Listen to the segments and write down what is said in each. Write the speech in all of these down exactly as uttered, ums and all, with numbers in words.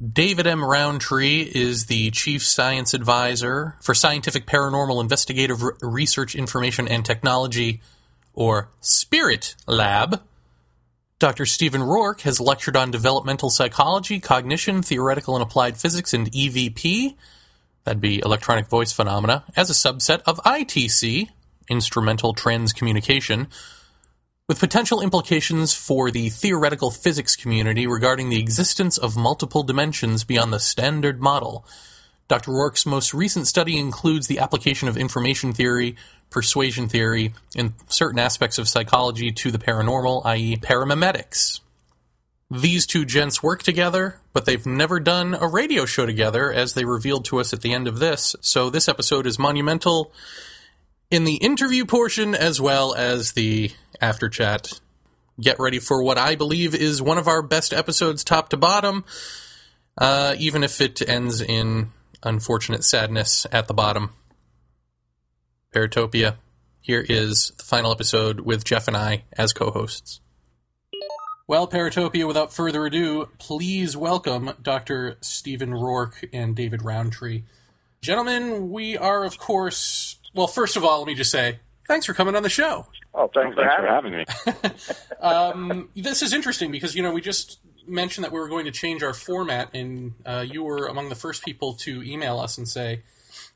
David M. Roundtree is the Chief Science Advisor for Scientific Paranormal Investigative R- Research Information and Technology, or Spirit Lab. Doctor Stephen Rorke has lectured on developmental psychology, cognition, theoretical and applied physics, and E V P, that'd be electronic voice phenomena, as a subset of I T C, instrumental transcommunication, with potential implications for the theoretical physics community regarding the existence of multiple dimensions beyond the standard model. Doctor Rorke's most recent study includes the application of information theory, persuasion theory, and certain aspects of psychology to the paranormal, that is paramimetics. These two gents work together, but they've never done a radio show together, as they revealed to us at the end of this, so this episode is monumental in the interview portion as well as the after chat. Get ready for what I believe is one of our best episodes top to bottom, uh, even if it ends in unfortunate sadness at the bottom. Paratopia, here is the final episode with Jeff and I as co-hosts. Well, Paratopia, without further ado, please welcome Doctor Stephen Rorke and David Roundtree. Gentlemen, we are, of course... Well, first of all, let me just say, thanks for coming on the show. Oh, thanks, oh, thanks for having me. um, this is interesting because, you know, we just mentioned that we were going to change our format, and uh, you were among the first people to email us and say,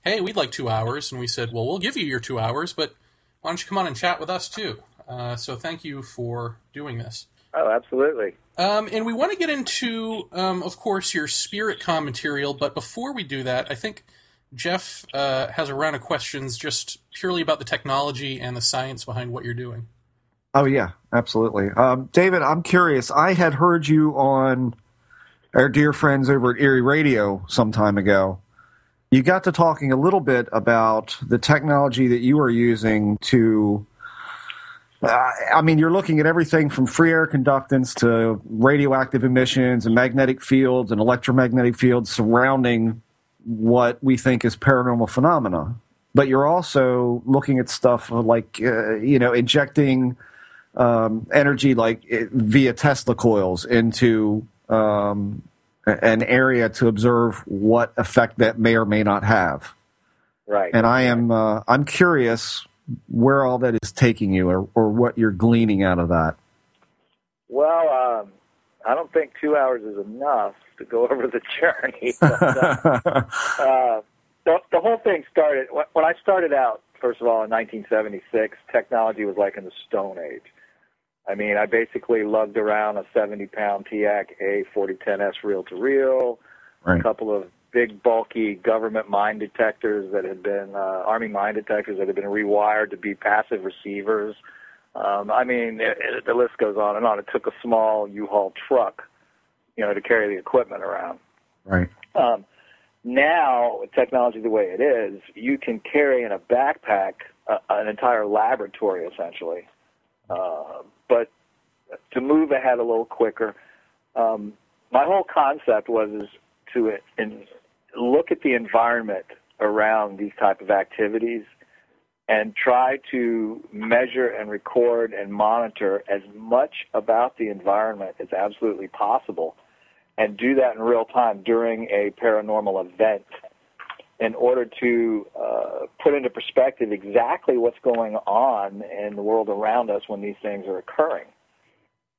hey, we'd like two hours. And we said, well, we'll give you your two hours, but why don't you come on and chat with us, too? Uh, so thank you for doing this. Oh, absolutely. Um, and we want to get into, um, of course, your Spiricom material, but before we do that, I think... Jeff uh, has a round of questions just purely about the technology and the science behind what you're doing. Oh, yeah, absolutely. Um, David, I'm curious. I had heard you on our dear friends over at Erie Radio some time ago. You got to talking a little bit about the technology that you are using to uh, – I mean, you're looking at everything from free air conductance to radioactive emissions and magnetic fields and electromagnetic fields surrounding – what we think is paranormal phenomena, but you're also looking at stuff like, uh, you know, injecting um, energy like it, via Tesla coils into um, an area to observe what effect that may or may not have. Right. And I am uh, I'm curious where all that is taking you, or, or what you're gleaning out of that. Well, um, I don't think two hours is enough to go over the journey. But, uh, uh, the, the whole thing started, when I started out, first of all, in nineteen seventy-six, technology was like in the Stone Age. I mean, I basically lugged around a seventy-pound T I A C A forty ten S reel-to-reel, right. A couple of big, bulky government mine detectors that had been, uh, Army mine detectors that had been rewired to be passive receivers. Um, I mean, it, it, the list goes on and on. It took a small U-Haul truck, you know, to carry the equipment around. Right. Um, now, with technology the way it is, you can carry in a backpack uh, an entire laboratory, essentially. Uh, but to move ahead a little quicker, um, my whole concept was is to it, in, look at the environment around these type of activities and try to measure and record and monitor as much about the environment as absolutely possible, and do that in real time during a paranormal event in order to uh, put into perspective exactly what's going on in the world around us when these things are occurring.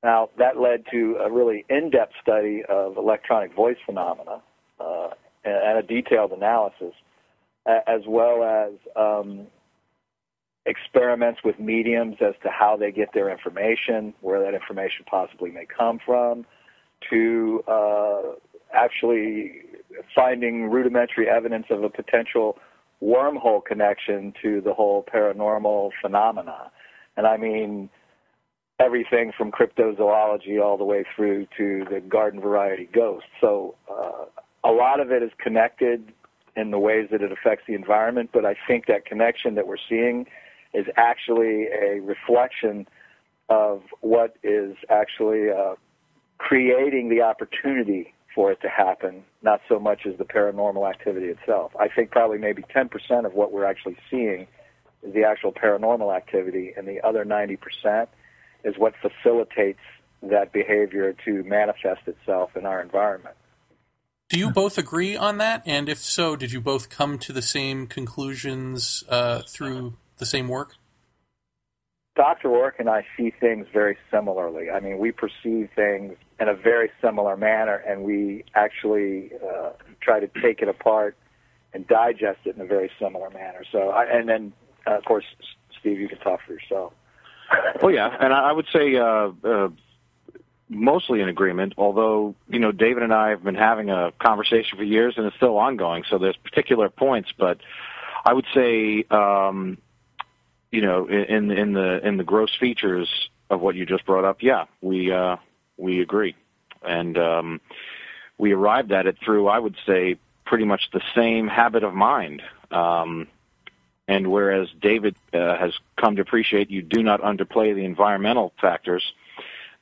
Now, that led to a really in-depth study of electronic voice phenomena uh, and a detailed analysis, as well as um, experiments with mediums as to how they get their information, where that information possibly may come from, to uh, actually finding rudimentary evidence of a potential wormhole connection to the whole paranormal phenomena. And I mean everything from cryptozoology all the way through to the garden variety ghost. So uh, a lot of it is connected in the ways that it affects the environment, but I think that connection that we're seeing is actually a reflection of what is actually uh, creating the opportunity for it to happen, not so much as the paranormal activity itself. I think probably maybe ten percent of what we're actually seeing is the actual paranormal activity, and the other ninety percent is what facilitates that behavior to manifest itself in our environment. Do you both agree on that? And if so, did you both come to the same conclusions uh, through the same work? Doctor Rorke and I see things very similarly. I mean, we perceive things in a very similar manner, and we actually uh, try to take it apart and digest it in a very similar manner. So, I, and then, uh, of course, Steve, you can talk for yourself. Oh, yeah, and I would say uh, uh, mostly in agreement, although, you know, David and I have been having a conversation for years, and it's still ongoing, so there's particular points, but I would say... Um, you know, in in the in the gross features of what you just brought up, yeah, we uh, we agree, and um, we arrived at it through, I would say, pretty much the same habit of mind. Um, and whereas David uh, has come to appreciate, you do not underplay the environmental factors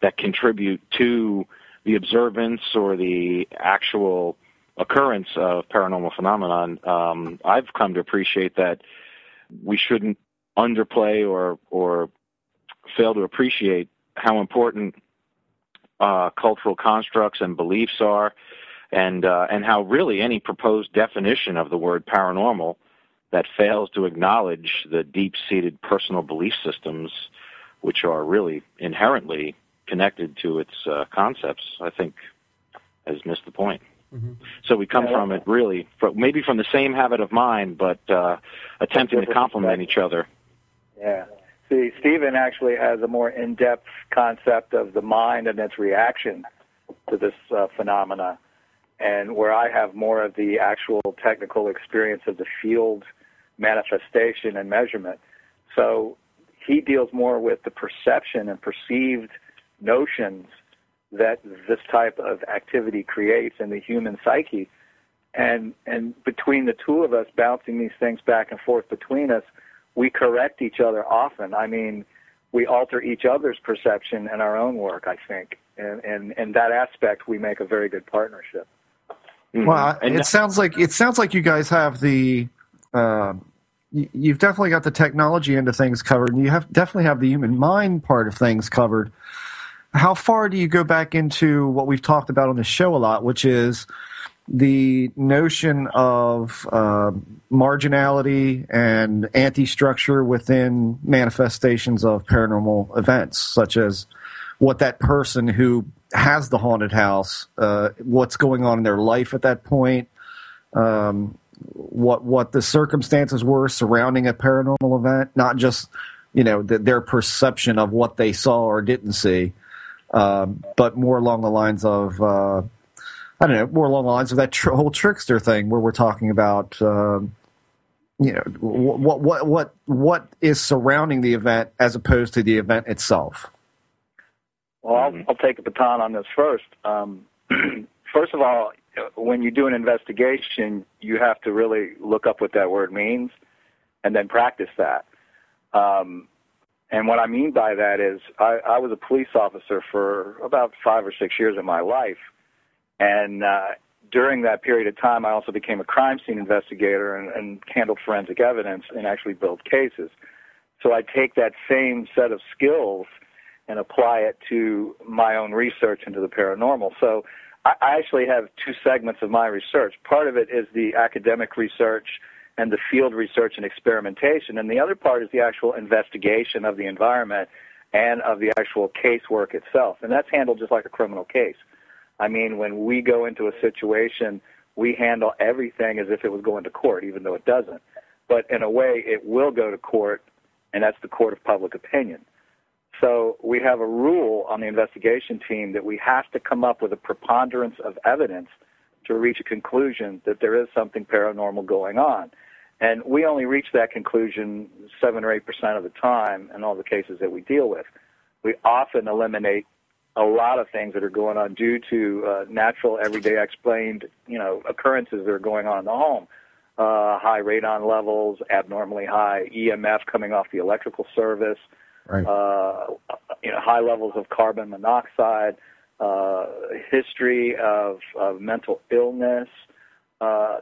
that contribute to the observance or the actual occurrence of paranormal phenomenon. Um, I've come to appreciate that we shouldn't underplay or or fail to appreciate how important uh, cultural constructs and beliefs are, and uh, and how really any proposed definition of the word paranormal that fails to acknowledge the deep-seated personal belief systems, which are really inherently connected to its uh, concepts, I think has missed the point. Mm-hmm. So we come yeah, from it really, from, maybe from the same habit of mind, but uh, attempting to complement each other. Yeah. See, Stephen actually has a more in-depth concept of the mind and its reaction to this uh, phenomena, and where I have more of the actual technical experience of the field manifestation and measurement. So he deals more with the perception and perceived notions that this type of activity creates in the human psyche. And and between the two of us bouncing these things back and forth between us, we correct each other often. I mean, we alter each other's perception in our own work, I think. And and, and that aspect, we make a very good partnership. Well, and it sounds like it sounds like you guys have the uh, you've definitely got the technology end of things covered, and you have definitely have the human mind part of things covered. How far do you go back into what we've talked about on the show a lot, which is the notion of uh, marginality and anti-structure within manifestations of paranormal events, such as what that person who has the haunted house, uh, what's going on in their life at that point, um, what what the circumstances were surrounding a paranormal event, not just you know the, their perception of what they saw or didn't see. Um, but more along the lines of, uh, I don't know, more along the lines of that tr- whole trickster thing where we're talking about, um, you know, what what what what is surrounding the event as opposed to the event itself. Well, I'll, I'll take a baton on this first. Um, first of all, when you do an investigation, you have to really look up what that word means and then practice that. Um And what I mean by that is I, I was a police officer for about five or six years of my life. And uh, during that period of time, I also became a crime scene investigator and, and handled forensic evidence and actually built cases. So I take that same set of skills and apply it to my own research into the paranormal. So I, I actually have two segments of my research. Part of it is the academic research and the field research and experimentation, and the other part is the actual investigation of the environment and of the actual casework itself, and that's handled just like a criminal case. I mean, when we go into a situation, we handle everything as if it was going to court, even though it doesn't. But in a way, it will go to court, and that's the court of public opinion. So we have a rule on the investigation team that we have to come up with a preponderance of evidence to reach a conclusion that there is something paranormal going on. And we only reach that conclusion seven or eight percent of the time in all the cases that we deal with. We often eliminate a lot of things that are going on due to uh, natural, everyday, explained, you know, occurrences that are going on in the home. Uh, high radon levels, abnormally high E M F coming off the electrical service, right. uh, you know, high levels of carbon monoxide, Uh, history of, of mental illness. Uh,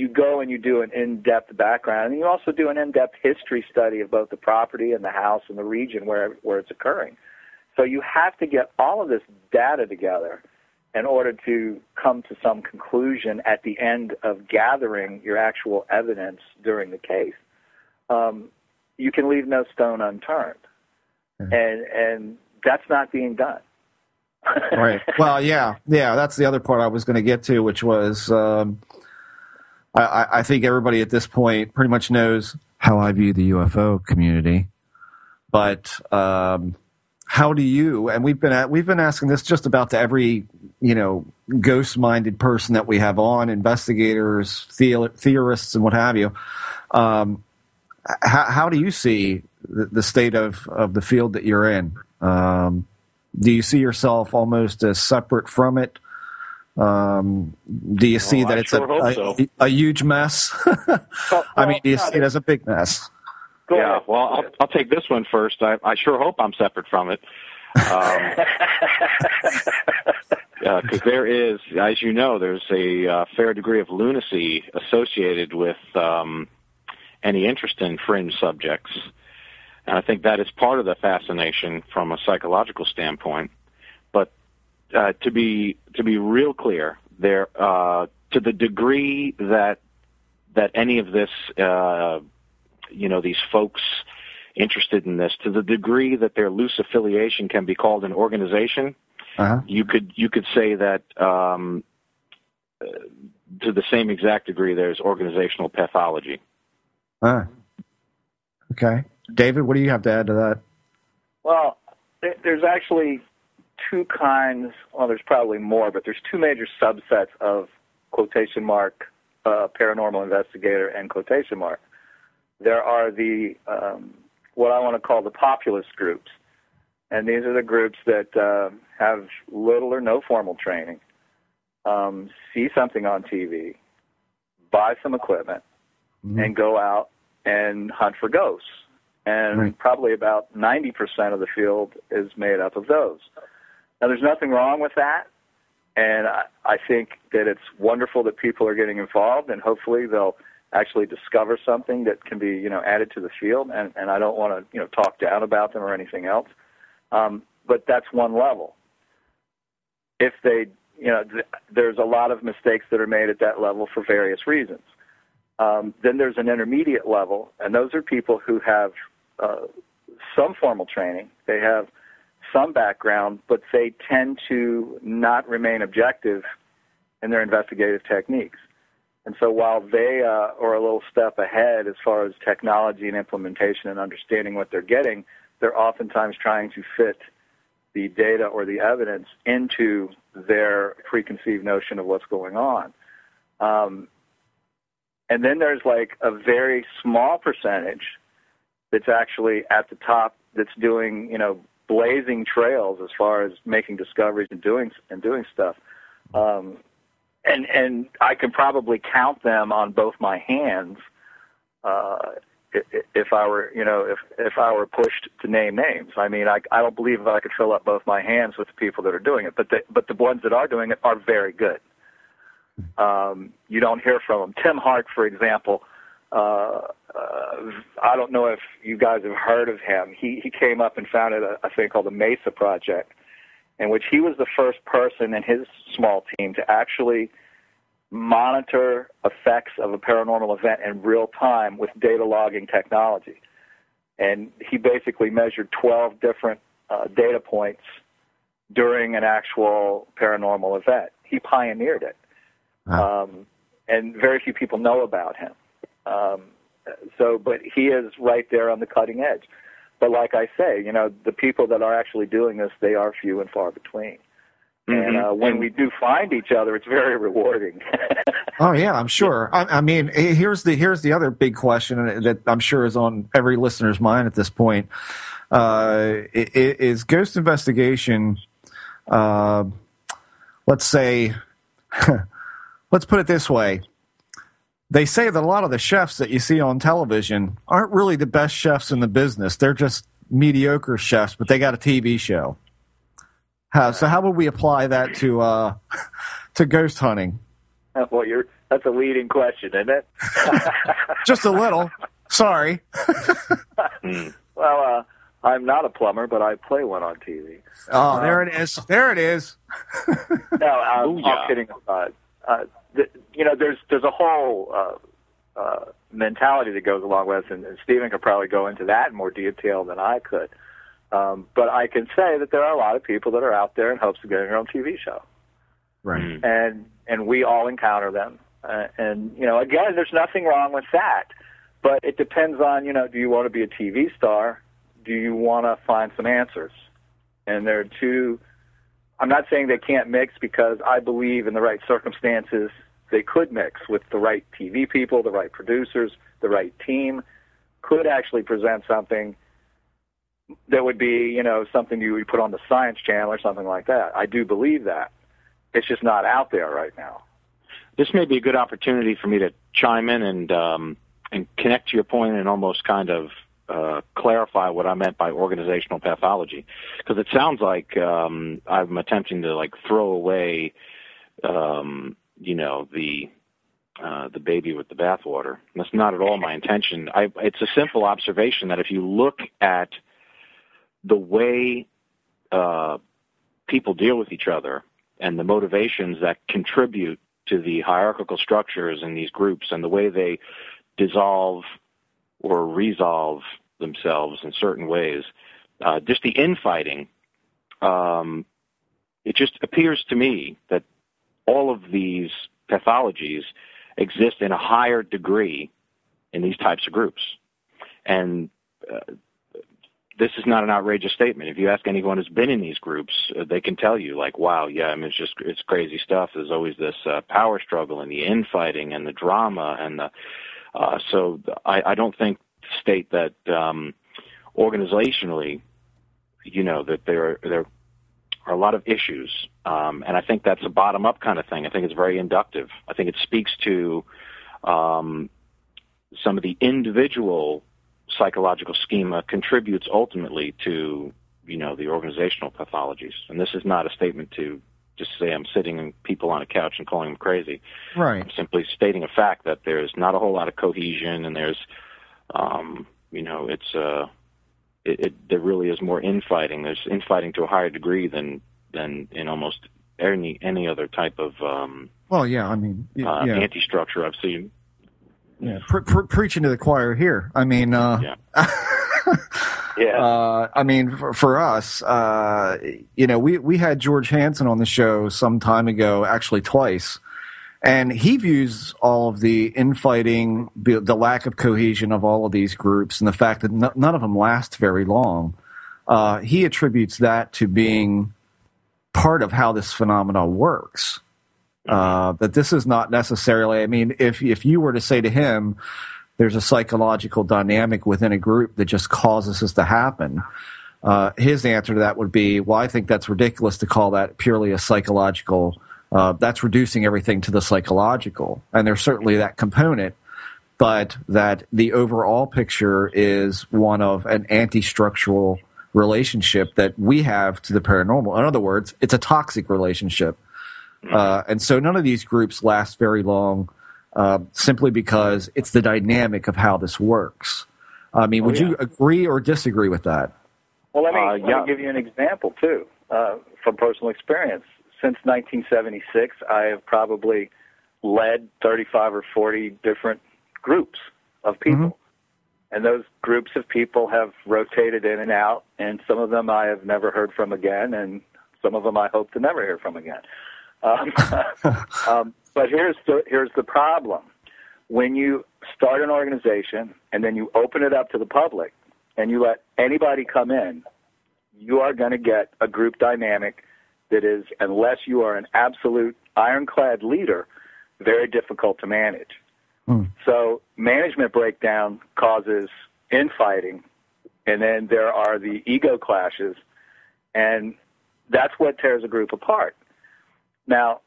you go and you do an in-depth background, and you also do an in-depth history study of both the property and the house and the region where where it's occurring. So you have to get all of this data together in order to come to some conclusion at the end of gathering your actual evidence during the case, um, you can leave no stone unturned. Mm-hmm. And and that's not being done. Right. Well, yeah. Yeah, that's the other part I was going to get to, which was um, I, I think everybody at this point pretty much knows how I view the U F O community. But um, how do you? And we've been at, we've been asking this just about to every you know ghost-minded person that we have on, investigators, theor- theorists, and what have you. Um, how, how do you see the, the state of, of the field that you're in? Um, do you see yourself almost as separate from it? Um, do you see well, that I it's sure a, a, so. a huge mess? well, well, I mean, do you see it as a big mess? Yeah, well, I'll, I'll take this one first. I, I sure hope I'm separate from it. Because um, yeah, there is, as you know, there's a uh, fair degree of lunacy associated with um, any interest in fringe subjects. And I think that is part of the fascination from a psychological standpoint. But uh, to be to be real clear, there uh, to the degree that that any of this... Uh, you know, these folks interested in this, to the degree that their loose affiliation can be called an organization, uh-huh. you could you could say that um, uh, to the same exact degree there's organizational pathology. Uh, okay. David, what do you have to add to that? Well, there's actually two kinds, well, there's probably more, but there's two major subsets of quotation mark uh, paranormal investigator and quotation mark. There are the, um, what I want to call the populist groups. And these are the groups that uh, have little or no formal training, um, see something on T V, buy some equipment, mm-hmm. and go out and hunt for ghosts. And right. probably about ninety percent of the field is made up of those. Now, there's nothing wrong with that. And I, I think that it's wonderful that people are getting involved, and hopefully they'll actually discover something that can be, you know, added to the field, and, and I don't want to, you know, talk down about them or anything else. Um, but that's one level. If they, you know, th- there's a lot of mistakes that are made at that level for various reasons. Um, then there's an intermediate level, and those are people who have uh, some formal training. They have some background, but they tend to not remain objective in their investigative techniques. And so while they uh, are a little step ahead as far as technology and implementation and understanding what they're getting, they're oftentimes trying to fit the data or the evidence into their preconceived notion of what's going on. Um, and then there's like a very small percentage that's actually at the top that's doing, you know, blazing trails as far as making discoveries and doing and doing stuff. Um And and I can probably count them on both my hands uh, if I were you know if if I were pushed to name names. I mean, I I don't believe I could fill up both my hands with the people that are doing it, but the, but the ones that are doing it are very good. Um, you don't hear from them. Tim Hart, for example. Uh, uh, I don't know if you guys have heard of him. He he came up and founded a, a thing called the Mesa Project, in which he was the first person in his small team to actually monitor effects of a paranormal event in real time with data logging technology. And he basically measured twelve different uh, data points during an actual paranormal event. He pioneered it. Wow. Um, and very few people know about him. Um, so, but he is right there on the cutting edge. But like I say, you know, the people that are actually doing this, they are few and far between. Mm-hmm. And uh, when we do find each other, it's very rewarding. Oh yeah, I'm sure. I, I mean, here's the here's the other big question that I'm sure is on every listener's mind at this point: uh, is ghost investigation? Uh, let's say, let's put it this way. They say that a lot of the chefs that you see on television aren't really the best chefs in the business. They're just mediocre chefs, but they got a T V show. How, so how would we apply that to uh, to ghost hunting? Well, you're, that's a leading question, isn't it? Just a little. Sorry. Well, uh, I'm not a plumber, but I play one on T V. Oh, um, there it is. There it is. No, I'm, I'm kidding. Uh, uh, the, you know, there's there's a whole uh, uh, mentality that goes along with this, and, and Stephen could probably go into that in more detail than I could. Um, but I can say that there are a lot of people that are out there in hopes of getting their own T V show. Right. And, and we all encounter them. Uh, and, you know, again, there's nothing wrong with that. But it depends on, you know, do you want to be a T V star? Do you want to find some answers? And there are two, I'm not saying they can't mix, because I believe in the right circumstances they could mix with the right T V people, the right producers, the right team, could actually present something that would be, you know, something you would put on the Science Channel or something like that. I do believe that. It's just not out there right now. This may be a good opportunity for me to chime in and um, and connect to your point and almost kind of uh, clarify what I meant by organizational pathology, because it sounds like um, I'm attempting to like throw away, um, you know, the uh, the baby with the bathwater. That's not at all my intention. I, it's a simple observation that if you look at the way uh, people deal with each other and the motivations that contribute to the hierarchical structures in these groups and the way they dissolve or resolve themselves in certain ways, uh, just the infighting, um, it just appears to me that all of these pathologies exist in a higher degree in these types of groups. And uh, this is not an outrageous statement. If you ask anyone who's been in these groups, uh, they can tell you, like, wow, yeah, I mean, it's just it's crazy stuff. There's always this uh, power struggle and the infighting and the drama. And the, uh, so I, I don't think state that um, organizationally, you know, that there are, there are a lot of issues. Um, and I think that's a bottom-up kind of thing. I think it's very inductive. I think it speaks to um, some of the individual psychological schema contributes ultimately to, you know, the organizational pathologies. And this is not a statement to just say I'm sitting people on a couch and calling them crazy. Right. I'm simply stating a fact that there's not a whole lot of cohesion, and there's, um, you know, it's uh, it, it there really is more infighting. There's infighting to a higher degree than than in almost any any other type of um, well, yeah, I mean, uh, yeah. anti-structure I've seen. Yeah, pre- pre- preaching to the choir here. I mean, uh, yeah. yeah. Uh, I mean, for, for us, uh, you know, we, we had George Hansen on the show some time ago, actually twice, and he views all of the infighting, the lack of cohesion of all of these groups, and the fact that no, none of them last very long. Uh, he attributes that to being part of how this phenomena works. Uh, that this is not necessarily, I mean, if if you were to say to him, there's a psychological dynamic within a group that just causes this to happen, uh, his answer to that would be, well, I think that's ridiculous to call that purely a psychological, uh, that's reducing everything to the psychological. And there's certainly that component, but that the overall picture is one of an anti-structural relationship that we have to the paranormal. In other words, it's a toxic relationship. Uh, and so none of these groups last very long, uh, simply because it's the dynamic of how this works. I mean, would oh, yeah. you agree or disagree with that? Well, let me, uh, yeah. let me give you an example, too, uh, from personal experience. Since nineteen seventy-six, I have probably led thirty-five or forty different groups of people. Mm-hmm. And those groups of people have rotated in and out, and some of them I have never heard from again, and some of them I hope to never hear from again. Um, um, but here's the, here's the problem. When you start an organization and then you open it up to the public and you let anybody come in, you are going to get a group dynamic that is, unless you are an absolute ironclad leader, very difficult to manage. Mm. So management breakdown causes infighting, and then there are the ego clashes, and that's what tears a group apart. Now,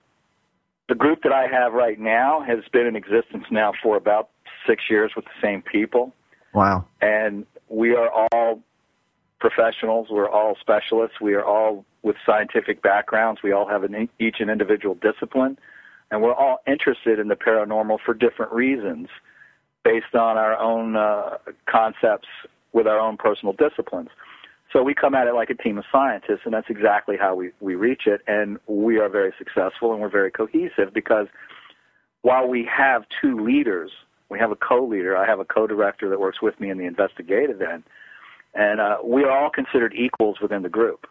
the group that I have right now has been in existence now for about six years with the same people. Wow. And we are all professionals. We're all specialists. We are all with scientific backgrounds. We all have an, each an individual discipline. And we're all interested in the paranormal for different reasons based on our own uh, concepts with our own personal disciplines. So we come at it like a team of scientists, and that's exactly how we, we reach it. And we are very successful, and we're very cohesive, because while we have two leaders, we have a co-leader, I have a co-director that works with me in the investigative end, and uh, we are all considered equals within the group.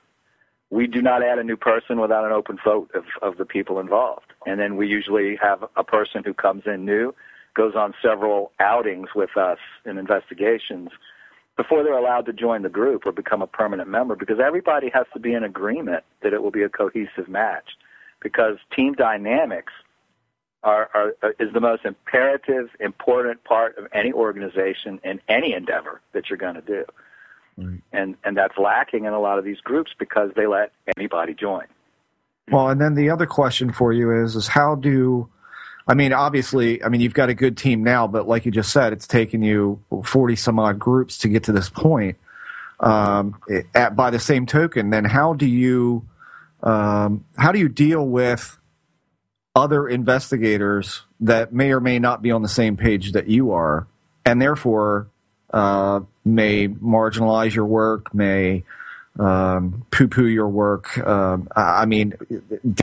We do not add a new person without an open vote of, of the people involved. And then we usually have a person who comes in new, goes on several outings with us in investigations before they're allowed to join the group or become a permanent member, because everybody has to be in agreement that it will be a cohesive match, because team dynamics are, are is the most imperative, important part of any organization and any endeavor that you're going to do. Right. And and that's lacking in a lot of these groups because they let anybody join. Well, and then the other question for you is, is how do, I mean, obviously, I mean, you've got a good team now, but like you just said, it's taken you forty some odd groups to get to this point. Um, at, by the same token, then how do you, um, how do you deal with other investigators that may or may not be on the same page that you are, and therefore uh, may marginalize your work, may um, poo-poo your work? Um, I mean,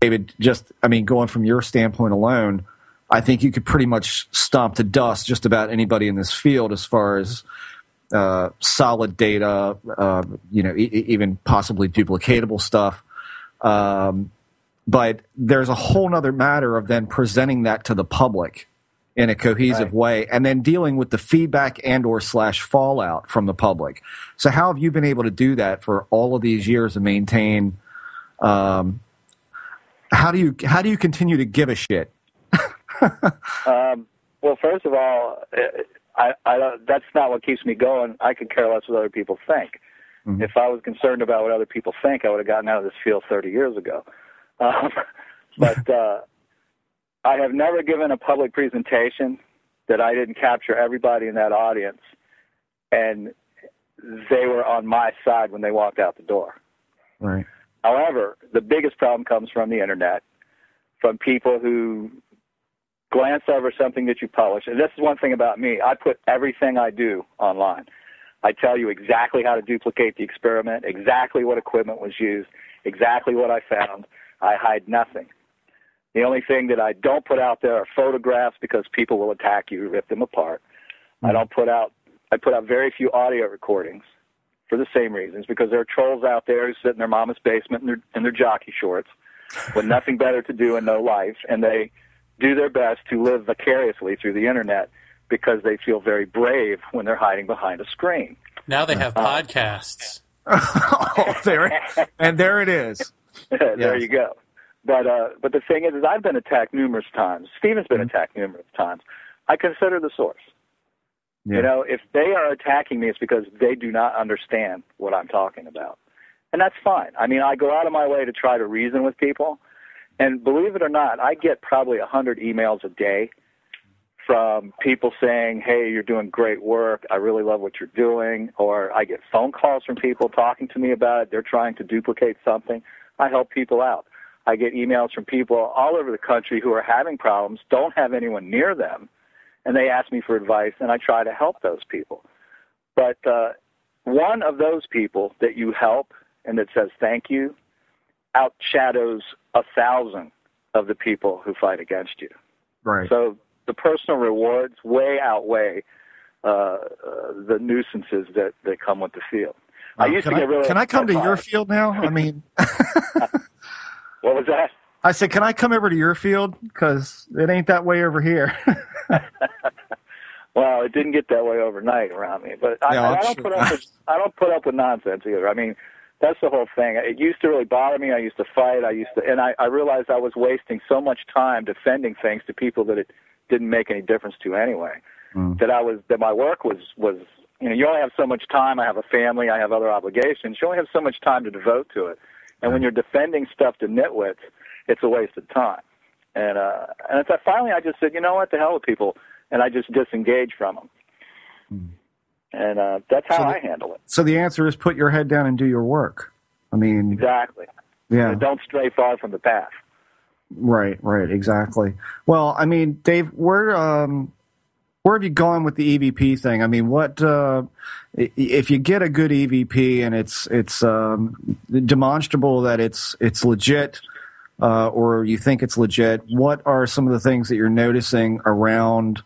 David, just, I mean, going from your standpoint alone, I think you could pretty much stomp to dust just about anybody in this field as far as uh, solid data, uh, you know, e- even possibly duplicatable stuff. Um, but there's a whole nother matter of then presenting that to the public in a cohesive right. way, and then dealing with the feedback and or slash fallout from the public. So how have you been able to do that for all of these years and maintain um, how do you how do you continue to give a shit? um, well, first of all, I, I, that's not what keeps me going. I could care less what other people think. Mm-hmm. If I was concerned about what other people think, I would have gotten out of this field thirty years ago. Um, but uh, I have never given a public presentation that I didn't capture everybody in that audience, and they were on my side when they walked out the door. Right. However, the biggest problem comes from the internet, from people who glance over something that you publish. And this is one thing about me. I put everything I do online. I tell you exactly how to duplicate the experiment, exactly what equipment was used, exactly what I found. I hide nothing. The only thing that I don't put out there are photographs, because people will attack you, rip them apart. Mm-hmm. I don't put out, I put out very few audio recordings for the same reasons, because there are trolls out there who sit in their mama's basement in their, in their jockey shorts with nothing better to do and no life, and they do their best to live vicariously through the internet because they feel very brave when they're hiding behind a screen. Now they have uh, podcasts. oh, there, and there it is. there yes. you go. But uh, but the thing is, is, I've been attacked numerous times. Stephen's been mm-hmm. attacked numerous times. I consider the source. Yeah. You know, if they are attacking me, it's because they do not understand what I'm talking about. And that's fine. I mean, I go out of my way to try to reason with people. And believe it or not, I get probably one hundred emails a day from people saying, hey, you're doing great work, I really love what you're doing, or I get phone calls from people talking to me about it, they're trying to duplicate something. I help people out. I get emails from people all over the country who are having problems, don't have anyone near them, and they ask me for advice, and I try to help those people. But uh, one of those people that you help and that says thank you outshadows a thousand of the people who fight against you. Right. So the personal rewards way outweigh uh, uh, the nuisances that, that come with the field. Uh, I used to get I, really Can I come to your field now? I mean, what was that? I said, can I come over to your field? Because it ain't that way over here. Well, it didn't get that way overnight around me, but I, no, I, I don't sure. put up. With, I don't put up with nonsense either. I mean. That's the whole thing. It used to really bother me. I used to fight. I used to, and I, I realized I was wasting so much time defending things to people that it didn't make any difference to anyway. Mm. That I was, that my work was, was, you know, you only have so much time. I have a family. I have other obligations. You only have so much time to devote to it. And when you're defending stuff to nitwits, it's a waste of time. And uh, and it's, I finally I just said, you know what, the hell with people, and I just disengaged from them. Mm. And uh, that's how so the, I handle it. So the answer is put your head down and do your work. I mean, exactly. Yeah. So don't stray far from the path. Right, right, exactly. Well, I mean, Dave, where um, Where have you gone with the E V P thing? I mean, what uh, if you get a good E V P and it's it's um, demonstrable that it's it's legit, uh, or you think it's legit? What are some of the things that you're noticing around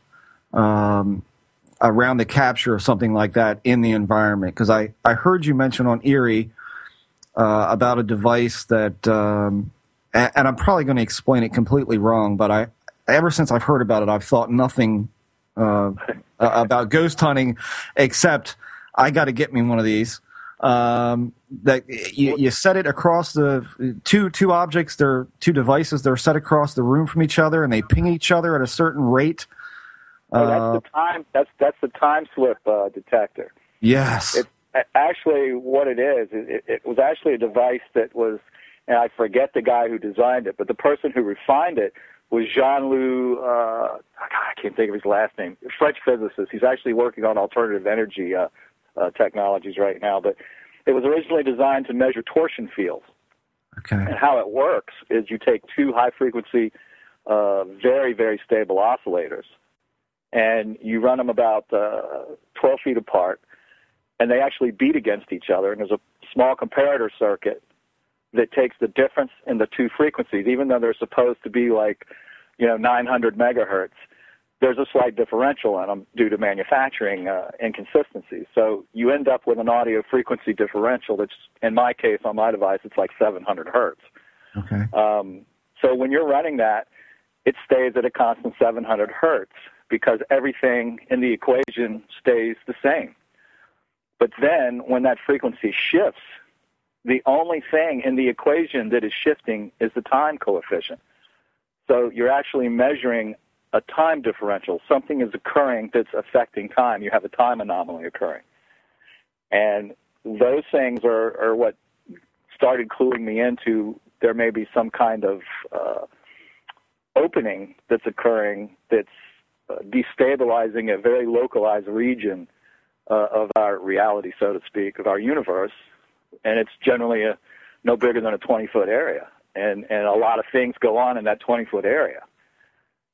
um, around the capture of something like that in the environment? Because I, I heard you mention on Erie uh, about a device that, um, and, and I'm probably going to explain it completely wrong, but I ever since I've heard about it, I've thought nothing Uh, about ghost hunting, except I got to get me one of these. Um, that you, you set it across the two two objects, they're two devices. They're set across the room from each other, and they ping each other at a certain rate. Uh, oh, that's the time. That's that's the time slip uh, detector. Yes, it's actually what it is. It, it was actually a device that was, and I forget the guy who designed it, but the person who refined it was Jean-Louis, uh, God, I can't think of his last name, French physicist. He's actually working on alternative energy uh, uh, technologies right now. But it was originally designed to measure torsion fields. Okay. And how it works is you take two high-frequency, uh, very, very stable oscillators, and you run them about uh, twelve feet apart, and they actually beat against each other. And there's a small comparator circuit that takes the difference in the two frequencies, even though they're supposed to be like, you know, nine hundred megahertz. There's a slight differential in them due to manufacturing uh, inconsistencies. So you end up with an audio frequency differential that's, in my case, on my device, it's like seven hundred hertz. Okay. Um, so when you're running that, it stays at a constant seven hundred hertz because everything in the equation stays the same. But then when that frequency shifts, the only thing in the equation that is shifting is the time coefficient. So you're actually measuring a time differential. Something is occurring that's affecting time. You have a time anomaly occurring. And those things are, are what started cluing me into there may be some kind of uh, opening that's occurring that's uh, destabilizing a very localized region uh, of our reality, so to speak, of our universe. And it's generally a, no bigger than a twenty-foot area. And, and a lot of things go on in that twenty-foot area.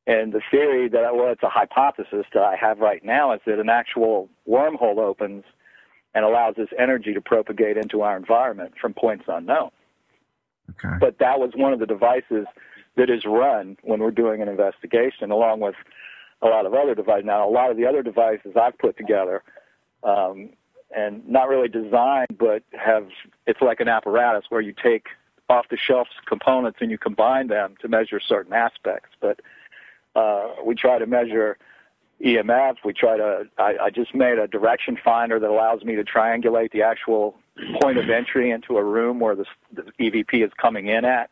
And the theory that, I, well, it's a hypothesis that I have right now is that an actual wormhole opens and allows this energy to propagate into our environment from points unknown. Okay. But that was one of the devices that is run when we're doing an investigation, along with a lot of other devices. Now, a lot of the other devices I've put together um, and not really designed, but have, it's like an apparatus where you take off-the-shelf components and you combine them to measure certain aspects. But uh, we try to measure E M F. We try to, I, I just made a direction finder that allows me to triangulate the actual point of entry into a room where the, the E V P is coming in at,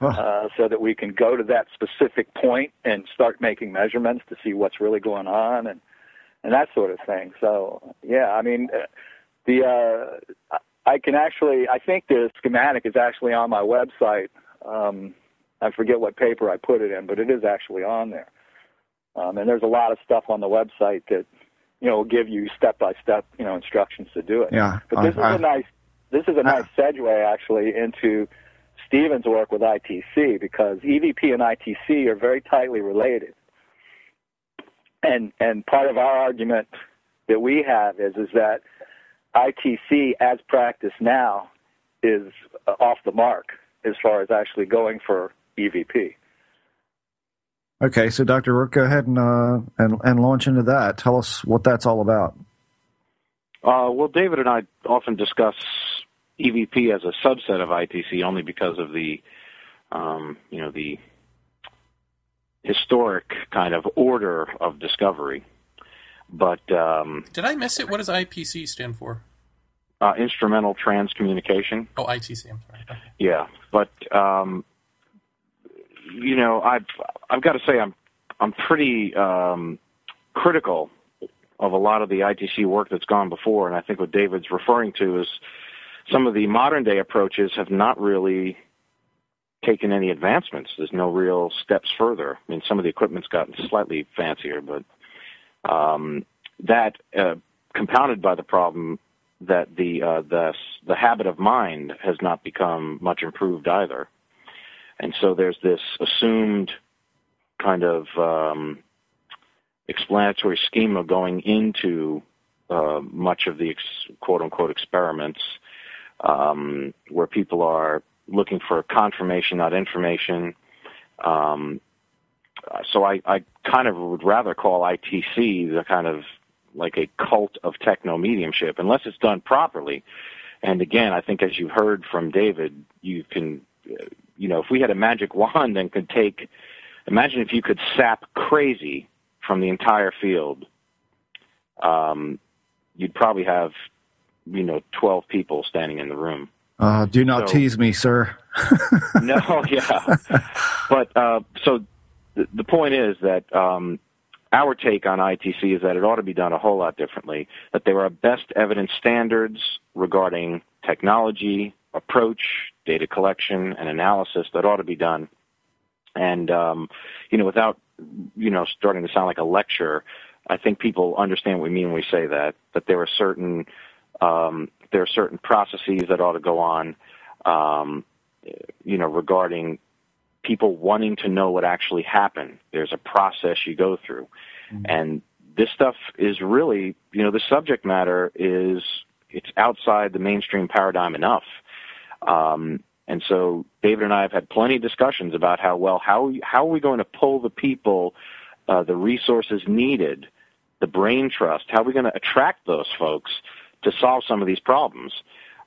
oh. uh, so that we can go to that specific point and start making measurements to see what's really going on, and and that sort of thing. So, yeah, I mean, the uh, I can actually, I think the schematic is actually on my website. Um, I forget what paper I put it in, but it is actually on there. Um, and there's a lot of stuff on the website that, you know, will give you step-by-step, you know, instructions to do it. Yeah. But this I, is a nice, this is a nice I, segue, actually, into Stephen's work with I T C, because E V P and I T C are very tightly related. And, and part of our argument that we have is, is that I T C, as practiced now, is off the mark as far as actually going for E V P. Okay, so Doctor Rorke, go ahead and, uh, and, and launch into that. Tell us what that's all about. Uh, well, David and I often discuss E V P as a subset of I T C only because of the, um, you know, the historic kind of order of discovery. But um, did I miss it? What does I P C stand for? Uh, instrumental Transcommunication. Oh, I T C. I'm sorry. Okay. Yeah, but um, you know, I've I've got to say I'm I'm pretty um, critical of a lot of the I T C work that's gone before, and I think what David's referring to is some of the modern day approaches have not really taken any advancements. There's no real steps further. I mean, some of the equipment's gotten slightly fancier, but um, that uh, compounded by the problem that the, uh, the the habit of mind has not become much improved either. And so there's this assumed kind of um, explanatory schema going into uh, much of the ex quote-unquote experiments, um, where people are looking for confirmation, not information. Um, so I, I kind of would rather call I T C the kind of like a cult of techno-mediumship, unless it's done properly. And again, I think as you've heard from David, you can, you know, if we had a magic wand and could take, imagine if you could sap crazy from the entire field, um, you'd probably have, you know, twelve people standing in the room. Uh, do not so, tease me, sir. No, yeah. But uh, so th the point is that um, our take on I T C is that it ought to be done a whole lot differently, that there are best evidence standards regarding technology, approach, data collection, and analysis that ought to be done. And, um, you know, without, you know, starting to sound like a lecture, I think people understand what we mean when we say that, that there are certain, um, there are certain processes that ought to go on, um, you know, regarding people wanting to know what actually happened. There's a process you go through. Mm-hmm. And this stuff is really, you know, the subject matter is, it's outside the mainstream paradigm enough. Um, And so David and I have had plenty of discussions about how, well, how, how are we going to pull the people, uh, the resources needed, the brain trust, how are we going to attract those folks to solve some of these problems?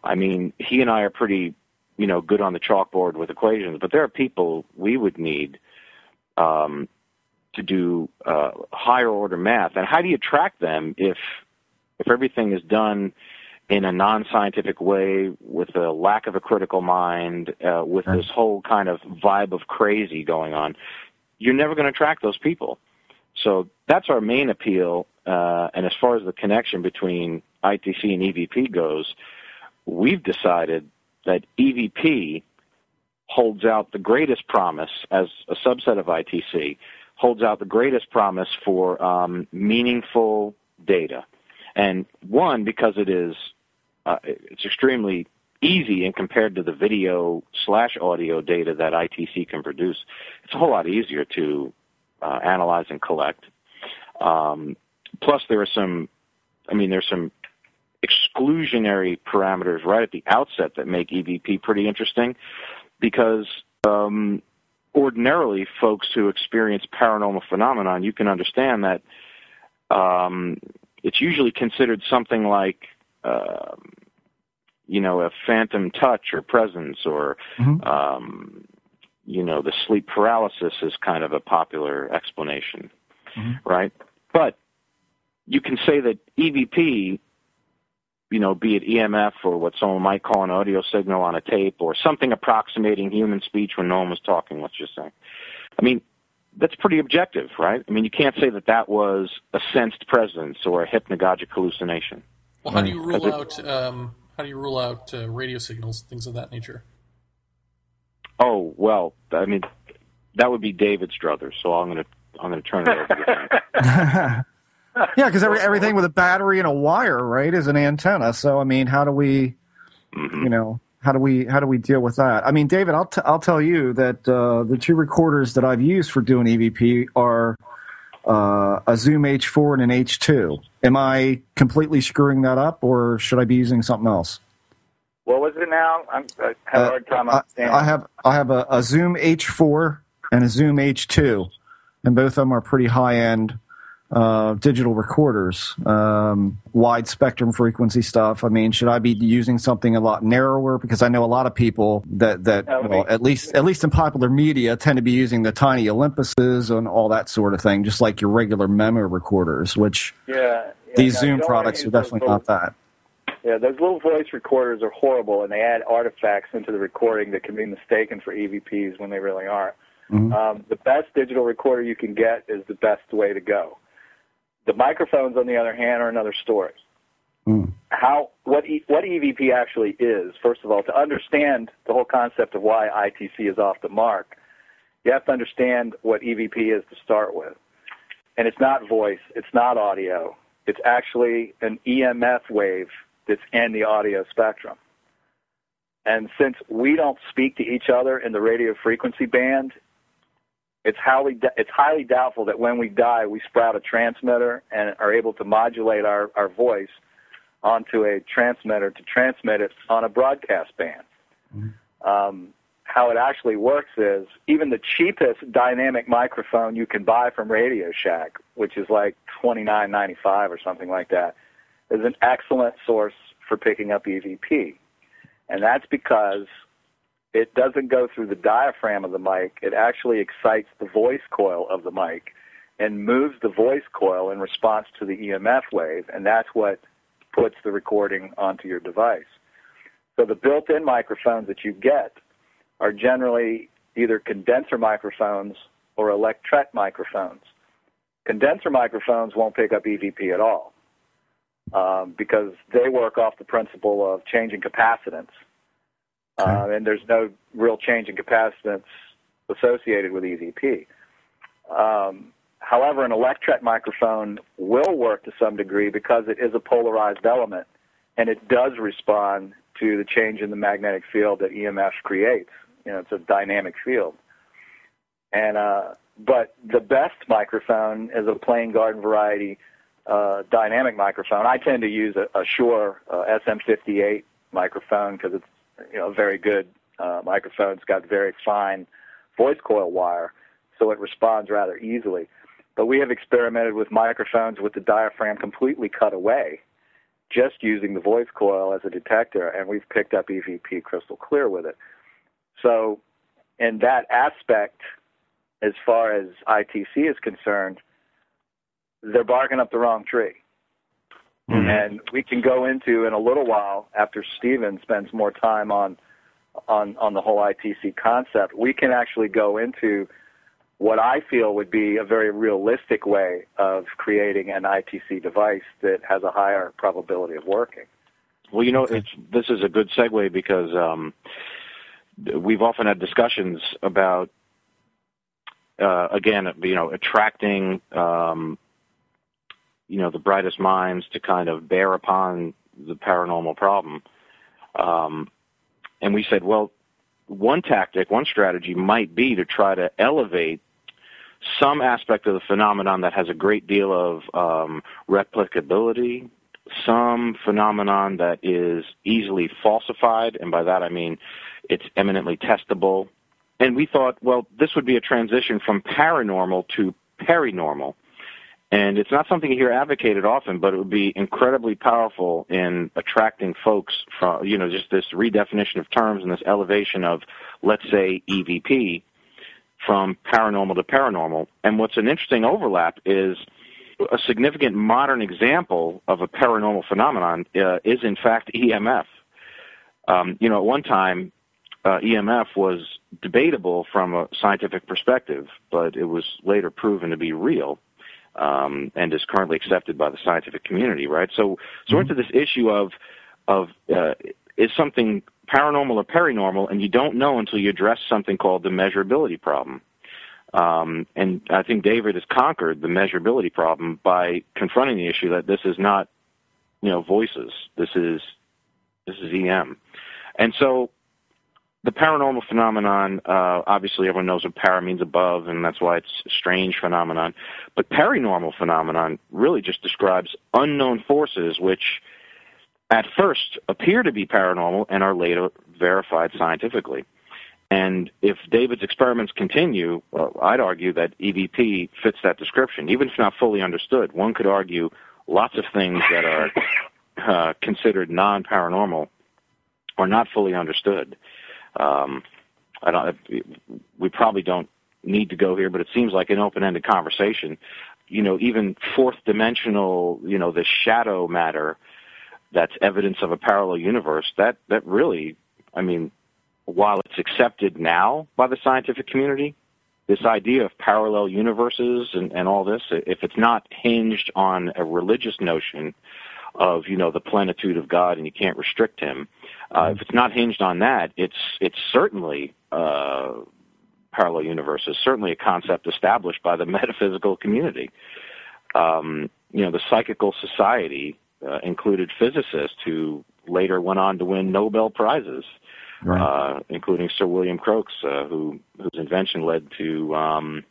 I mean, he and I are pretty, you know, good on the chalkboard with equations, but there are people we would need um, to do uh, higher order math. And how do you attract them if, if everything is done in a non-scientific way, with a lack of a critical mind, uh, with this whole kind of vibe of crazy going on? You're never going to attract those people. So that's our main appeal. Uh, and as far as the connection between I T C and E V P goes, we've decided that E V P holds out the greatest promise, as a subset of I T C, holds out the greatest promise for um, meaningful data. And one, because it is Uh, it's extremely easy, and compared to the video slash audio data that I T C can produce, it's a whole lot easier to uh, analyze and collect. Um, plus, there are some, I mean, there's some exclusionary parameters right at the outset that make E V P pretty interesting, because um, ordinarily, folks who experience paranormal phenomenon, you can understand that um, it's usually considered something like, Uh, you know, a phantom touch or presence, or, mm-hmm. um, you know, the sleep paralysis is kind of a popular explanation, mm-hmm. right? But you can say that E V P, you know, be it E M F or what someone might call an audio signal on a tape, or something approximating human speech when no one was talking, let's just say. I mean, that's pretty objective, right? I mean, you can't say that that was a sensed presence or a hypnagogic hallucination. Well, how do you rule out um, how do you rule out uh, radio signals, things of that nature? Oh well, I mean, that would be David's druthers, so I'm gonna I'm gonna turn it over to him. Yeah, because every, everything with a battery and a wire, right, is an antenna. So I mean, how do we, mm-hmm. you know, how do we how do we deal with that? I mean, David, I'll t I'll tell you that uh, the two recorders that I've used for doing E V P are Uh, a Zoom H four and an H two. Am I completely screwing that up, or should I be using something else? What was it now? I'm, I have a hard time understanding. I have I have a, a Zoom H four and a Zoom H two, and both of them are pretty high-end uh, digital recorders, um, wide spectrum frequency stuff. I mean, should I be using something a lot narrower? Because I know a lot of people that that oh, well, at least at least in popular media tend to be using the tiny Olympuses and all that sort of thing, just like your regular memo recorders, which yeah, yeah, these no, Zoom products are definitely little, not that. Yeah, those little voice recorders are horrible, and they add artifacts into the recording that can be mistaken for E V Ps when they really aren't. Mm-hmm. um, the best digital recorder you can get is the best way to go. The microphones, on the other hand, are another story. Mm. How what e, what E V P actually is, first of all, to understand the whole concept of why I T C is off the mark, you have to understand what E V P is to start with. And it's not voice. It's not audio. It's actually an E M F wave that's in the audio spectrum. And since we don't speak to each other in the radio frequency band, It's highly, it's highly doubtful that when we die, we sprout a transmitter and are able to modulate our, our voice onto a transmitter to transmit it on a broadcast band. Mm-hmm. Um, how it actually works is even the cheapest dynamic microphone you can buy from Radio Shack, which is like twenty-nine ninety-five or something like that, is an excellent source for picking up E V P. And that's because it doesn't go through the diaphragm of the mic. It actually excites the voice coil of the mic and moves the voice coil in response to the E M F wave, and that's what puts the recording onto your device. So the built-in microphones that you get are generally either condenser microphones or electret microphones. Condenser microphones won't pick up E V P at all um, because they work off the principle of changing capacitance. Okay. Uh, and there's no real change in capacitance associated with E V P. Um, however, an electret microphone will work to some degree because it is a polarized element, and it does respond to the change in the magnetic field that E M F creates. You know, it's a dynamic field. And uh, but the best microphone is a plain garden variety uh, dynamic microphone. I tend to use a, a Shure uh, S M fifty-eight microphone because it's you know, very good uh, microphone. It's got very fine voice coil wire, so it responds rather easily. But we have experimented with microphones with the diaphragm completely cut away, just using the voice coil as a detector, and we've picked up E V P crystal clear with it. So in that aspect, as far as I T C is concerned, they're barking up the wrong tree. Mm-hmm. And we can go into in a little while, after Stephen spends more time on, on on the whole I T C concept, we can actually go into what I feel would be a very realistic way of creating an I T C device that has a higher probability of working. Well, you know, it's, this is a good segue because um, we've often had discussions about, uh, again, you know, attracting um, you know, the brightest minds to kind of bear upon the paranormal problem. Um, and we said, well, one tactic, one strategy might be to try to elevate some aspect of the phenomenon that has a great deal of um, replicability, some phenomenon that is easily falsified, and by that I mean it's eminently testable. And we thought, well, this would be a transition from paranormal to perinormal. And it's not something you hear advocated often, but it would be incredibly powerful in attracting folks from, you know, just this redefinition of terms and this elevation of, let's say, E V P from paranormal to paranormal. And what's an interesting overlap is a significant modern example of a paranormal phenomenon uh, is, in fact, E M F. Um, you know, at one time, uh, E M F was debatable from a scientific perspective, but it was later proven to be real. Um, and is currently accepted by the scientific community, right? So, so we're into this issue of, of uh, is something paranormal or perinormal, and you don't know until you address something called the measurability problem. Um, and I think David has conquered the measurability problem by confronting the issue that this is not, you know, voices. This is this is E M. And so the paranormal phenomenon, uh, obviously everyone knows what para means above, and that's why it's a strange phenomenon. But perinormal phenomenon really just describes unknown forces which at first appear to be paranormal and are later verified scientifically. And if David's experiments continue, well, I'd argue that E V P fits that description, even if not fully understood. One could argue lots of things that are uh, considered non-paranormal are not fully understood. Um, I don't. We probably don't need to go here, but it seems like an open-ended conversation. You know, even fourth-dimensional, you know, the shadow matter that's evidence of a parallel universe. That that really, I mean, while it's accepted now by the scientific community, this idea of parallel universes and, and all this, if it's not hinged on a religious notion of, you know, the plenitude of God and you can't restrict him. Uh, if it's not hinged on that, it's it's certainly uh, parallel universes, certainly a concept established by the metaphysical community. Um, you know, the Psychical Society uh, included physicists who later went on to win Nobel Prizes, right. uh, including Sir William Crookes, uh, who whose invention led to um,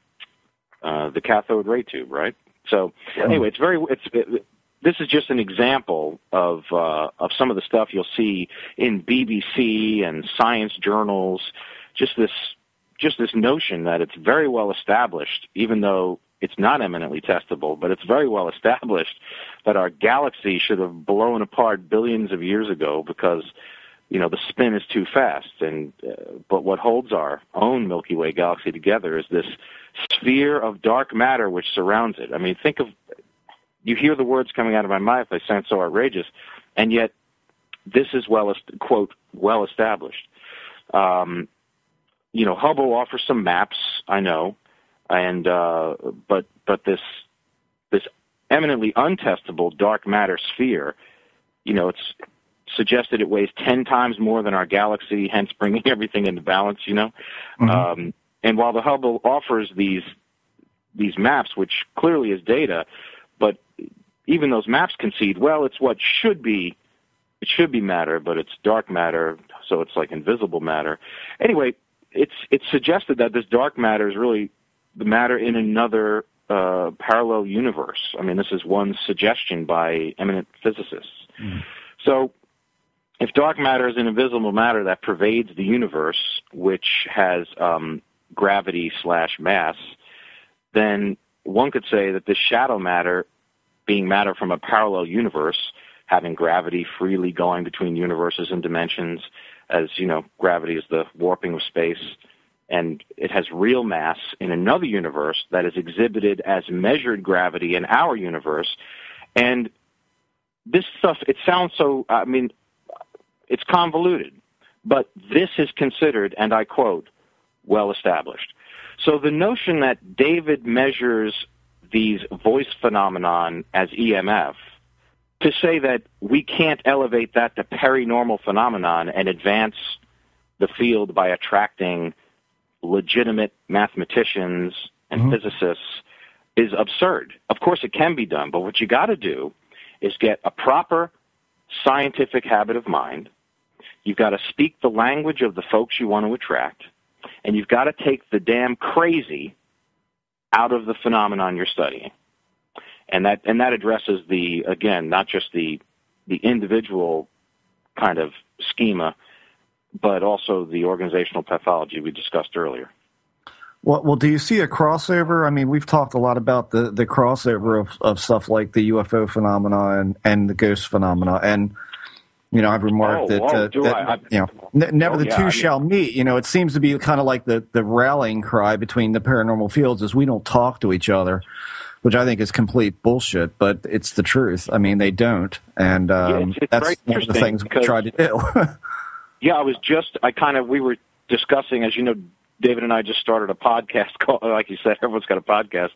uh, the cathode ray tube, right? So yeah. anyway, it's very. It's it, this is just an example of uh, of some of the stuff you'll see in B B C and science journals. Just this, just this notion that it's very well established, even though it's not eminently testable, but it's very well established that our galaxy should have blown apart billions of years ago because, you know, the spin is too fast. And uh, but what holds our own Milky Way galaxy together is this sphere of dark matter which surrounds it. I mean, think of, you hear the words coming out of my mouth, they sound so outrageous, and yet this is, well, quote, well established. Um, you know, Hubble offers some maps, I know, And uh, but but this this eminently untestable dark matter sphere, you know, it's suggested it weighs ten times more than our galaxy, hence bringing everything into balance. You know, mm-hmm. um, and while the Hubble offers these these maps, which clearly is data, but even those maps concede, well, it's what should be, it should be matter, but it's dark matter, so it's like invisible matter. Anyway, it's it's suggested that this dark matter is really the matter in another uh, parallel universe. I mean, this is one suggestion by eminent physicists. Mm. So if dark matter is an invisible matter that pervades the universe, which has um, gravity slash mass, then one could say that this shadow matter, being matter from a parallel universe, having gravity freely going between universes and dimensions, as, you know, gravity is the warping of space, and it has real mass in another universe that is exhibited as measured gravity in our universe. And this stuff, it sounds so, I mean, it's convoluted, but this is considered, and I quote, well established. So the notion that David measures these voice phenomenon as E M F, to say that we can't elevate that to perinormal phenomenon and advance the field by attracting legitimate mathematicians and mm-hmm. physicists is absurd. Of course it can be done, but what you got to do is get a proper scientific habit of mind. You've got to speak the language of the folks you want to attract, and you've got to take the damn crazy out of the phenomenon you're studying. And that and that addresses the, again, not just the the individual kind of schema, but also the organizational pathology we discussed earlier. Well, well, do you see a crossover? I mean, we've talked a lot about the, the crossover of, of stuff like the U F O phenomena and, and the ghost phenomena. And, you know, I've remarked oh, that, uh, that I, I, you know, n- never oh, the yeah, two I shall mean, meet. You know, it seems to be kind of like the, the rallying cry between the paranormal fields is we don't talk to each other, which I think is complete bullshit, but it's the truth. I mean, they don't. And um, yeah, it's, it's that's one of the things we try to do. Yeah, I was just, I kind of, we were discussing, as you know, David and I just started a podcast called, like you said, everyone's got a podcast.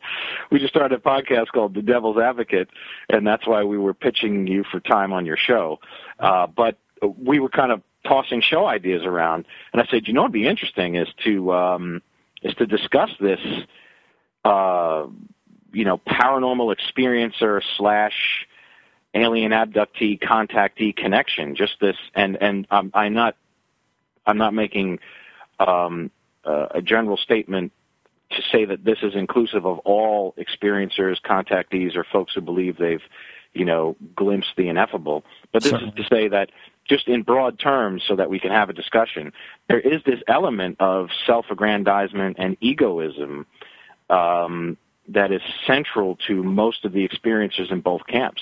We just started a podcast called The Devil's Advocate, and that's why we were pitching you for time on your show. Uh, but we were kind of tossing show ideas around, and I said, you know what'd be interesting is to, um, is to discuss this, uh, you know, paranormal experiencer slash alien abductee contactee connection, just this, and and um, I'm not, I'm not making um, uh, a general statement to say that this is inclusive of all experiencers, contactees, or folks who believe they've, you know, glimpsed the ineffable. But this Sorry. is to say that, just in broad terms, so that we can have a discussion, there is this element of self-aggrandizement and egoism um, that is central to most of the experiencers in both camps.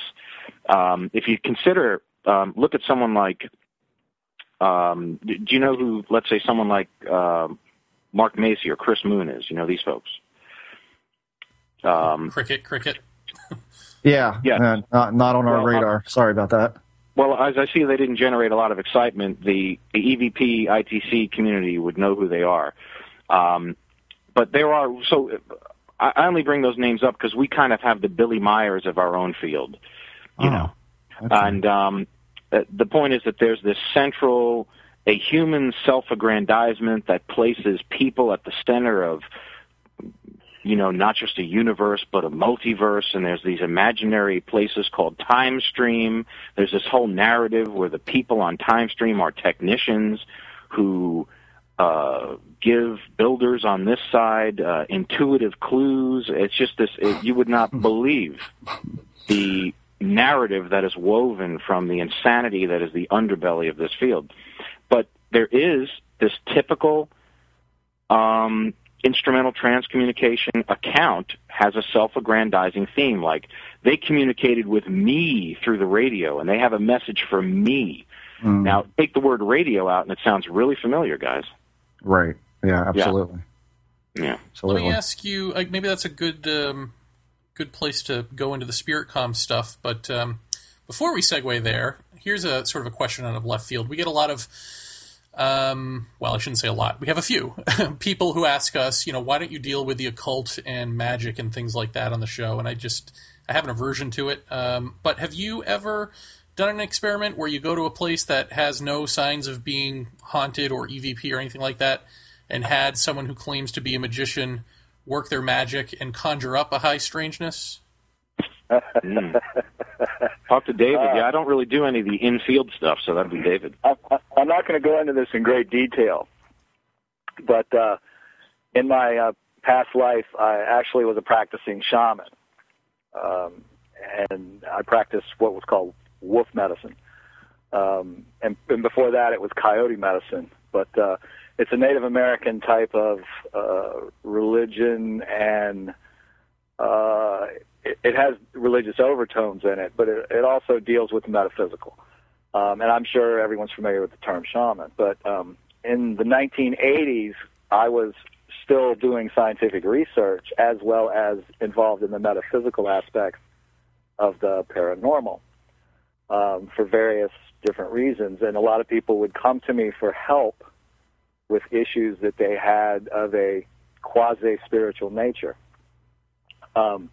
Um, if you consider, um, look at someone like, um, do you know who, let's say someone like uh, Mark Nesbitt or Chris Moon is? You know these folks. Um, cricket, cricket. yeah, yeah. Uh, not, not on our well, radar. Um, Sorry about that. Well, as I see, they didn't generate a lot of excitement. The, the E V P, I T C community would know who they are. Um, but there are, so I, I only bring those names up because we kind of have the Billy Myers of our own field. You know, oh, okay. and um, the point is that there's this central, a human self-aggrandizement that places people at the center of, you know, not just a universe, but a multiverse. And there's these imaginary places called Time Stream. There's this whole narrative where the people on Time Stream are technicians who uh, give builders on this side uh, intuitive clues. It's just this, it, you would not believe the narrative that is woven from the insanity that is the underbelly of this field. But there is this typical um, instrumental transcommunication account has a self-aggrandizing theme, like they communicated with me through the radio and they have a message for me. Mm. Now, take the word radio out and it sounds really familiar, guys. Right. Yeah, absolutely. Yeah. yeah. Absolutely. Let me ask you, like, maybe that's a good um, good place to go into the Spiricom stuff, but um, before we segue there, here's a sort of a question out of left field. We get a lot of, um, well, I shouldn't say a lot. We have a few people who ask us, you know, why don't you deal with the occult and magic and things like that on the show? And I just, I have an aversion to it. Um, but have you ever done an experiment where you go to a place that has no signs of being haunted or E V P or anything like that, and had someone who claims to be a magician work their magic and conjure up a high strangeness? Mm. Talk to David. Uh, yeah, I don't really do any of the in-field stuff, so that'd be David. I, I, I'm not going to go into this in great detail, but uh, in my uh, past life, I actually was a practicing shaman, um, and I practiced what was called wolf medicine, um, and, and before that it was coyote medicine, but uh, it's a Native American type of uh, religion, and uh, it, it has religious overtones in it, but it, it also deals with metaphysical, um, and I'm sure everyone's familiar with the term shaman, but um, in the nineteen eighties I was still doing scientific research as well as involved in the metaphysical aspects of the paranormal. Um, for various different reasons, and a lot of people would come to me for help with issues that they had of a quasi-spiritual nature. Um,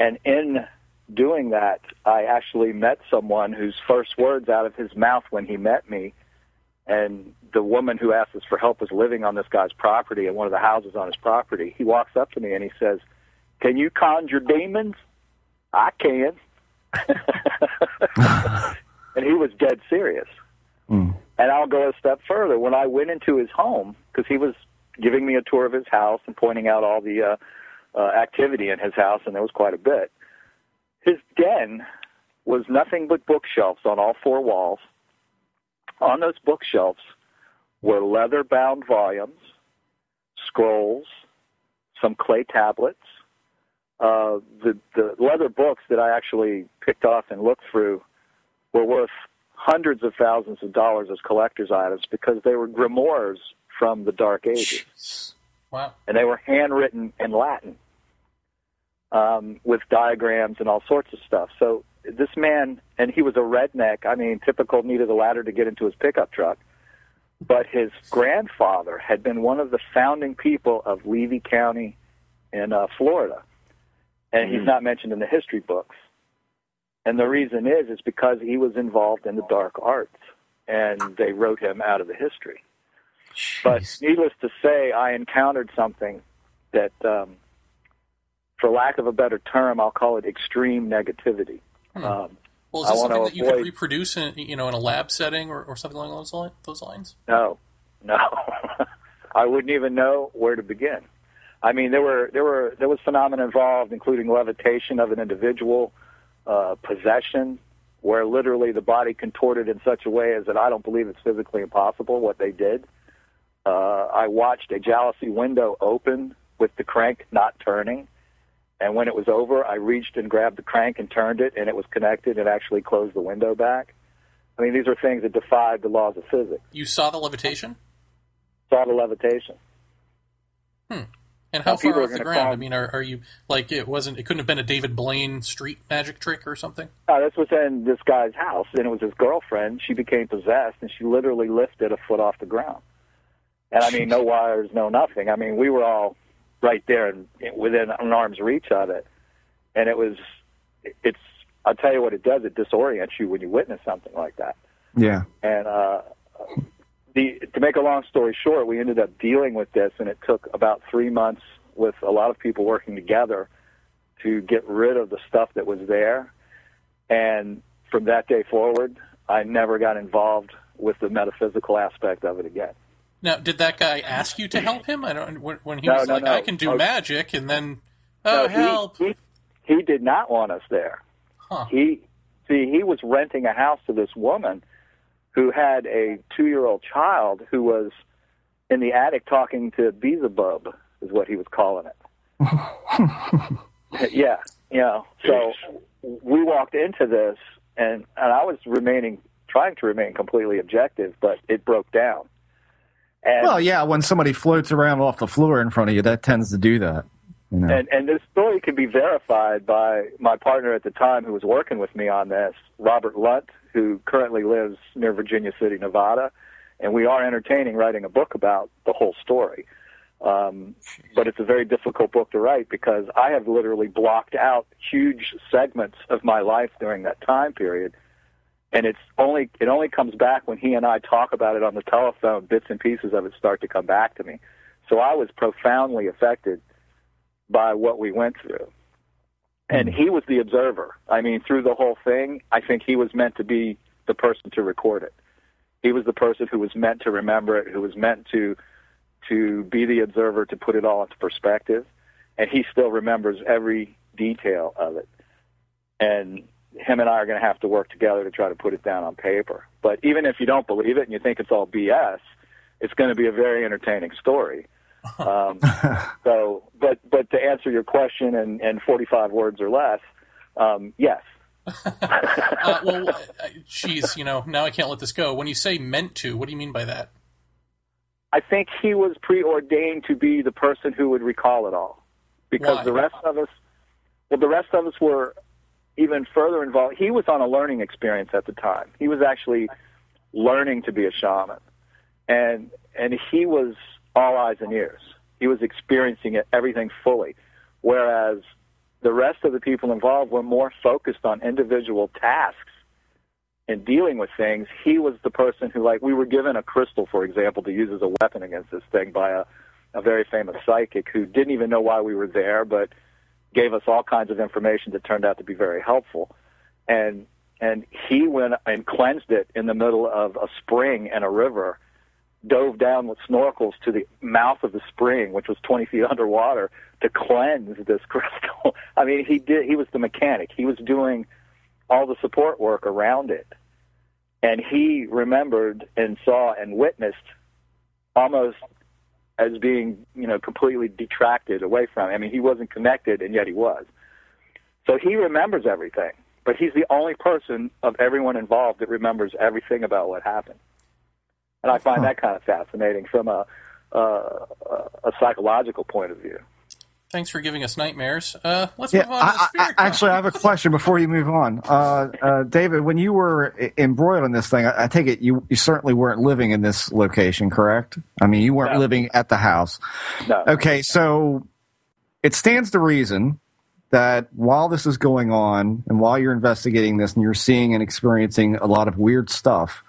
and in doing that, I actually met someone whose first words out of his mouth when he met me, and the woman who asked us for help was living on this guy's property, in one of the houses on his property. He walks up to me and he says, "Can you conjure demons?" "I can." And he was dead serious. Mm. And I'll go a step further. When I went into his home, because he was giving me a tour of his house and pointing out all the uh, uh, activity in his house, and there was quite a bit, his den was nothing but bookshelves on all four walls. On those bookshelves were leather-bound volumes, scrolls, some clay tablets. Uh, the, the leather books that I actually picked off and looked through were worth hundreds of thousands of dollars as collector's items because they were grimoires from the Dark Ages. Wow. And they were handwritten in Latin um, with diagrams and all sorts of stuff. So this man, and he was a redneck, I mean, typical, needed a ladder to get into his pickup truck, but his grandfather had been one of the founding people of Levy County in uh, Florida. And he's not mentioned in the history books. And the reason is, is because he was involved in the dark arts, and they wrote him out of the history. Jeez. But needless to say, I encountered something that, um, for lack of a better term, I'll call it extreme negativity. Hmm. Um, well, is this something that you avoid... could reproduce in, you know, in a lab setting or, or something along those, those lines? No, no. I wouldn't even know where to begin. I mean, there were there were there was phenomena involved, including levitation of an individual, uh, possession, where literally the body contorted in such a way as that I don't believe it's physically impossible what they did. Uh, I watched a jealousy window open with the crank not turning, and when it was over, I reached and grabbed the crank and turned it, and it was connected and actually closed the window back. I mean, these are things that defied the laws of physics. You saw the levitation? Saw the levitation. Hmm. And how far off the ground? I mean, are, are you, like, it wasn't, it couldn't have been a David Blaine street magic trick or something? No, this was in this guy's house, and it was his girlfriend. She became possessed, and she literally lifted a foot off the ground. And, I mean, no wires, no nothing. I mean, we were all right there and within an arm's reach of it. And it was, it's, I'll tell you what it does, it disorients you when you witness something like that. Yeah. And, uh... The, to make a long story short, we ended up dealing with this, and it took about three months with a lot of people working together to get rid of the stuff that was there. And from that day forward, I never got involved with the metaphysical aspect of it again. Now, did that guy ask you to help him? I don't. When he no, was no, like, no. I can do no. magic, and then, oh, no, help. He, he, he did not want us there. Huh. He see, he was renting a house to this woman who had a two-year-old child who was in the attic talking to Beelzebub, is what he was calling it. yeah, you know, so we walked into this, and, and I was remaining, trying to remain completely objective, but it broke down. And, well, yeah, when somebody floats around off the floor in front of you, that tends to do that. You know? And, and this story could be verified by my partner at the time who was working with me on this, Robert Lunt, who currently lives near Virginia City, Nevada, and we are entertaining writing a book about the whole story. Um, but it's a very difficult book to write because I have literally blocked out huge segments of my life during that time period, and it's only it only comes back when he and I talk about it on the telephone. Bits and pieces of it start to come back to me. So I was profoundly affected by what we went through. And he was the observer. I mean, through the whole thing, I think he was meant to be the person to record it. He was the person who was meant to remember it, who was meant to to be the observer, to put it all into perspective. And he still remembers every detail of it. And him and I are going to have to work together to try to put it down on paper. But even if you don't believe it and you think it's all B S, it's going to be a very entertaining story. um, so, but, but to answer your question in, in forty-five words or less, um, yes. uh, well, geez, you know, now I can't let this go. When you say meant to, what do you mean by that? I think he was preordained to be the person who would recall it all, because Why? the rest of us, well, the rest of us were even further involved. He was on a learning experience at the time. He was actually learning to be a shaman, and, and he was all eyes and ears. He was experiencing it, everything fully, whereas the rest of the people involved were more focused on individual tasks and dealing with things. He was the person who, like, we were given a crystal, for example, to use as a weapon against this thing by a, a very famous psychic who didn't even know why we were there, but gave us all kinds of information that turned out to be very helpful. And, and he went and cleansed it in the middle of a spring and a river, dove down with snorkels to the mouth of the spring, which was twenty feet underwater, to cleanse this crystal. I mean, he did. He was the mechanic. He was doing all the support work around it. And he remembered and saw and witnessed almost as being, you know, completely detracted away from it. I mean, he wasn't connected, and yet he was. So he remembers everything, but he's the only person of everyone involved that remembers everything about what happened. And I find that kind of fascinating from a, uh, a psychological point of view. Thanks for giving us nightmares. Uh, let's yeah, move on I, to Spiricom. Actually, I have a question before you move on. Uh, uh, David, when you were embroiled in this thing, I, I take it you, you certainly weren't living in this location, correct? I mean, you weren't no. living at the house. No. Okay, so it stands to reason that while this is going on and while you're investigating this and you're seeing and experiencing a lot of weird stuff,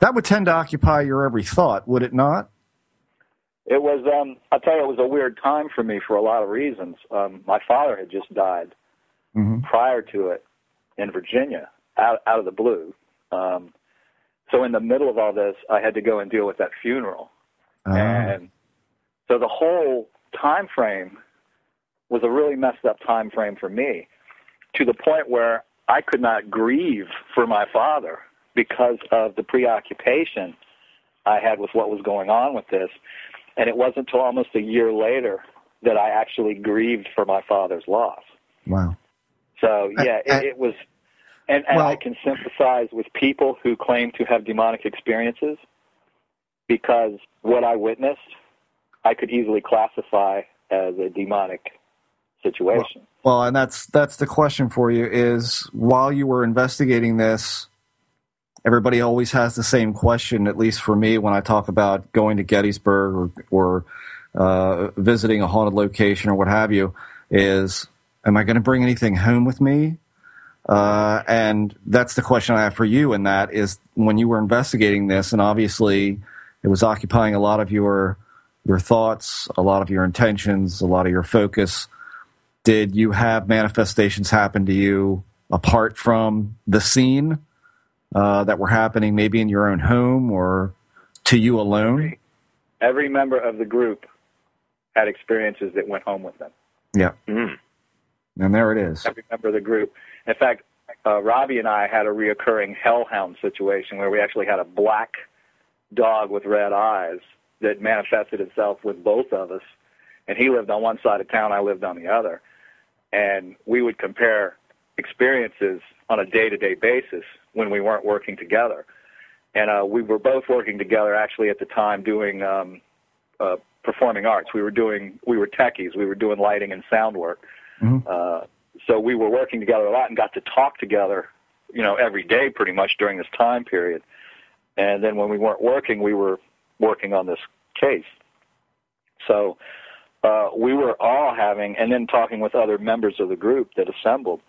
that would tend to occupy your every thought, would it not? It was, um, I'll tell you, it was a weird time for me for a lot of reasons. Um, my father had just died mm-hmm. prior to it in Virginia, out, out of the blue. Um, so in the middle of all this, I had to go and deal with that funeral. Uh-huh. And so the whole time frame was a really messed up time frame for me, to the point where I could not grieve for my father, because of the preoccupation I had with what was going on with this. And it wasn't until almost a year later that I actually grieved for my father's loss. Wow. So, yeah, I, I, it, it was, and, and well, I can sympathize with people who claim to have demonic experiences, because what I witnessed, I could easily classify as a demonic situation. Well, well, and that's that's the question for you is, while you were investigating this, everybody always has the same question, at least for me, when I talk about going to Gettysburg or, or uh, visiting a haunted location or what have you, is, am I going to bring anything home with me? Uh, and that's the question I have for you, and that is, when you were investigating this, and obviously it was occupying a lot of your your thoughts, a lot of your intentions, a lot of your focus, did you have manifestations happen to you apart from the scene? Uh, that were happening maybe in your own home or to you alone? every member of the group had experiences that went home with them. Yeah. Mm. And there it is. Every member of the group. In fact, uh, Robbie and I had a reoccurring hellhound situation where we actually had a black dog with red eyes that manifested itself with both of us. And he lived on one side of town, I lived on the other. And we would compare experiences on a day-to-day basis when we weren't working together. And uh, we were both working together actually at the time doing um, uh, performing arts. We were doing, we were techies. We were doing lighting and sound work. Mm-hmm. Uh, so we were working together a lot and got to talk together, you know, every day pretty much during this time period. And then when we weren't working, we were working on this case. So uh, we were all having, and then talking with other members of the group that assembled,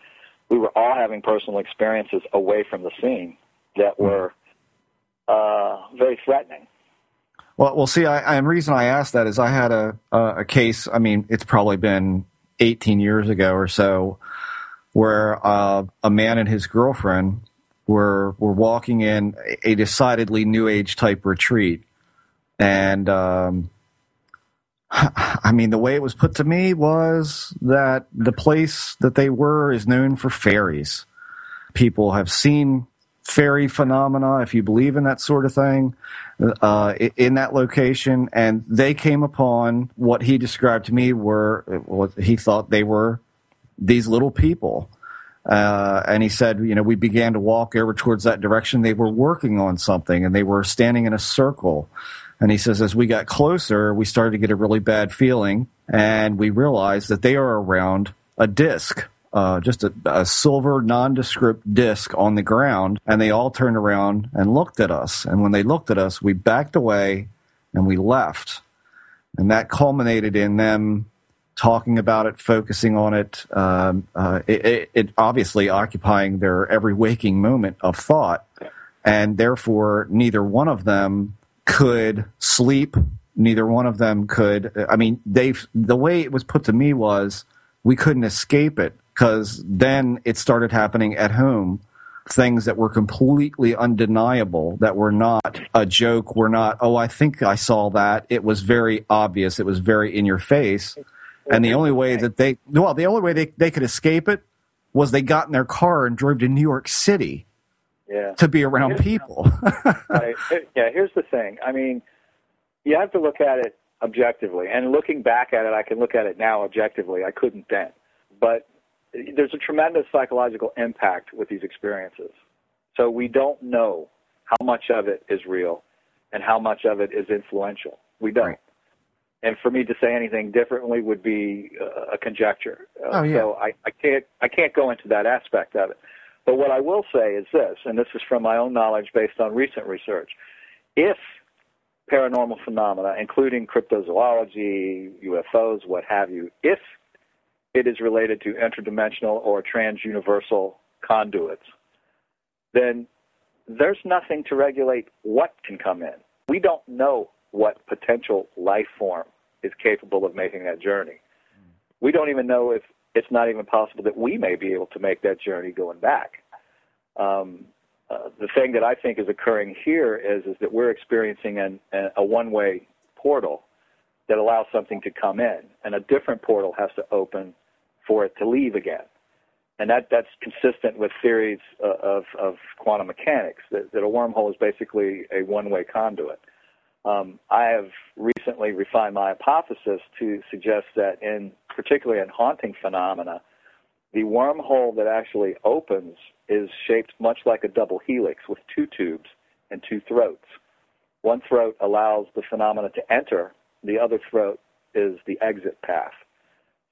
we were all having personal experiences away from the scene that were uh, very threatening. Well, well, see, I, I, and the reason I asked that is I had a, a case, I mean, it's probably been eighteen years ago or so, where uh, a man and his girlfriend were were walking in a decidedly New Age type retreat. And um, I mean, the way it was put to me was that the place that they were is known for fairies. People have seen fairy phenomena, if you believe in that sort of thing, uh, in that location. And they came upon what he described to me were what he thought they were these little people. Uh, and he said, you know, we began to walk over towards that direction. They were working on something and they were standing in a circle. And he says, as we got closer, we started to get a really bad feeling. And we realized that they are around a disc, uh, just a, a silver nondescript disc on the ground. And they all turned around and looked at us. And when they looked at us, we backed away and we left. And that culminated in them talking about it, focusing on it, um, uh, it, it, it obviously occupying their every waking moment of thought. And therefore, neither one of them could sleep. Neither one of them could. I mean, they've, the way it was put to me was we couldn't escape it, because then it started happening at home. Things that were completely undeniable, that were not a joke, were not, oh, I think I saw that. It was very obvious. It was very in your face. And the only way that they, well, the only way they, they could escape it was they got in their car and drove to New York City yeah. to be around here's, people. Right. Yeah, here's the thing. I mean, you have to look at it objectively. And looking back at it, I can look at it now objectively. I couldn't then. But there's a tremendous psychological impact with these experiences. So we don't know how much of it is real and how much of it is influential. We don't. Right. And for me to say anything differently would be uh, a conjecture. Uh, oh, yeah. So I, I can't I can't go into that aspect of it. But what I will say is this, and this is from my own knowledge based on recent research. If paranormal phenomena, including cryptozoology, U F Os, what have you, if it is related to interdimensional or transuniversal conduits, then there's nothing to regulate what can come in. We don't know what potential life form is capable of making that journey. We don't even know if it's not even possible that we may be able to make that journey going back. Um, uh, the thing that I think is occurring here is, is that we're experiencing an, a one-way portal that allows something to come in, and a different portal has to open for it to leave again. And that, that's consistent with theories uh, of, of quantum mechanics, that, that a wormhole is basically a one-way conduit. Um, I have recently refined my hypothesis to suggest that, in particularly in haunting phenomena, the wormhole that actually opens is shaped much like a double helix with two tubes and two throats. One throat allows the phenomena to enter. The other throat is the exit path.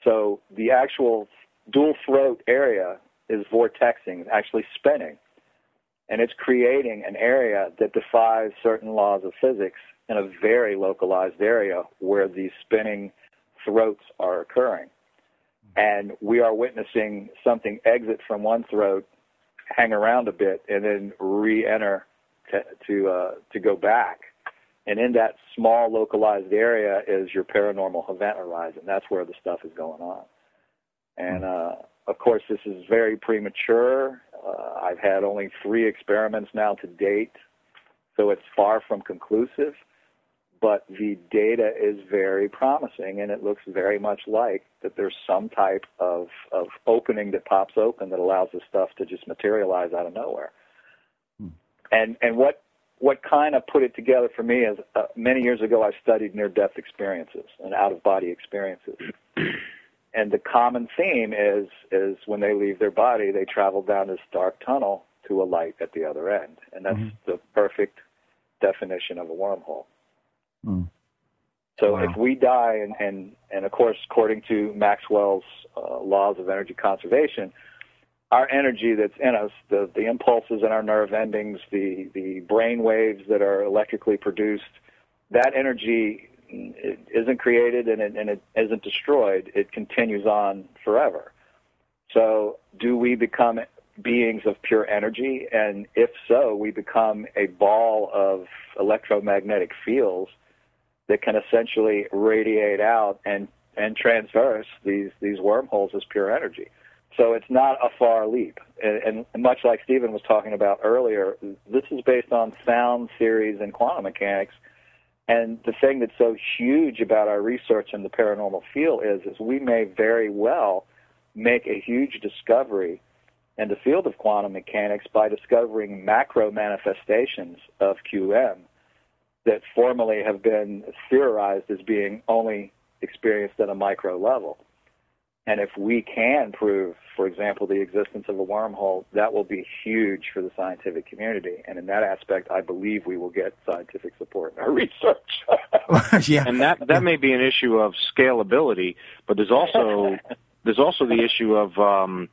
So the actual dual throat area is vortexing, actually spinning, and it's creating an area that defies certain laws of physics in a very localized area where these spinning throats are occurring. And we are witnessing something exit from one throat, hang around a bit, and then re-enter to to, uh, to go back. And in that small localized area is your paranormal event horizon. That's where the stuff is going on. And, uh, of course, this is very premature. Uh, I've had only three experiments now to date, so it's far from conclusive. but the data is very promising, and it looks very much like that there's some type of, of opening that pops open that allows the stuff to just materialize out of nowhere. Hmm. And and what what kind of put it together for me is uh, many years ago I studied near-death experiences and out-of-body experiences. And the common theme is is when they leave their body, they travel down this dark tunnel to a light at the other end. And that's mm-hmm. the perfect definition of a wormhole. Mm. So wow. if we die, and, and, and of course, according to Maxwell's uh, laws of energy conservation, our energy that's in us, the, the impulses in our nerve endings, the, the brain waves that are electrically produced, that energy it isn't created and it, and it isn't destroyed. It continues on forever. So do we become beings of pure energy? And if so, we become a ball of electromagnetic fields that can essentially radiate out and, and transverse these, these wormholes as pure energy. So it's not a far leap. And, and much like Stephen was talking about earlier, this is based on sound theories and quantum mechanics. And the thing that's so huge about our research in the paranormal field is, is we may very well make a huge discovery in the field of quantum mechanics by discovering macro manifestations of Q M that formerly have been theorized as being only experienced at a micro level. And if we can prove, for example, the existence of a wormhole, that will be huge for the scientific community. And in that aspect, I believe we will get scientific support in our research. yeah. And that, that may be an issue of scalability, but there's also there's also the issue of um,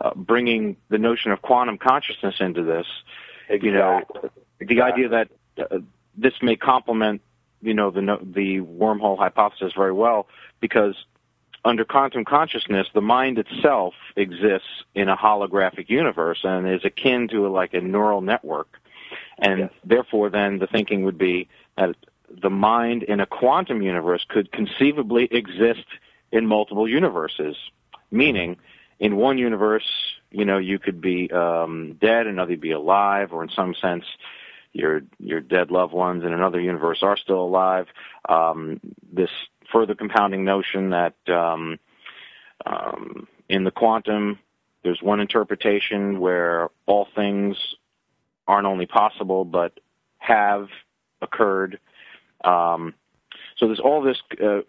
uh, bringing the notion of quantum consciousness into this. Exactly. You know, the exactly. idea that uh, this may complement, you know, the the wormhole hypothesis very well, because under quantum consciousness, the mind itself exists in a holographic universe and is akin to like a neural network. And yes. therefore, then, the thinking would be that the mind in a quantum universe could conceivably exist in multiple universes, meaning in one universe, you know, you could be um, dead, another you'd be alive, or in some sense, your your dead loved ones in another universe are still alive. Um, this further compounding notion that um, um, in the quantum, there's one interpretation where all things aren't only possible but have occurred. Um, so there's all this uh,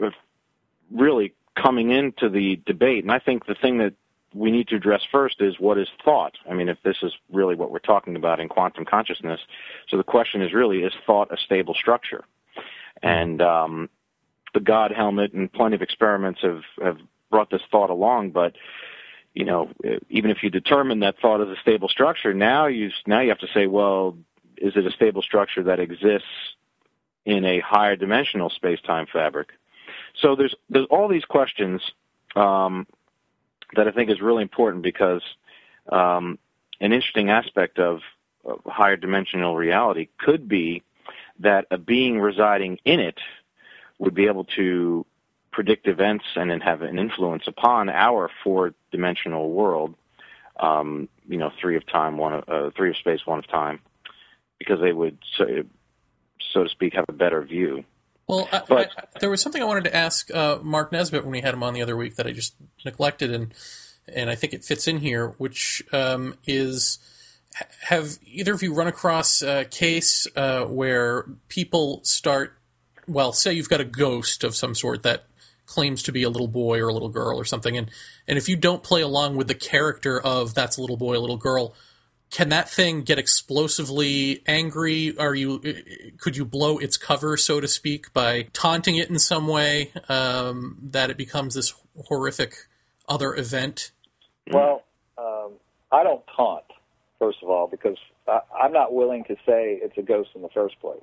really coming into the debate, and I think the thing that we need to address first is what is thought. I mean, if this is really what we're talking about in quantum consciousness, so the question is really, is thought a stable structure? And um, the God helmet and plenty of experiments have, have brought this thought along, but, you know, even if you determine that thought is a stable structure, now you, now you have to say, well, is it a stable structure that exists in a higher dimensional space-time fabric? So there's, there's all these questions um, that I think is really important, because um, an interesting aspect of, of higher dimensional reality could be that a being residing in it would be able to predict events and then have an influence upon our four-dimensional world, um, you know, three of time, one of, uh, three of space, one of time, because they would, so, so to speak, have a better view. Well, I, but, I, I, there was something I wanted to ask uh, Mark Nesbitt when we had him on the other week that I just neglected, and and I think it fits in here, which um, is, have either of you run across a case uh, where people start, well, say you've got a ghost of some sort that claims to be a little boy or a little girl or something, and, and if you don't play along with the character of that's a little boy, a little girl, can that thing get explosively angry? Are you, could you blow its cover, so to speak, by taunting it in some way, um, that it becomes this horrific other event? Well, um, I don't taunt, first of all, because I, I'm not willing to say it's a ghost in the first place.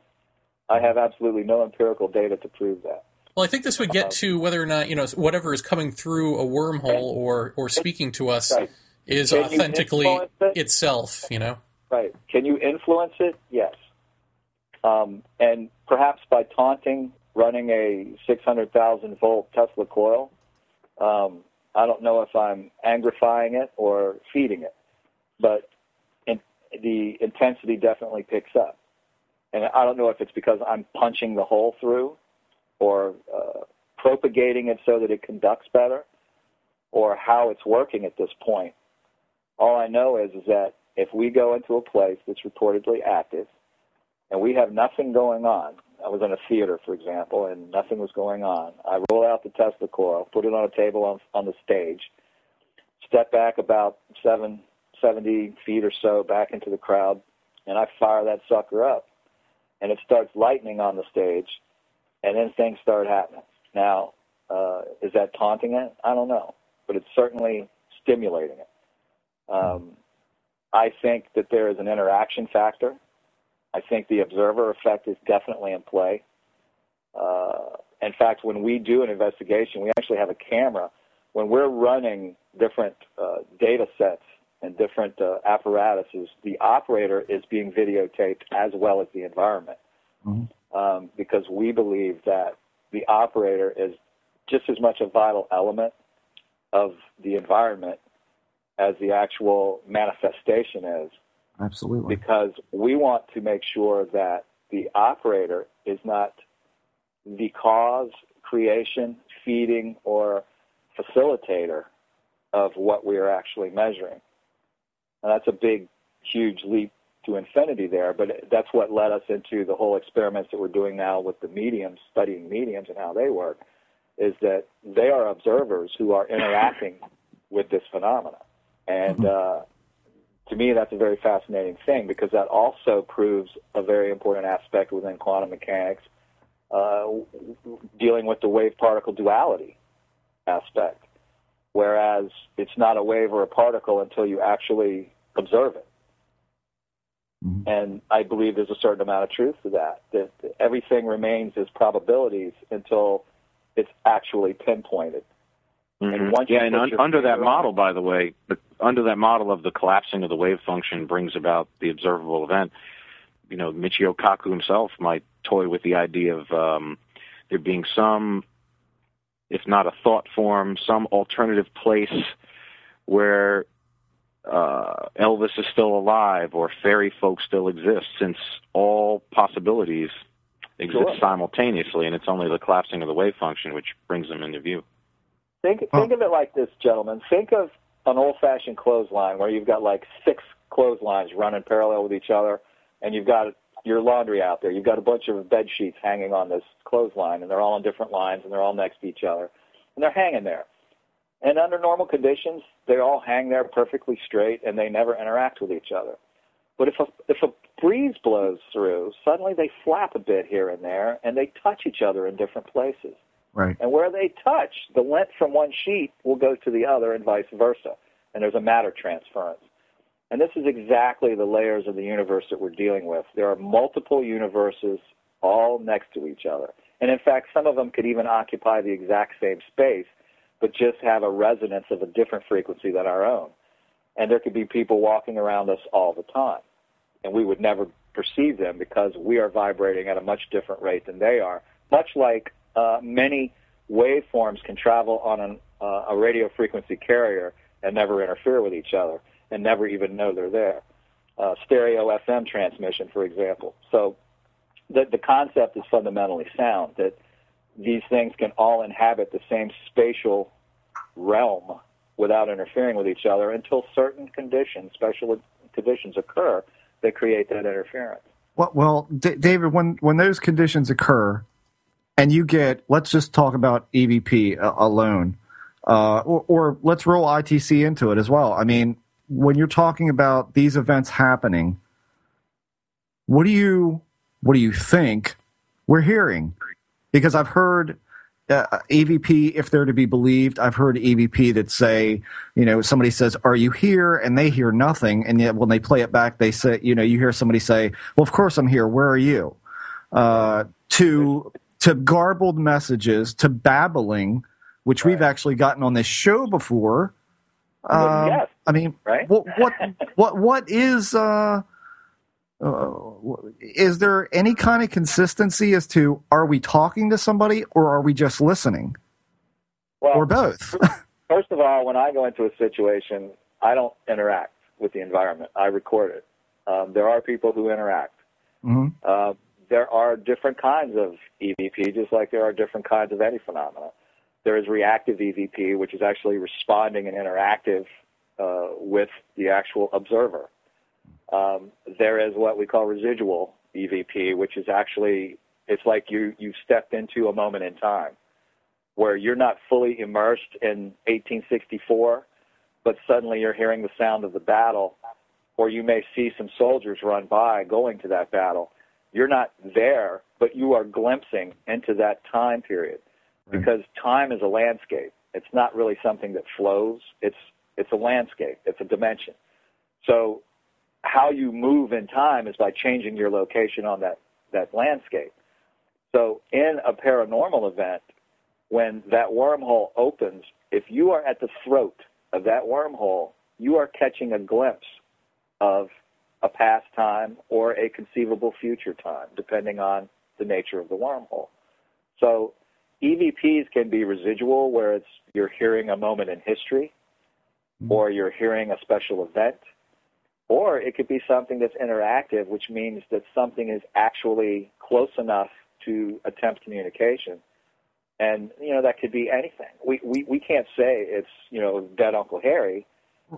I have absolutely no empirical data to prove that. Well, I think this would get to whether or not, you know, whatever is coming through a wormhole or, or speaking to us right. is Can authentically it? itself, you know? Right. Can you influence it? Yes. Um, and perhaps by taunting, running a six hundred thousand volt Tesla coil, um, I don't know if I'm angrifying it or feeding it, but in, the intensity definitely picks up. and I don't know if it's because I'm punching the hole through or uh, propagating it so that it conducts better or how it's working at this point. All I know is, is that if we go into a place that's reportedly active and we have nothing going on, I was in a theater, for example, and nothing was going on. I roll out the Tesla coil, put it on a table on, on the stage, step back about seven, seventy feet or so back into the crowd, and I fire that sucker up. And it starts lightning on the stage, and then things start happening. Now, uh, is that taunting it? I don't know, but it's certainly stimulating it. Um, I think that there is an interaction factor. I think the observer effect is definitely in play. Uh, in fact, when we do an investigation, we actually have a camera. When we're running different uh, data sets and different uh, apparatuses, the operator is being videotaped as well as the environment, mm-hmm. um, because we believe that the operator is just as much a vital element of the environment as the actual manifestation is. Absolutely. Because we want to make sure that the operator is not the cause, creation, feeding, or facilitator of what we are actually measuring. And that's a big, huge leap to infinity there, but that's what led us into the whole experiments that we're doing now with the mediums, studying mediums and how they work, is that they are observers who are interacting with this phenomena. And, mm-hmm. uh, to me, that's a very fascinating thing, because that also proves a very important aspect within quantum mechanics, uh, dealing with the wave-particle duality aspect, whereas it's not a wave or a particle until you actually observe it. Mm-hmm. And I believe there's a certain amount of truth to that, that everything remains as probabilities until it's actually pinpointed. Mm-hmm. And once yeah, and un under that model, by the way, but under that model of the collapsing of the wave function brings about the observable event, you know, Michio Kaku himself might toy with the idea of um, there being some, if not a thought form, some alternative place where uh, Elvis is still alive or fairy folk still exist, since all possibilities exist sure. simultaneously, and it's only the collapsing of the wave function which brings them into view. Think, think of it like this, gentlemen. Think of an old-fashioned clothesline where you've got like six clotheslines running parallel with each other, and you've got your laundry out there. You've got a bunch of bed sheets hanging on this clothesline, and they're all on different lines, and they're all next to each other, and they're hanging there. And under normal conditions, they all hang there perfectly straight, and they never interact with each other. But if a, if a breeze blows through, suddenly they flap a bit here and there, and they touch each other in different places. Right. And where they touch, the length from one sheet will go to the other and vice versa, and there's a matter transference. And this is exactly the layers of the universe that we're dealing with. There are multiple universes all next to each other. And, in fact, some of them could even occupy the exact same space but just have a resonance of a different frequency than our own. And there could be people walking around us all the time, and we would never perceive them because we are vibrating at a much different rate than they are, much like Uh, many waveforms can travel on an, uh, a radio frequency carrier and never interfere with each other and never even know they're there. Uh, stereo F M transmission, for example. So the, the concept is fundamentally sound, that these things can all inhabit the same spatial realm without interfering with each other until certain conditions, special conditions occur that create that interference. Well, well D- David, when, when those conditions occur, and you get, let's just talk about E V P alone, uh, or, or let's roll I T C into it as well. I mean, when you're talking about these events happening, what do you what do you think we're hearing? Because I've heard uh, E V P, if they're to be believed, I've heard E V P that say, you know, somebody says, "Are you here?" and they hear nothing, and yet when they play it back, they say, you know, you hear somebody say, "Well, of course I'm here. Where are you?" Uh, to to garbled messages, to babbling, which right. we've actually gotten on this show before. Um, yes. I mean, right? what, what, what, what is, uh, uh, is there any kind of consistency as to, are we talking to somebody or are we just listening? Well, or both? First of all, when I go into a situation, I don't interact with the environment. I record it. Um, there are people who interact. Mm-hmm. uh, there are different kinds of E V P, just like there are different kinds of any phenomena. There is reactive E V P, which is actually responding and interactive uh, with the actual observer. Um, there is what we call residual E V P, which is actually, it's like you, you've stepped into a moment in time where you're not fully immersed in eighteen sixty-four, but suddenly you're hearing the sound of the battle, or you may see some soldiers run by going to that battle. You're not there, but you are glimpsing into that time period, right? Because time is a landscape. It's not really something that flows. It's, it's a landscape. It's a dimension. So how you move in time is by changing your location on that, that landscape. So in a paranormal event, when that wormhole opens, if you are at the throat of that wormhole, you are catching a glimpse of a past time or a conceivable future time, depending on the nature of the wormhole. So E V Ps can be residual, where it's you're hearing a moment in history, or you're hearing a special event, or it could be something that's interactive, which means that something is actually close enough to attempt communication. And, you know, that could be anything. We, we, we can't say it's, you know, dead Uncle Harry.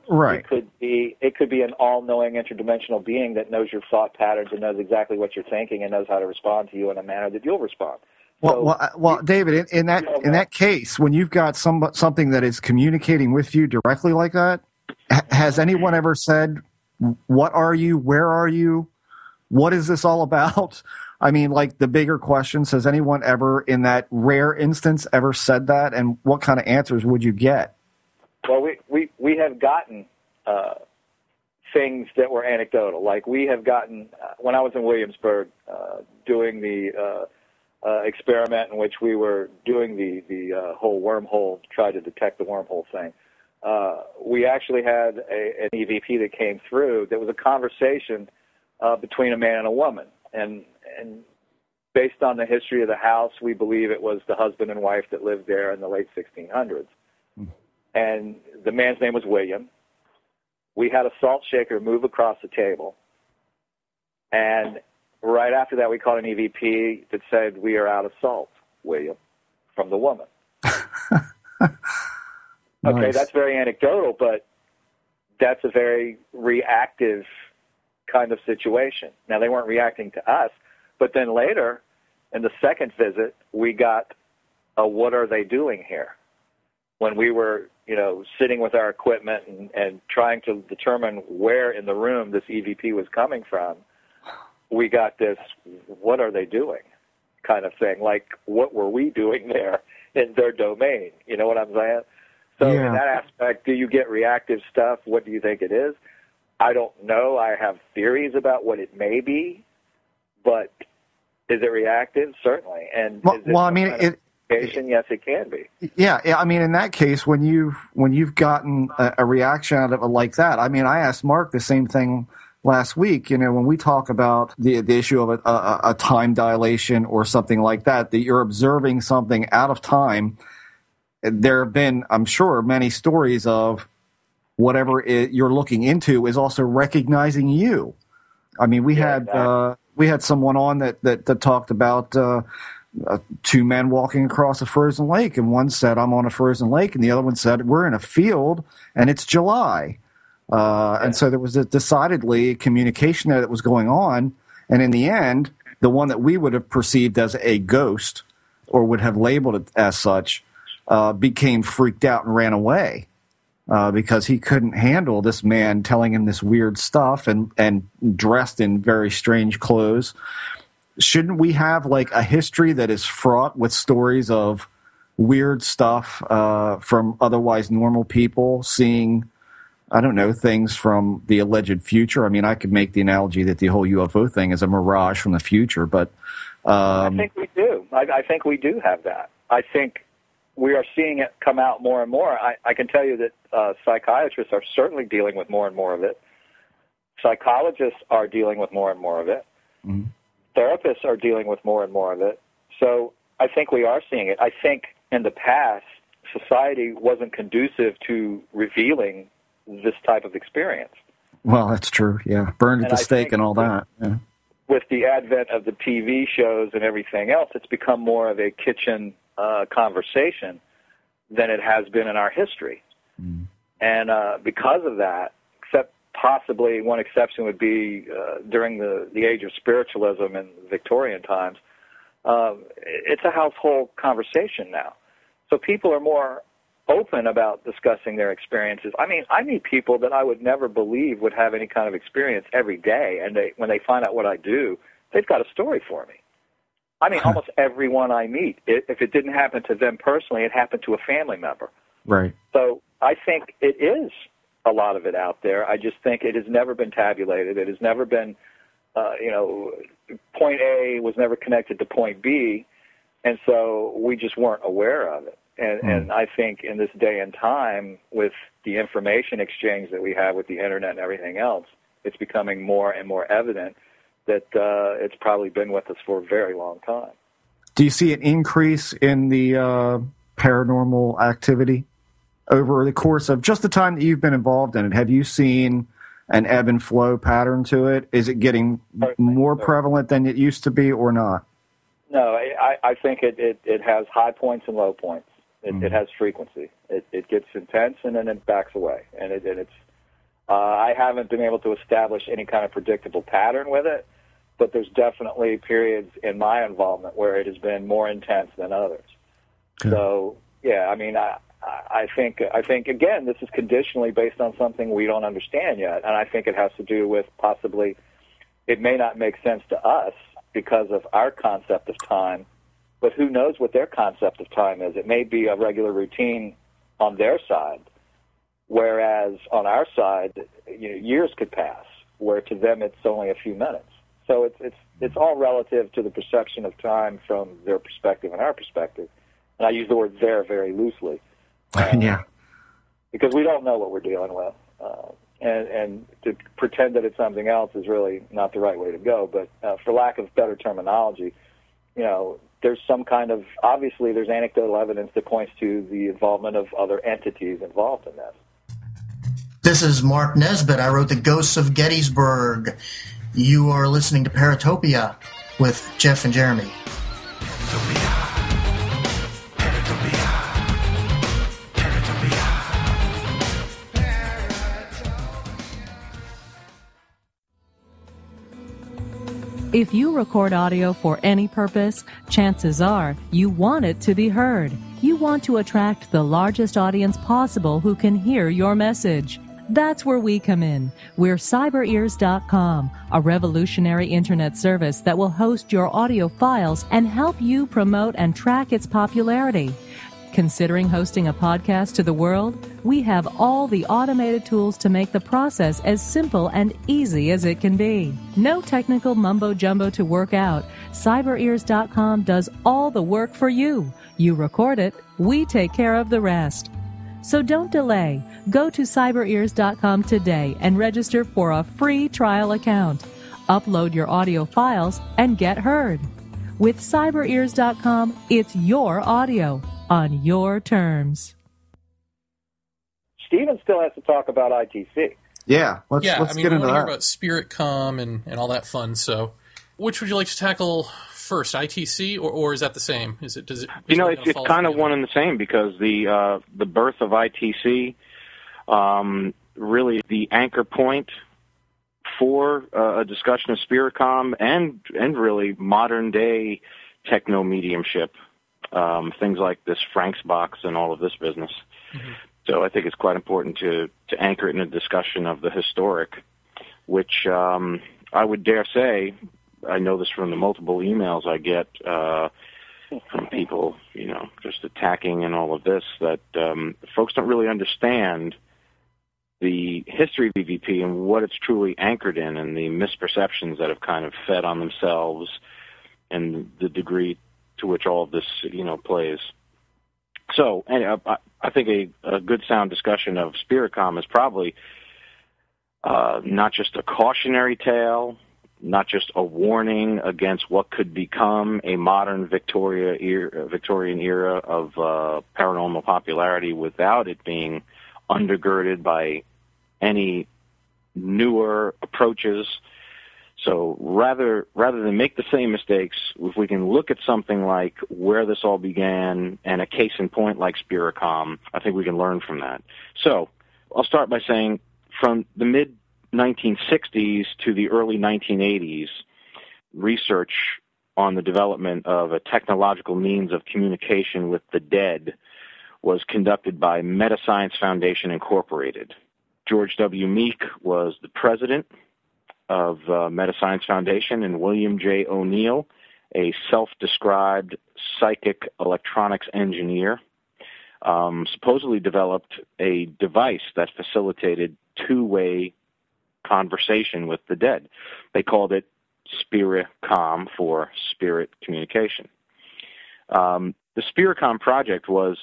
Right. It could be, it could be an all-knowing interdimensional being that knows your thought patterns and knows exactly what you're thinking and knows how to respond to you in a manner that you'll respond. Well, so, well, well, David, in, in that, you know, in that case, when you've got some, something that is communicating with you directly like that, has anyone ever said, what are you? Where are you? What is this all about? I mean, like the bigger questions, has anyone ever in that rare instance ever said that? And what kind of answers would you get? Well, we, we, we have gotten uh, things that were anecdotal. Like we have gotten, uh, when I was in Williamsburg uh, doing the uh, uh, experiment in which we were doing the, the uh, whole wormhole, tried to detect the wormhole thing, uh, we actually had a, an E V P that came through that was a conversation uh, between a man and a woman. And, and based on the history of the house, we believe it was the husband and wife that lived there in the late sixteen hundreds. And the man's name was William. We had a salt shaker move across the table. And right after that, we called an E V P that said, we are out of salt, William, from the woman. Okay, nice. That's very anecdotal, but that's a very reactive kind of situation. Now, they weren't reacting to us, but then later, in the second visit, we got a what are they doing here? When we were, you know, sitting with our equipment and, and trying to determine where in the room this E V P was coming from, we got this what are they doing kind of thing, like what were we doing there in their domain? You know what I'm saying? So yeah. In that aspect, do you get reactive stuff? What do you think it is? I don't know. I have theories about what it may be, but is it reactive? Certainly. And well, is it well I mean, it, it, yes, it can be. Yeah, I mean, in that case, when you've when you've gotten a, a reaction out of it like that, I mean, I asked Mark the same thing last week. You know, when we talk about the the issue of a, a, a time dilation or something like that, that you're observing something out of time. There have been, I'm sure, many stories of whatever it, you're looking into is also recognizing you. I mean, we yeah, had exactly. uh, we had someone on that that, that talked about uh, uh, two men walking across a frozen lake, and one said, "I'm on a frozen lake," and the other one said, "We're in a field, and it's July." Uh, yeah. And so there was a decidedly communication there that was going on, and in the end, the one that we would have perceived as a ghost or would have labeled it as such. Uh, became freaked out and ran away uh, because he couldn't handle this man telling him this weird stuff and, and dressed in very strange clothes. Shouldn't we have like a history that is fraught with stories of weird stuff uh, from otherwise normal people seeing, I don't know, things from the alleged future? I mean, I could make the analogy that the whole U F O thing is a mirage from the future, but... Um, I think we do. I, I think we do have that. I think... We are seeing it come out more and more. I, I can tell you that uh, psychiatrists are certainly dealing with more and more of it. Psychologists are dealing with more and more of it. Mm-hmm. Therapists are dealing with more and more of it. So I think we are seeing it. I think in the past, society wasn't conducive to revealing this type of experience. Well, that's true, yeah. Burned at the stake and all that. Yeah. with the advent of the T V shows and everything else, it's become more of a kitchen uh, conversation than it has been in our history. Mm. And uh, because of that, except possibly one exception would be uh, during the, the age of spiritualism in Victorian times, uh, it's a household conversation now. So people are more open about discussing their experiences. I mean, I meet people that I would never believe would have any kind of experience every day, and they, when they find out what I do, they've got a story for me. I mean, almost everyone I meet, it, if it didn't happen to them personally, it happened to a family member. Right. So I think it is a lot of it out there. I just think it has never been tabulated. It has never been, uh, you know, point A was never connected to point B, and so we just weren't aware of it. And, mm. and I think in this day and time, with the information exchange that we have with the internet and everything else, it's becoming more and more evident that uh, it's probably been with us for a very long time. Do you see an increase in the uh, paranormal activity over the course of just the time that you've been involved in it? Have you seen an ebb and flow pattern to it? Is it getting more prevalent than it used to be or not? No, I, I think it, it, it has high points and low points. It, mm-hmm. it has frequency. It, it gets intense and then it backs away. And, it, and it's uh, I haven't been able to establish any kind of predictable pattern with it, but there's definitely periods in my involvement where it has been more intense than others. Okay. So, yeah, I mean, I, I think, I think again, this is conditionally based on something we don't understand yet, and I think it has to do with possibly it may not make sense to us because of our concept of time, but who knows what their concept of time is. It may be a regular routine on their side, whereas on our side, you know, years could pass, where to them it's only a few minutes. So it's it's it's all relative to the perception of time from their perspective and our perspective. And I use the word "their" very loosely. Um, yeah. Because we don't know what we're dealing with. Uh, and, and to pretend that it's something else is really not the right way to go. But uh, for lack of better terminology, you know, there's some kind of, obviously there's anecdotal evidence that points to the involvement of other entities involved in this. This is Mark Nesbitt. I wrote The Ghosts of Gettysburg. You are listening to Paratopia with Jeff and Jeremy. If you record audio for any purpose, chances are you want it to be heard. You want to attract the largest audience possible who can hear your message. That's where we come in. We're cyber ears dot com, a revolutionary internet service that will host your audio files and help you promote and track its popularity. Considering hosting a podcast to the world? We have all the automated tools to make the process as simple and easy as it can be. No technical mumbo-jumbo to work out. cyber ears dot com does all the work for you. You record it, we take care of the rest. So don't delay. Go to cyber ears dot com today and register for a free trial account. Upload your audio files and get heard. With cyber ears dot com, it's your audio, on your terms. Stephen still has to talk about I T C. Yeah, let's, yeah, let's I mean, get into that. Yeah, I want to hear about Spiricom and, and all that fun. So, which would you like to tackle first, I T C, or, or is that the same? Is it? Does it? You know, it's, it's kind of one and the same, because the uh, the birth of I T C, um, really the anchor point for uh, a discussion of Spiricom and and really modern day techno mediumship, um, things like this Frank's Box and all of this business. Mm-hmm. So I think it's quite important to, to anchor it in a discussion of the historic, which um, I would dare say, I know this from the multiple emails I get uh, from people, you know, just attacking and all of this, that um, folks don't really understand the history of E V P and what it's truly anchored in, and the misperceptions that have kind of fed on themselves, and the degree to which all of this, you know, plays. So, and I, I think a, a good sound discussion of Spiricom is probably uh, not just a cautionary tale, not just a warning against what could become a modern Victoria era, Victorian era of uh, paranormal popularity, without it being undergirded by any newer approaches. So rather rather than make the same mistakes, if we can look at something like where this all began and a case in point like Spiricom, I think we can learn from that. So I'll start by saying from the mid nineteen sixties to the early nineteen eighties, research on the development of a technological means of communication with the dead was conducted by MetaScience Foundation, Incorporated. George W Meek was the president of uh, MetaScience Foundation, and William J. O'Neill, a self-described psychic electronics engineer, um, supposedly developed a device that facilitated two-way conversation with the dead. They called it Spiricom, for spirit communication. Um, the Spiricom project was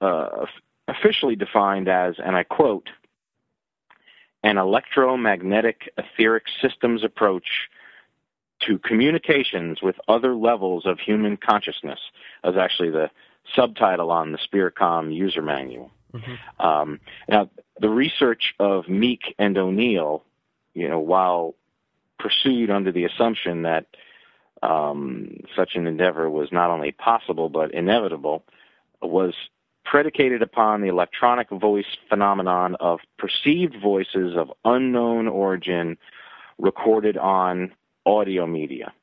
uh, officially defined as, and I quote, an electromagnetic etheric systems approach to communications with other levels of human consciousness. That was actually the subtitle on the Spiricom user manual. Mm-hmm. Um, now, the research of Meek and O'Neill, you know, while pursued under the assumption that um, such an endeavor was not only possible but inevitable, was predicated upon the electronic voice phenomenon of perceived voices of unknown origin recorded on audio media.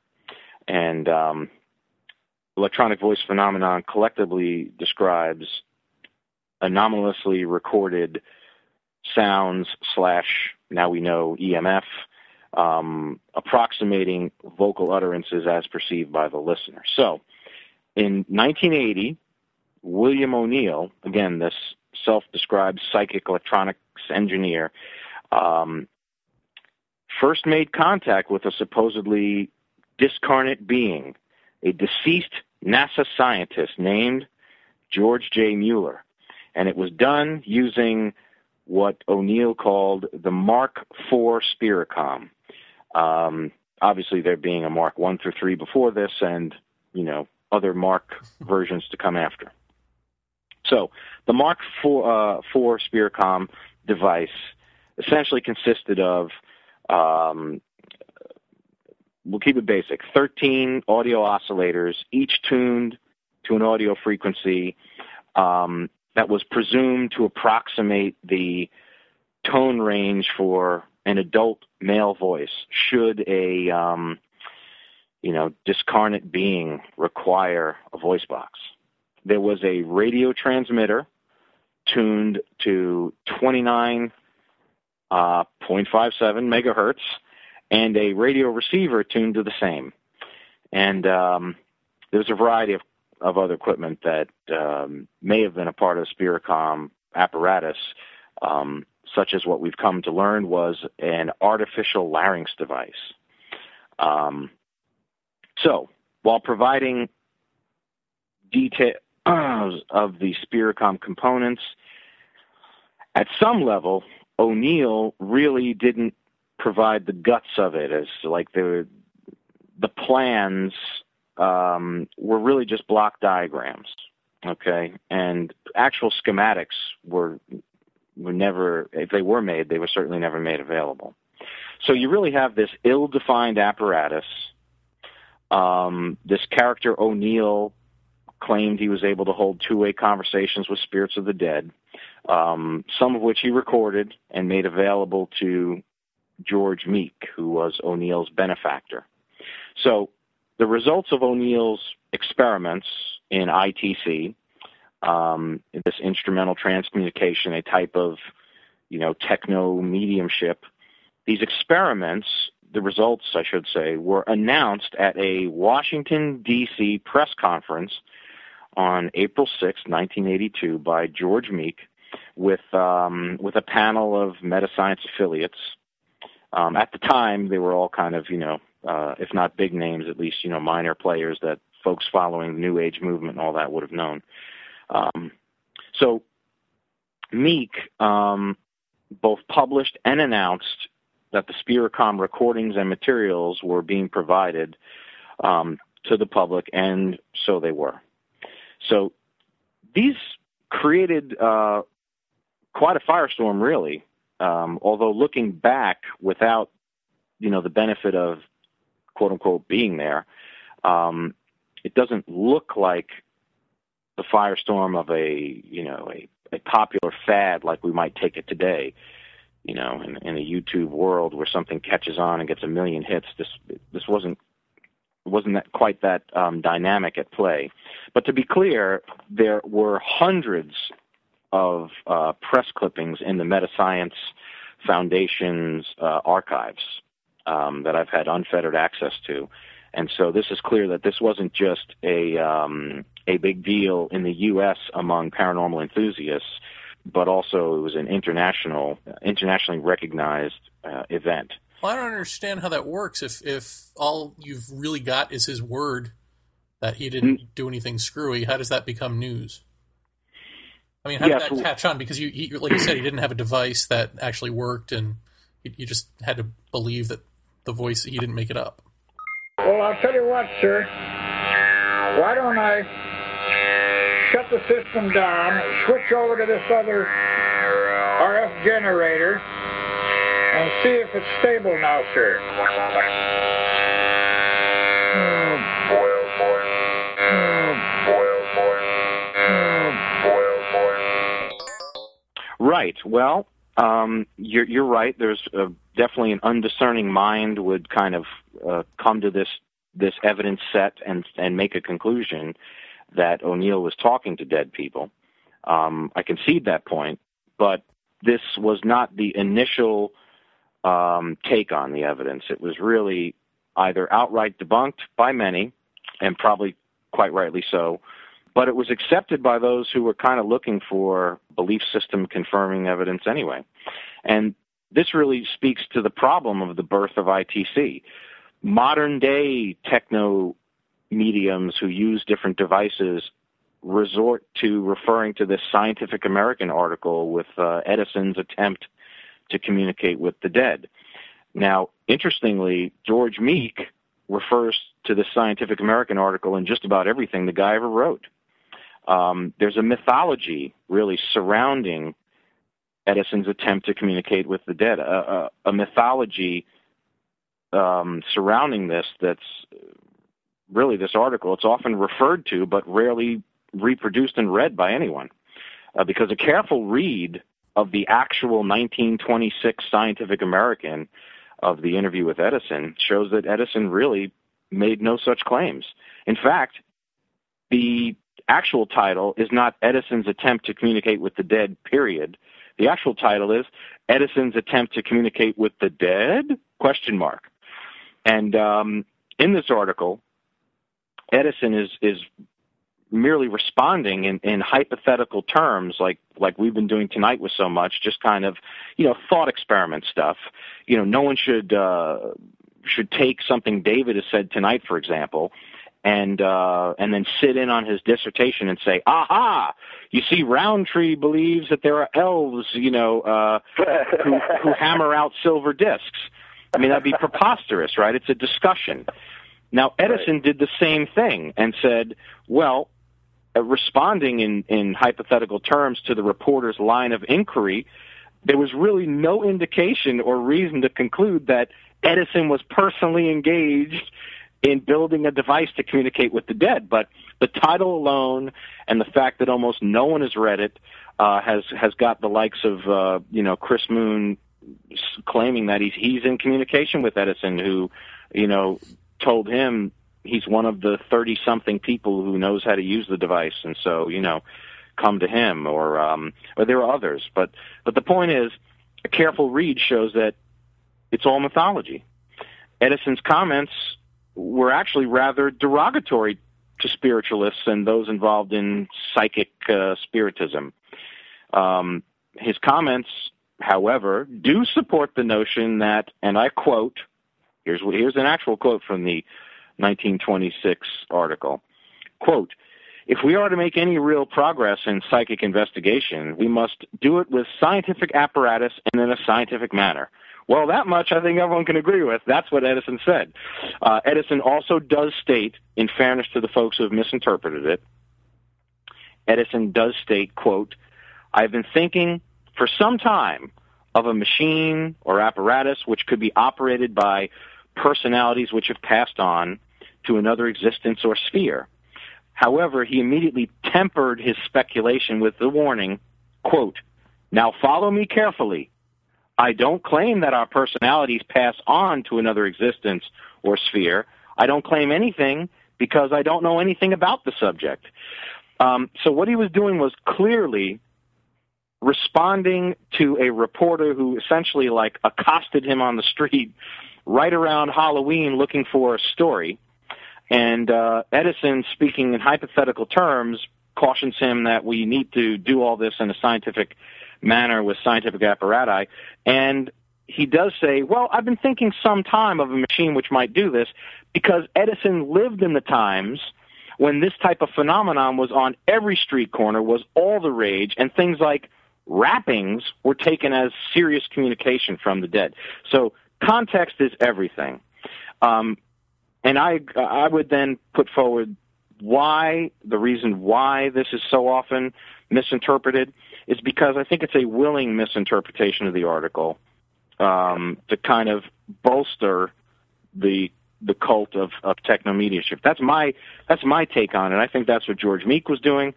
And um, electronic voice phenomenon collectively describes anomalously recorded sounds slash, now we know, E M F, um, approximating vocal utterances as perceived by the listener. So in nineteen eighty, William O'Neill, again, this self-described psychic electronics engineer, um, first made contact with a supposedly discarnate being, a deceased NASA scientist named George J. Mueller. And it was done using what O'Neill called the Mark four Spiricom. Um, obviously, there being a Mark one through three before this and, you know, other Mark versions to come after. So the Mark four Spiricom device essentially consisted of, um, we'll keep it basic, thirteen audio oscillators, each tuned to an audio frequency um, that was presumed to approximate the tone range for an adult male voice should a, um, you know, discarnate being require a voice box. There was a radio transmitter tuned to twenty-nine point five seven uh, megahertz and a radio receiver tuned to the same. And um, there was a variety of, of other equipment that um, may have been a part of Spiricom apparatus, um, such as what we've come to learn was an artificial larynx device. Um, so while providing detail of the Spiricom components, at some level, O'Neill really didn't provide the guts of it. As like the the plans um, were really just block diagrams, okay, and actual schematics were were never, if they were made, they were certainly never made available. So you really have this ill-defined apparatus. Um, this character O'Neill claimed he was able to hold two-way conversations with spirits of the dead, um, some of which he recorded and made available to George Meek, who was O'Neill's benefactor. So the results of O'Neill's experiments in I T C, um, in this instrumental transcommunication, a type of, you know, techno-mediumship, these experiments, the results, I should say, were announced at a Washington, D C press conference on April sixth, nineteen eighty-two, by George Meek with um, with a panel of MetaScience affiliates. Um, at the time, they were all kind of, you know, uh, if not big names, at least, you know, minor players that folks following the New Age movement and all that would have known. Um, so Meek um, both published and announced that the Spiricom recordings and materials were being provided um, to the public, and so they were. So these created uh, quite a firestorm, really, um, although looking back without you know, the benefit of quote unquote being there. Um, it doesn't look like the firestorm of a, you know, a, a popular fad like we might take it today, you know, in, in a YouTube world where something catches on and gets a million hits. This, this wasn't, wasn't that quite that um, dynamic at play. But to be clear, there were hundreds of uh, press clippings in the MetaScience Foundation's uh, archives um, that I've had unfettered access to. And so this is clear that this wasn't just a um, a big deal in the U S among paranormal enthusiasts, but also it was an international, internationally recognized uh, event. Well, I don't understand how that works if, if all you've really got is his word that he didn't mm. do anything screwy. How does that become news? I mean, how yeah, did that so, catch on? Because, you, he, like you said, he didn't have a device that actually worked, and you just had to believe that the voice, he didn't make it up. Well, I'll tell you what, sir. Why don't I shut the system down, switch over to this other R F generator, and see if it's stable now, sir. Right. Well, um, you're, you're right. There's a, definitely an undiscerning mind would kind of uh, come to this this evidence set and and make a conclusion that O'Neill was talking to dead people. Um, I concede that point, but this was not the initial um, take on the evidence. It was really either outright debunked by many, and probably quite rightly so, but it was accepted by those who were kind of looking for belief system confirming evidence anyway. And this really speaks to the problem of the birth of I T C. Modern day techno mediums who use different devices resort to referring to this Scientific American article with uh, Edison's attempt to communicate with the dead. Now, interestingly, George Meek refers to the Scientific American article in just about everything the guy ever wrote. Um, there's a mythology really surrounding Edison's attempt to communicate with the dead, a, a, a mythology um, surrounding this that's really this article. It's often referred to but rarely reproduced and read by anyone uh, because a careful read of the actual nineteen twenty-six Scientific American of the interview with Edison shows that Edison really made no such claims. In fact, the actual title is not Edison's attempt to communicate with the dead, period. The actual title is Edison's attempt to communicate with the dead, question mark. And um, in this article, Edison is is merely responding in, in hypothetical terms like, like we've been doing tonight with so much, just kind of, you know, thought experiment stuff. You know, no one should uh, should take something David has said tonight, for example, and uh, and then sit in on his dissertation and say, aha, you see, Roundtree believes that there are elves, you know, uh, who, who hammer out silver discs. I mean, that'd be preposterous, right? It's a discussion. Now, Edison right. did the same thing and said, well, uh, responding in, in hypothetical terms to the reporter's line of inquiry, there was really no indication or reason to conclude that Edison was personally engaged in building a device to communicate with the dead. But the title alone and the fact that almost no one has read it uh, has, has got the likes of, uh, you know, Chris Moon claiming that he's, he's in communication with Edison who, you know, told him he's one of the thirty-something people who knows how to use the device, and so, you know, come to him, or um, or there are others. But but the point is, a careful read shows that it's all mythology. Edison's comments were actually rather derogatory to spiritualists and those involved in psychic uh, spiritism. Um, his comments, however, do support the notion that, and I quote, Here's, here's an actual quote from the nineteen twenty-six article. Quote, "If we are to make any real progress in psychic investigation, we must do it with scientific apparatus and in a scientific manner." Well, that much I think everyone can agree with. That's what Edison said. Uh, Edison also does state, in fairness to the folks who have misinterpreted it, Edison does state, quote, "I've been thinking for some time of a machine or apparatus which could be operated by personalities which have passed on to another existence or sphere. However, he immediately tempered his speculation with the warning, quote, "Now follow me carefully. I don't claim that our personalities pass on to another existence or sphere. I don't claim anything because I don't know anything about the subject." Um, so what he was doing was clearly responding to a reporter who essentially like accosted him on the street right around Halloween looking for a story. And uh, Edison, speaking in hypothetical terms, cautions him that we need to do all this in a scientific manner with scientific apparatus. And he does say, well, I've been thinking some time of a machine which might do this, because Edison lived in the times when this type of phenomenon was on every street corner, was all the rage, and things like rappings were taken as serious communication from the dead. So context is everything. Um, and I, I would then put forward why, the reason why this is so often misinterpreted is because I think it's a willing misinterpretation of the article um, to kind of bolster the the cult of, of technomediumship. That's my, that's my take on it. I think that's what George Meek was doing.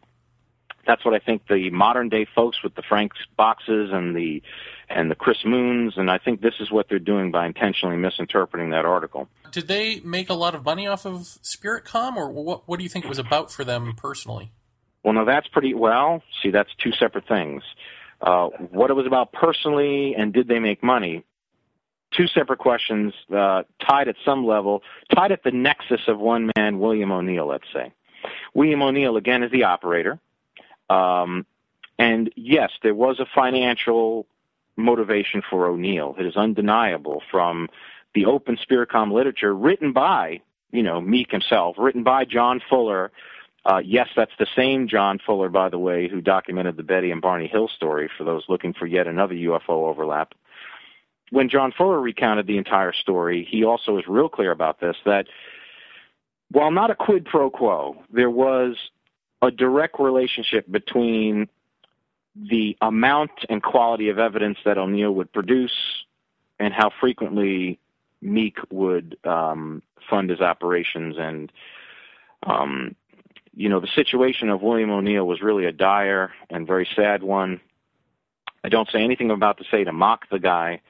That's what I think the modern day folks with the Frank's boxes and the and the Chris Moons, and I think this is what they're doing by intentionally misinterpreting that article. Did they make a lot of money off of Spiricom, or what? What do you think it was about for them personally? Well, no, that's pretty well. See, that's two separate things. Uh, what it was about personally, and did they make money? Two separate questions, uh, tied at some level, tied at the nexus of one man, William O'Neill. Let's say William O'Neill again is the operator. Um, and yes, there was a financial motivation for O'Neill. It is undeniable from the open Spiricom literature written by, you know, Meek himself, written by John Fuller. Uh, yes, that's the same John Fuller, by the way, who documented the Betty and Barney Hill story for those looking for yet another U F O overlap. When John Fuller recounted the entire story, he also was real clear about this, that while not a quid pro quo, there was a direct relationship between the amount and quality of evidence that O'Neill would produce and how frequently Meek would um, fund his operations. And, um, you know, the situation of William O'Neill was really a dire and very sad one. I don't say anything I'm about to say to mock the guy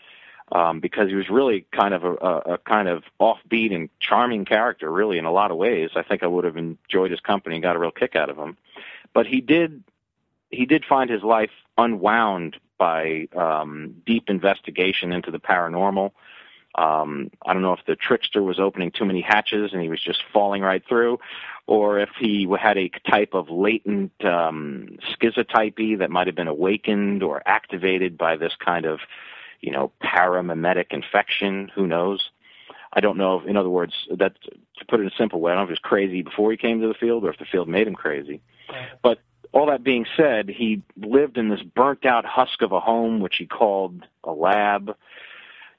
um, because he was really kind of a, a, a kind of offbeat and charming character, really, in a lot of ways. I think I would have enjoyed his company and got a real kick out of him. But he did he did find his life unwound by um, deep investigation into the paranormal. Um, I don't know if the trickster was opening too many hatches and he was just falling right through, or if he had a type of latent um, schizotypy that might have been awakened or activated by this kind of, you know, paramimetic infection. Who knows? I don't know. If, in other words, that to put it in a simple way, I don't know if he was crazy before he came to the field or if the field made him crazy. But all that being said, he lived in this burnt-out husk of a home, which he called a lab.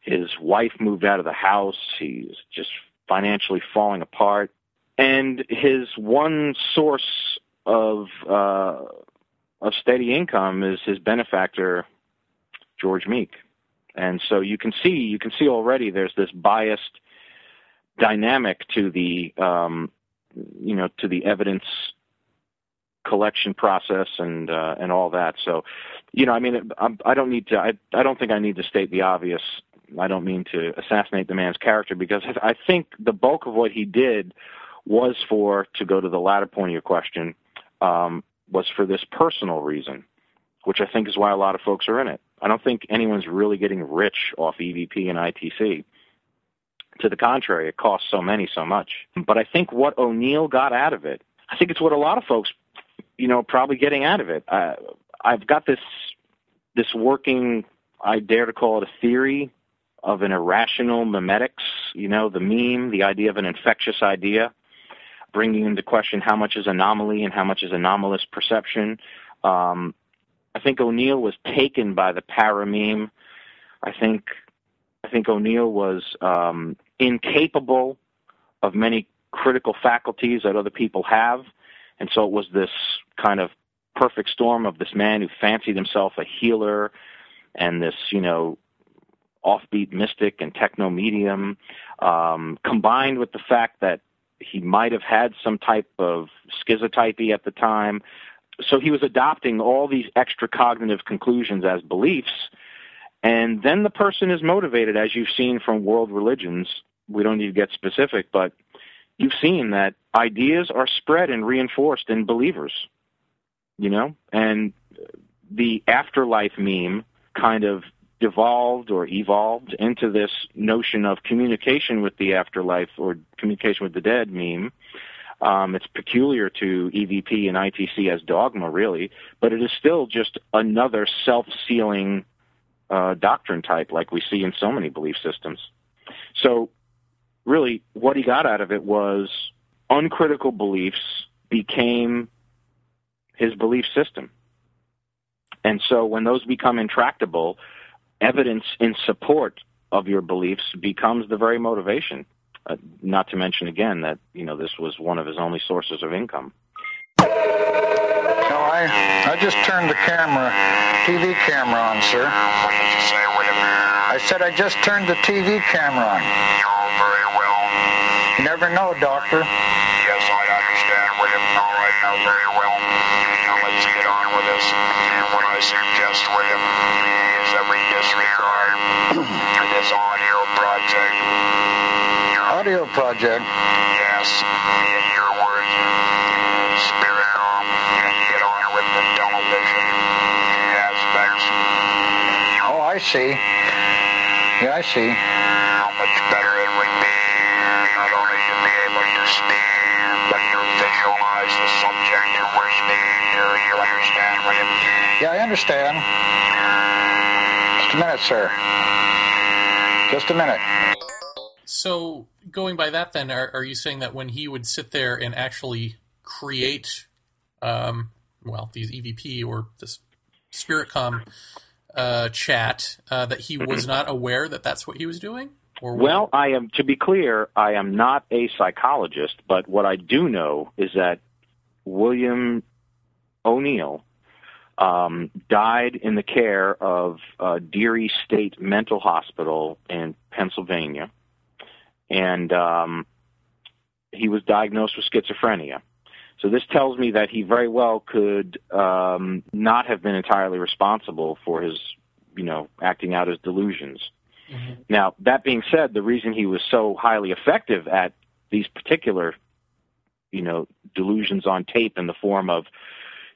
His wife moved out of the house. He's just financially falling apart. And his one source of uh, of steady income is his benefactor, George Meek. And so you can see you can see already there's this biased dynamic to the um, you know to the evidence collection process and uh, and all that. So you know I mean I'm, I don't need to I, I don't think I need to state the obvious. I don't mean to assassinate the man's character, because I think the bulk of what he did was for, to go to the latter point of your question, um, was for this personal reason, which I think is why a lot of folks are in it. I don't think anyone's really getting rich off E V P and I T C. To the contrary, it costs so many so much. But I think what O'Neill got out of it, I think it's what a lot of folks, you know, probably getting out of it. I, I've got this this working, I dare to call it a theory, of an irrational memetics, you know, the meme, the idea of an infectious idea, bringing into question how much is anomaly and how much is anomalous perception. Um, I think O'Neill was taken by the para-meme. I think, I think O'Neill was um, incapable of many critical faculties that other people have, and so it was this kind of perfect storm of this man who fancied himself a healer, and this, you know, offbeat mystic and techno medium, um, combined with the fact that he might have had some type of schizotypy at the time. So he was adopting all these extra cognitive conclusions as beliefs. And then the person is motivated, as you've seen from world religions. We don't need to get specific, but you've seen that ideas are spread and reinforced in believers, you know? And the afterlife meme kind of devolved or evolved into this notion of communication with the afterlife or communication with the dead meme. Um, it's peculiar to E V P and I T C as dogma, really, but it is still just another self-sealing uh, doctrine type like we see in so many belief systems. So really what he got out of it was uncritical beliefs became his belief system. And so when those become intractable, evidence in support of your beliefs becomes the very motivation. Uh, not to mention, again, that, you know, this was one of his only sources of income. So I, I just turned the camera, T V camera on, sir. What did you say, William? I said I just turned the T V camera on. Oh, very well. You never know, Doctor. Yes, I understand, William. All right, now, very well. Now let's get on with this. And what I suggest, William, is that we disregard this audio project. Audio project? Yes, in your words, Spiricom, and get on with the television aspects. Oh, I see. Yeah, I see. How much better it would be not only to be able to speak, but to visualize the subject that we're speaking to. You understand, William? Yeah, I understand. Just a minute, sir. Just a minute. So, going by that, then, are, are you saying that when he would sit there and actually create, um, well, these E V P or this Spiricom Uh, chat uh, that he was not aware that that's what he was doing? Or well, I am, to be clear, I am not a psychologist, but what I do know is that William O'Neill um, died in the care of uh, Deary State Mental Hospital in Pennsylvania, and um, he was diagnosed with schizophrenia. So this tells me that he very well could um, not have been entirely responsible for his, you know, acting out his delusions. Mm-hmm. Now, that being said, the reason he was so highly effective at these particular, you know, delusions on tape in the form of,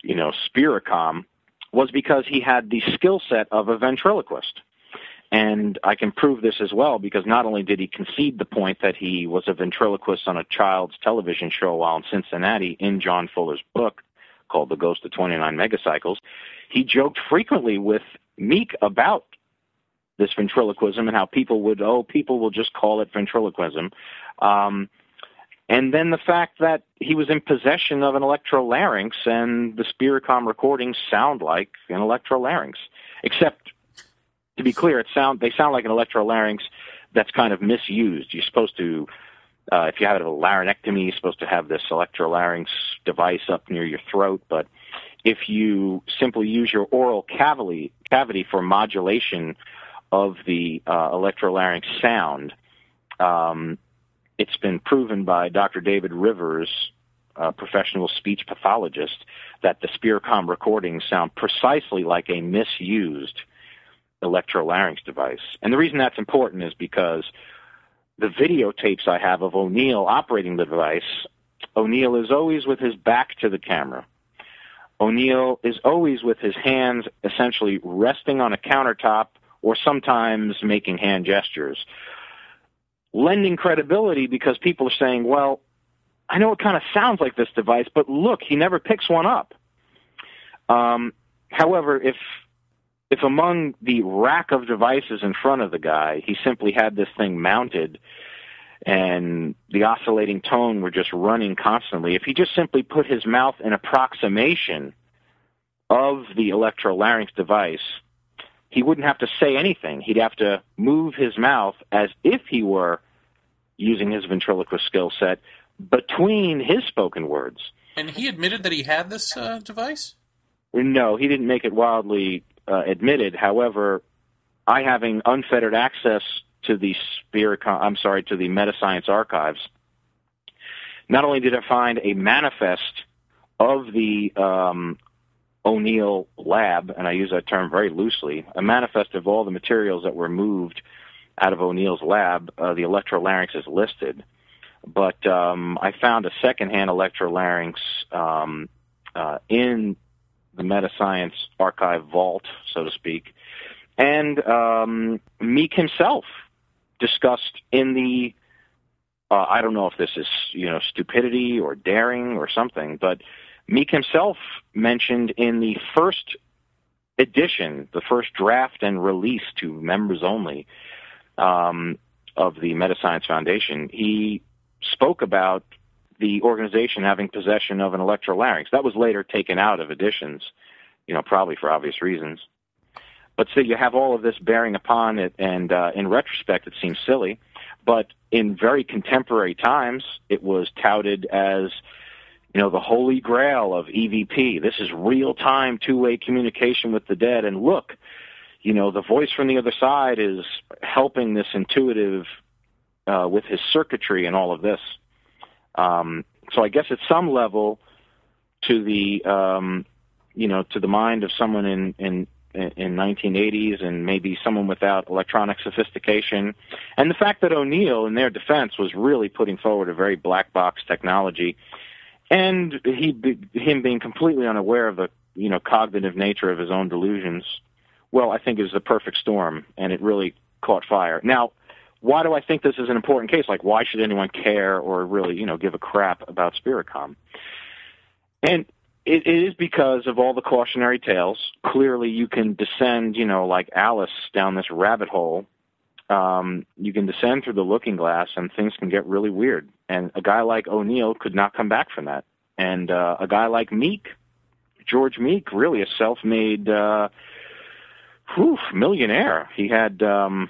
you know, Spiricom was because he had the skill set of a ventriloquist. And I can prove this as well, because not only did he concede the point that he was a ventriloquist on a child's television show while in Cincinnati in John Fuller's book called The Ghost of twenty-nine Megacycles, he joked frequently with Meek about this ventriloquism and how people would, oh, people will just call it ventriloquism. Um, and then the fact that he was in possession of an electrolarynx, and the Spiricom recordings sound like an electrolarynx, except... To be clear, it sound they sound like an electrolarynx that's kind of misused. You're supposed to, uh, if you have a laryngectomy, you're supposed to have this electrolarynx device up near your throat. But if you simply use your oral cavity cavity for modulation of the uh, electrolarynx sound, um, it's been proven by Doctor David Rivers, a professional speech pathologist, that the Spiricom recordings sound precisely like a misused electrolarynx device. And the reason that's important is because the videotapes I have of O'Neill operating the device, O'Neill is always with his back to the camera. O'Neill is always with his hands essentially resting on a countertop or sometimes making hand gestures, lending credibility because people are saying, well, I know it kind of sounds like this device, but look, he never picks one up. Um, however, if If among the rack of devices in front of the guy, he simply had this thing mounted and the oscillating tone were just running constantly, if he just simply put his mouth in approximation of the electrolarynx device, he wouldn't have to say anything. He'd have to move his mouth as if he were using his ventriloquist skill set between his spoken words. And he admitted that he had this uh, device? No, he didn't make it wildly... Uh, admitted. However, I having unfettered access to the Spiricom, I'm sorry, to the MetaScience archives, not only did I find a manifest of the um, O'Neill lab, and I use that term very loosely, a manifest of all the materials that were moved out of O'Neill's lab. Uh, the electrolarynx is listed, but um, I found a secondhand electrolarynx um, uh, in the MetaScience archive vault, so to speak, and um, Meek himself discussed in the, uh, I don't know if this is, you know, stupidity or daring or something, but Meek himself mentioned in the first edition, the first draft and release to members only um, of the MetaScience Foundation, he spoke about the organization having possession of an electrolarynx. That was later taken out of editions, you know, probably for obvious reasons. But so you have all of this bearing upon it, and uh, in retrospect it seems silly, but in very contemporary times it was touted as, you know, the holy grail of E V P. This is real-time two-way communication with the dead, and look, you know, the voice from the other side is helping this intuitive uh, with his circuitry and all of this. Um, so I guess at some level, to the um, you know, to the mind of someone in in in nineteen eighties, and maybe someone without electronic sophistication, and the fact that O'Neill, in their defense, was really putting forward a very black box technology, and he him being completely unaware of the, you know, cognitive nature of his own delusions. Well, I think it was the perfect storm, and it really caught fire. Now, why do I think this is an important case? Like, why should anyone care or really, you know, give a crap about Spiricom? And it, it is because of all the cautionary tales. Clearly, you can descend, you know, like Alice down this rabbit hole. Um, you can descend through the looking glass, and things can get really weird. And a guy like O'Neill could not come back from that. And uh, a guy like Meek, George Meek, really a self-made uh, whew, millionaire. He had... Um,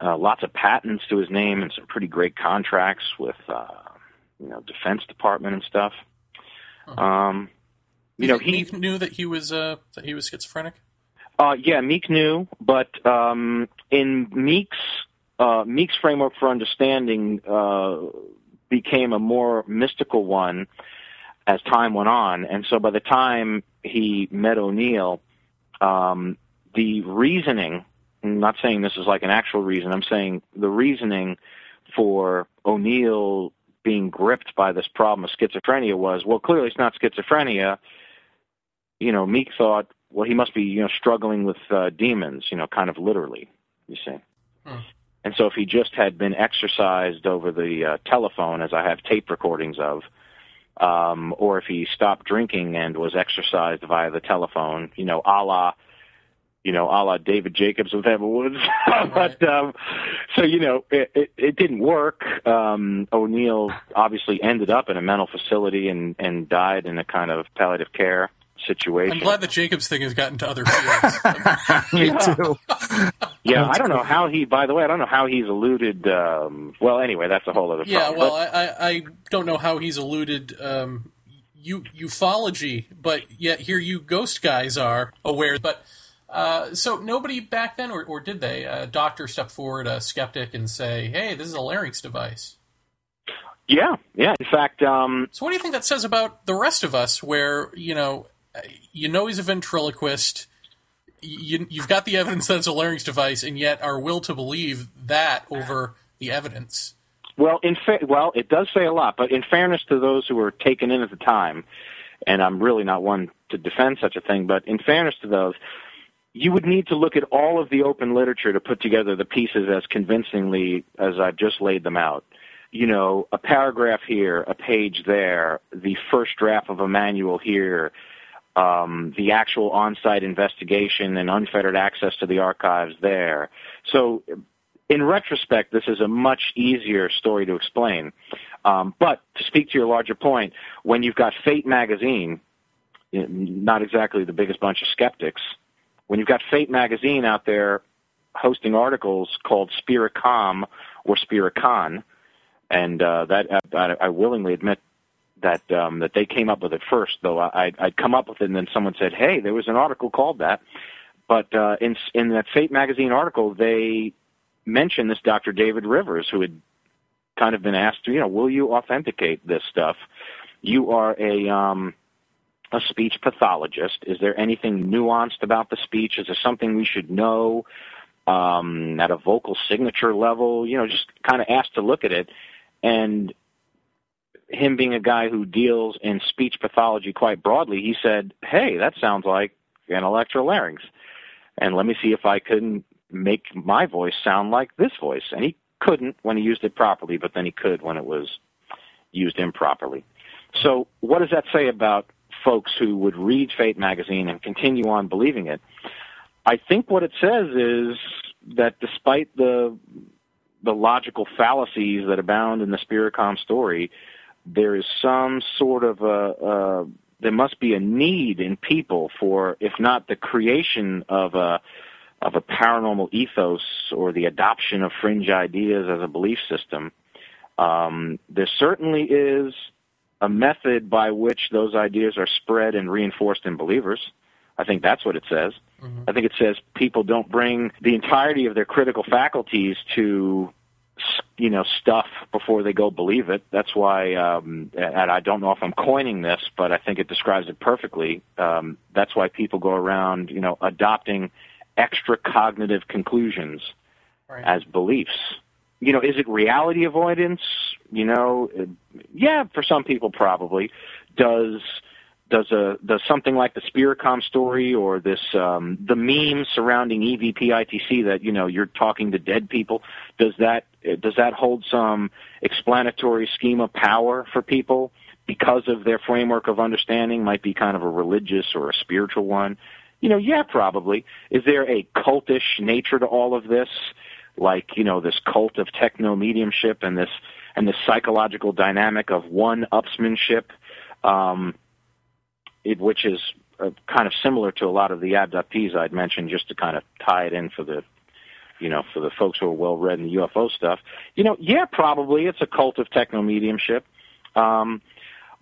Uh, lots of patents to his name and some pretty great contracts with, uh, you know, Defense Department and stuff. Uh-huh. Um, you know, he Meek knew that he was uh, that he was schizophrenic. Uh, yeah, Meek knew, but um, in Meek's uh, Meek's framework for understanding uh, became a more mystical one as time went on, and so by the time he met O'Neill, um, the reasoning. I'm not saying this is like an actual reason. I'm saying the reasoning for O'Neill being gripped by this problem of schizophrenia was, well, clearly it's not schizophrenia. You know, Meek thought, well, he must be, you know, struggling with uh, demons, you know, kind of literally, you see. Hmm. And so if he just had been exorcised over the uh, telephone, as I have tape recordings of, um, or if he stopped drinking and was exorcised via the telephone, you know, a la... you know, a la David Jacobs with Emma Woods. But, um, so, you know, it, it, it didn't work. Um, O'Neill obviously ended up in a mental facility and, and died in a kind of palliative care situation. I'm glad the Jacobs thing has gotten to other fields. Me too. Yeah, I don't know how he, by the way, I don't know how he's eluded. Um, well, anyway, that's a whole other problem. Yeah, well, but, I, I don't know how he's eluded um, u- ufology, but yet here you ghost guys are aware. But... Uh, so nobody back then, or, or did they, a doctor step forward, a skeptic, and say, hey, this is a larynx device? Yeah, yeah. In fact... Um, so what do you think that says about the rest of us, where, you know, you know he's a ventriloquist, you, you've got the evidence that it's a larynx device, and yet our will to believe that over the evidence? Well, in fa- well, it does say a lot, but in fairness to those who were taken in at the time, and I'm really not one to defend such a thing, but in fairness to those... you would need to look at all of the open literature to put together the pieces as convincingly as I've just laid them out. You know, a paragraph here, a page there, the first draft of a manual here, um, the actual on-site investigation and unfettered access to the archives there. So in retrospect, this is a much easier story to explain. Um, but to speak to your larger point, when you've got Fate Magazine, not exactly the biggest bunch of skeptics, when you've got Fate Magazine out there hosting articles called Spiricom or Spiricon, and uh, that I, I willingly admit that um, that they came up with it first, though I, I'd come up with it and then someone said, hey, there was an article called that. But uh, in, in that Fate Magazine article, they mentioned this Doctor David Rivers, who had kind of been asked, you know, will you authenticate this stuff? You are a um, a speech pathologist. Is there anything nuanced about the speech? Is there something we should know um, at a vocal signature level? You know, just kind of asked to look at it. And him being a guy who deals in speech pathology quite broadly, he said, hey, that sounds like an electrolarynx. And let me see if I can make my voice sound like this voice. And he couldn't when he used it properly, but then he could when it was used improperly. So what does that say about folks who would read Fate Magazine and continue on believing it? I think what it says is that despite the the logical fallacies that abound in the Spiricom story, there is some sort of a, a there must be a need in people for, if not the creation of a of a paranormal ethos or the adoption of fringe ideas as a belief system, um, there certainly is a method by which those ideas are spread and reinforced in believers. I think that's what it says. Mm-hmm. I think it says people don't bring the entirety of their critical faculties to, you know, stuff before they go believe it. That's why, um, and I don't know if I'm coining this, but I think it describes it perfectly. Um, that's why people go around, you know, adopting extra cognitive conclusions right. as beliefs. You know, is it reality avoidance? You know, yeah, for some people probably. Does does a does something like the Spiricom story or this um, the meme surrounding E V P I T C that, you know, you're talking to dead people? Does that does that hold some explanatory schema power for people because of their framework of understanding might be kind of a religious or a spiritual one? You know, yeah, probably. Is there a cultish nature to all of this? Like, you know, this cult of techno-mediumship and this and this psychological dynamic of one-upsmanship, um, it, which is uh, kind of similar to a lot of the abductees I'd mentioned, just to kind of tie it in for the, you know, for the folks who are well-read in the U F O stuff. You know, yeah, probably it's a cult of techno-mediumship. Um,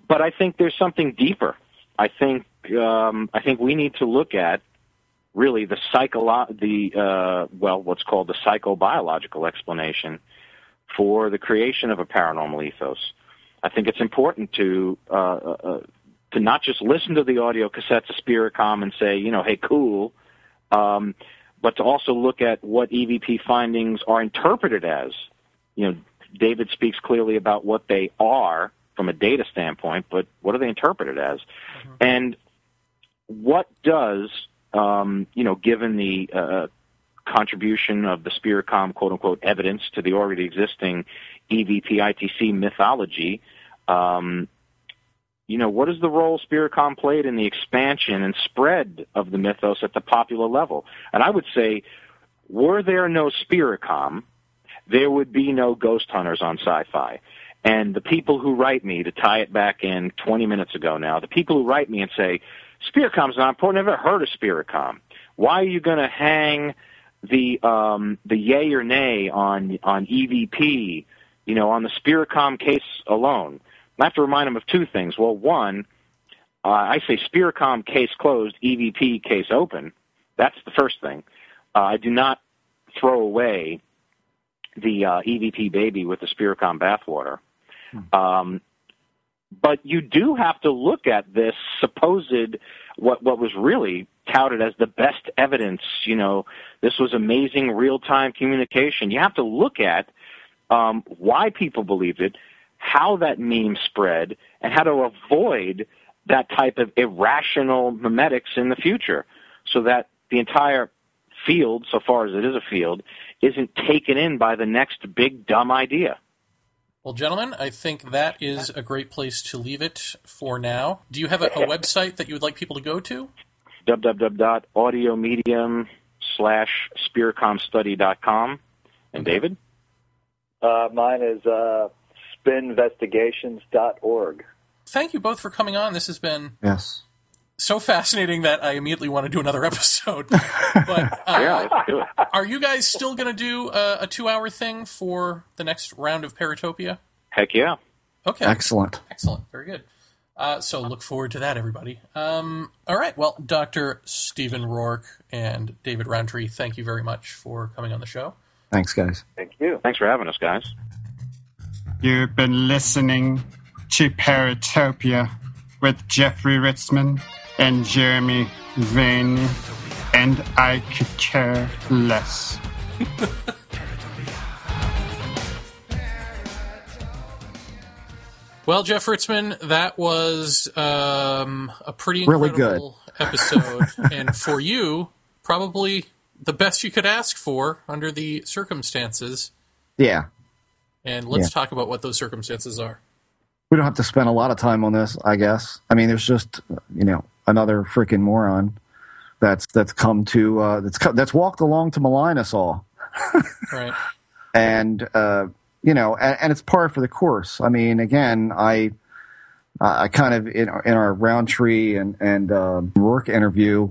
but I think there's something deeper. I think um, I think we need to look at really the psycholo- the uh, well, what's called the psychobiological explanation for the creation of a paranormal ethos. I think it's important to uh, uh, to not just listen to the audio cassettes of Spiricom and say, you know, hey, cool, um, but to also look at what E V P findings are interpreted as. You know, David speaks clearly about what they are from a data standpoint, but what are they interpreted as? Mm-hmm. And what does, um, you know, given the uh, contribution of the Spiricom, quote-unquote, evidence to the already existing E V P I T C mythology, um, you know, what is the role Spiricom played in the expansion and spread of the mythos at the popular level? And I would say, were there no Spiricom, there would be no ghost hunters on Sci-Fi. And the people who write me, to tie it back in twenty minutes ago now, the people who write me and say, Spiricom's not important, I've never heard of Spiricom. Why are you going to hang the um, the yay or nay on, on E V P, you know, on the Spiricom case alone? I have to remind them of two things. Well, one, uh, I say Spiricom case closed, E V P case open. That's the first thing. Uh, I do not throw away the uh, E V P baby with the Spiricom bathwater. Um, but you do have to look at this supposed, what what was really touted as the best evidence, you know, this was amazing real-time communication. You have to look at um, why people believed it, how that meme spread, and how to avoid that type of irrational mimetics in the future so that the entire field, so far as it is a field, isn't taken in by the next big dumb idea. Well, gentlemen, I think that is a great place to leave it for now. Do you have a, a website that you would like people to go to? w w w dot audiomedium slash spiricomstudy dot com. And David? Uh, mine is uh, spinvestigations dot org. Thank you both for coming on. This has been yes. so fascinating that I immediately want to do another episode. But uh, yeah, let's do it. Are you guys still going to do a, a two-hour thing for the next round of Paratopia? Heck yeah. Okay. Excellent. Excellent. Very good. Uh, so look forward to that, everybody. Um, all right. Well, Doctor Stephen Rorke and David Roundtree, thank you very much for coming on the show. Thanks, guys. Thank you. Thanks for having us, guys. You've been listening to Paratopia with Jeffrey Ritzman and Jeremy Vaeni, and I could care less. Well, Jeff Ritzman, that was um, a pretty incredible really episode, and for you, probably the best you could ask for under the circumstances. Yeah. And let's yeah. talk about what those circumstances are. We don't have to spend a lot of time on this, I guess. I mean, there's just, you know, another freaking moron that's that's come to uh, that's come, that's walked along to malign us all. Right. And. Uh, You know, and, and it's par for the course. I mean, again, I, I kind of in our, in our Roundtree and and uh, Rorke interview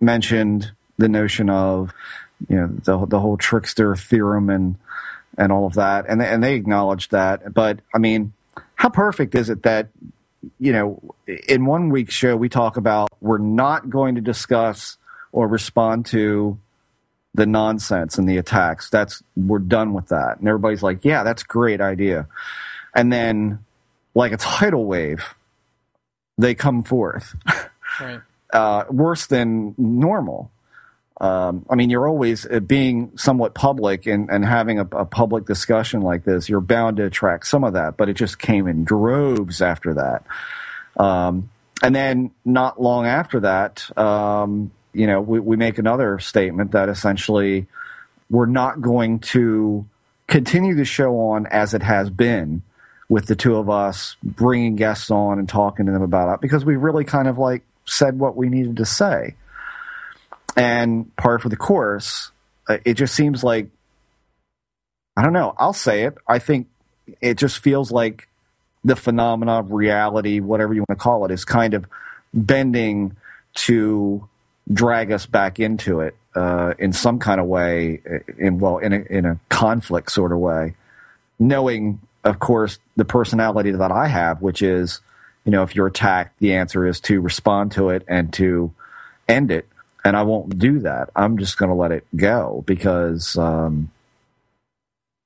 mentioned the notion of, you know, the the whole trickster theorem and and all of that, and and they acknowledged that. But I mean, how perfect is it that, you know, in one week's show we talk about we're not going to discuss or respond to the nonsense and the attacks. That's we're done with that. And everybody's like, yeah, that's a great idea. And then, like a tidal wave, they come forth. Right. Uh, worse than normal. Um, I mean, you're always uh, being somewhat public and, and having a, a public discussion like this, you're bound to attract some of that, but it just came in droves after that. Um, and then not long after that, um, you know, we, we make another statement that essentially we're not going to continue the show on as it has been with the two of us bringing guests on and talking to them about it, because we really kind of like said what we needed to say. And par for the course, it just seems like, I don't know, I'll say it. I think it just feels like the phenomena of reality, whatever you want to call it, is kind of bending to drag us back into it uh, in some kind of way, in well, in a, in a conflict sort of way, knowing, of course, the personality that I have, which is, you know, if you're attacked, the answer is to respond to it and to end it, and I won't do that. I'm just going to let it go because, um,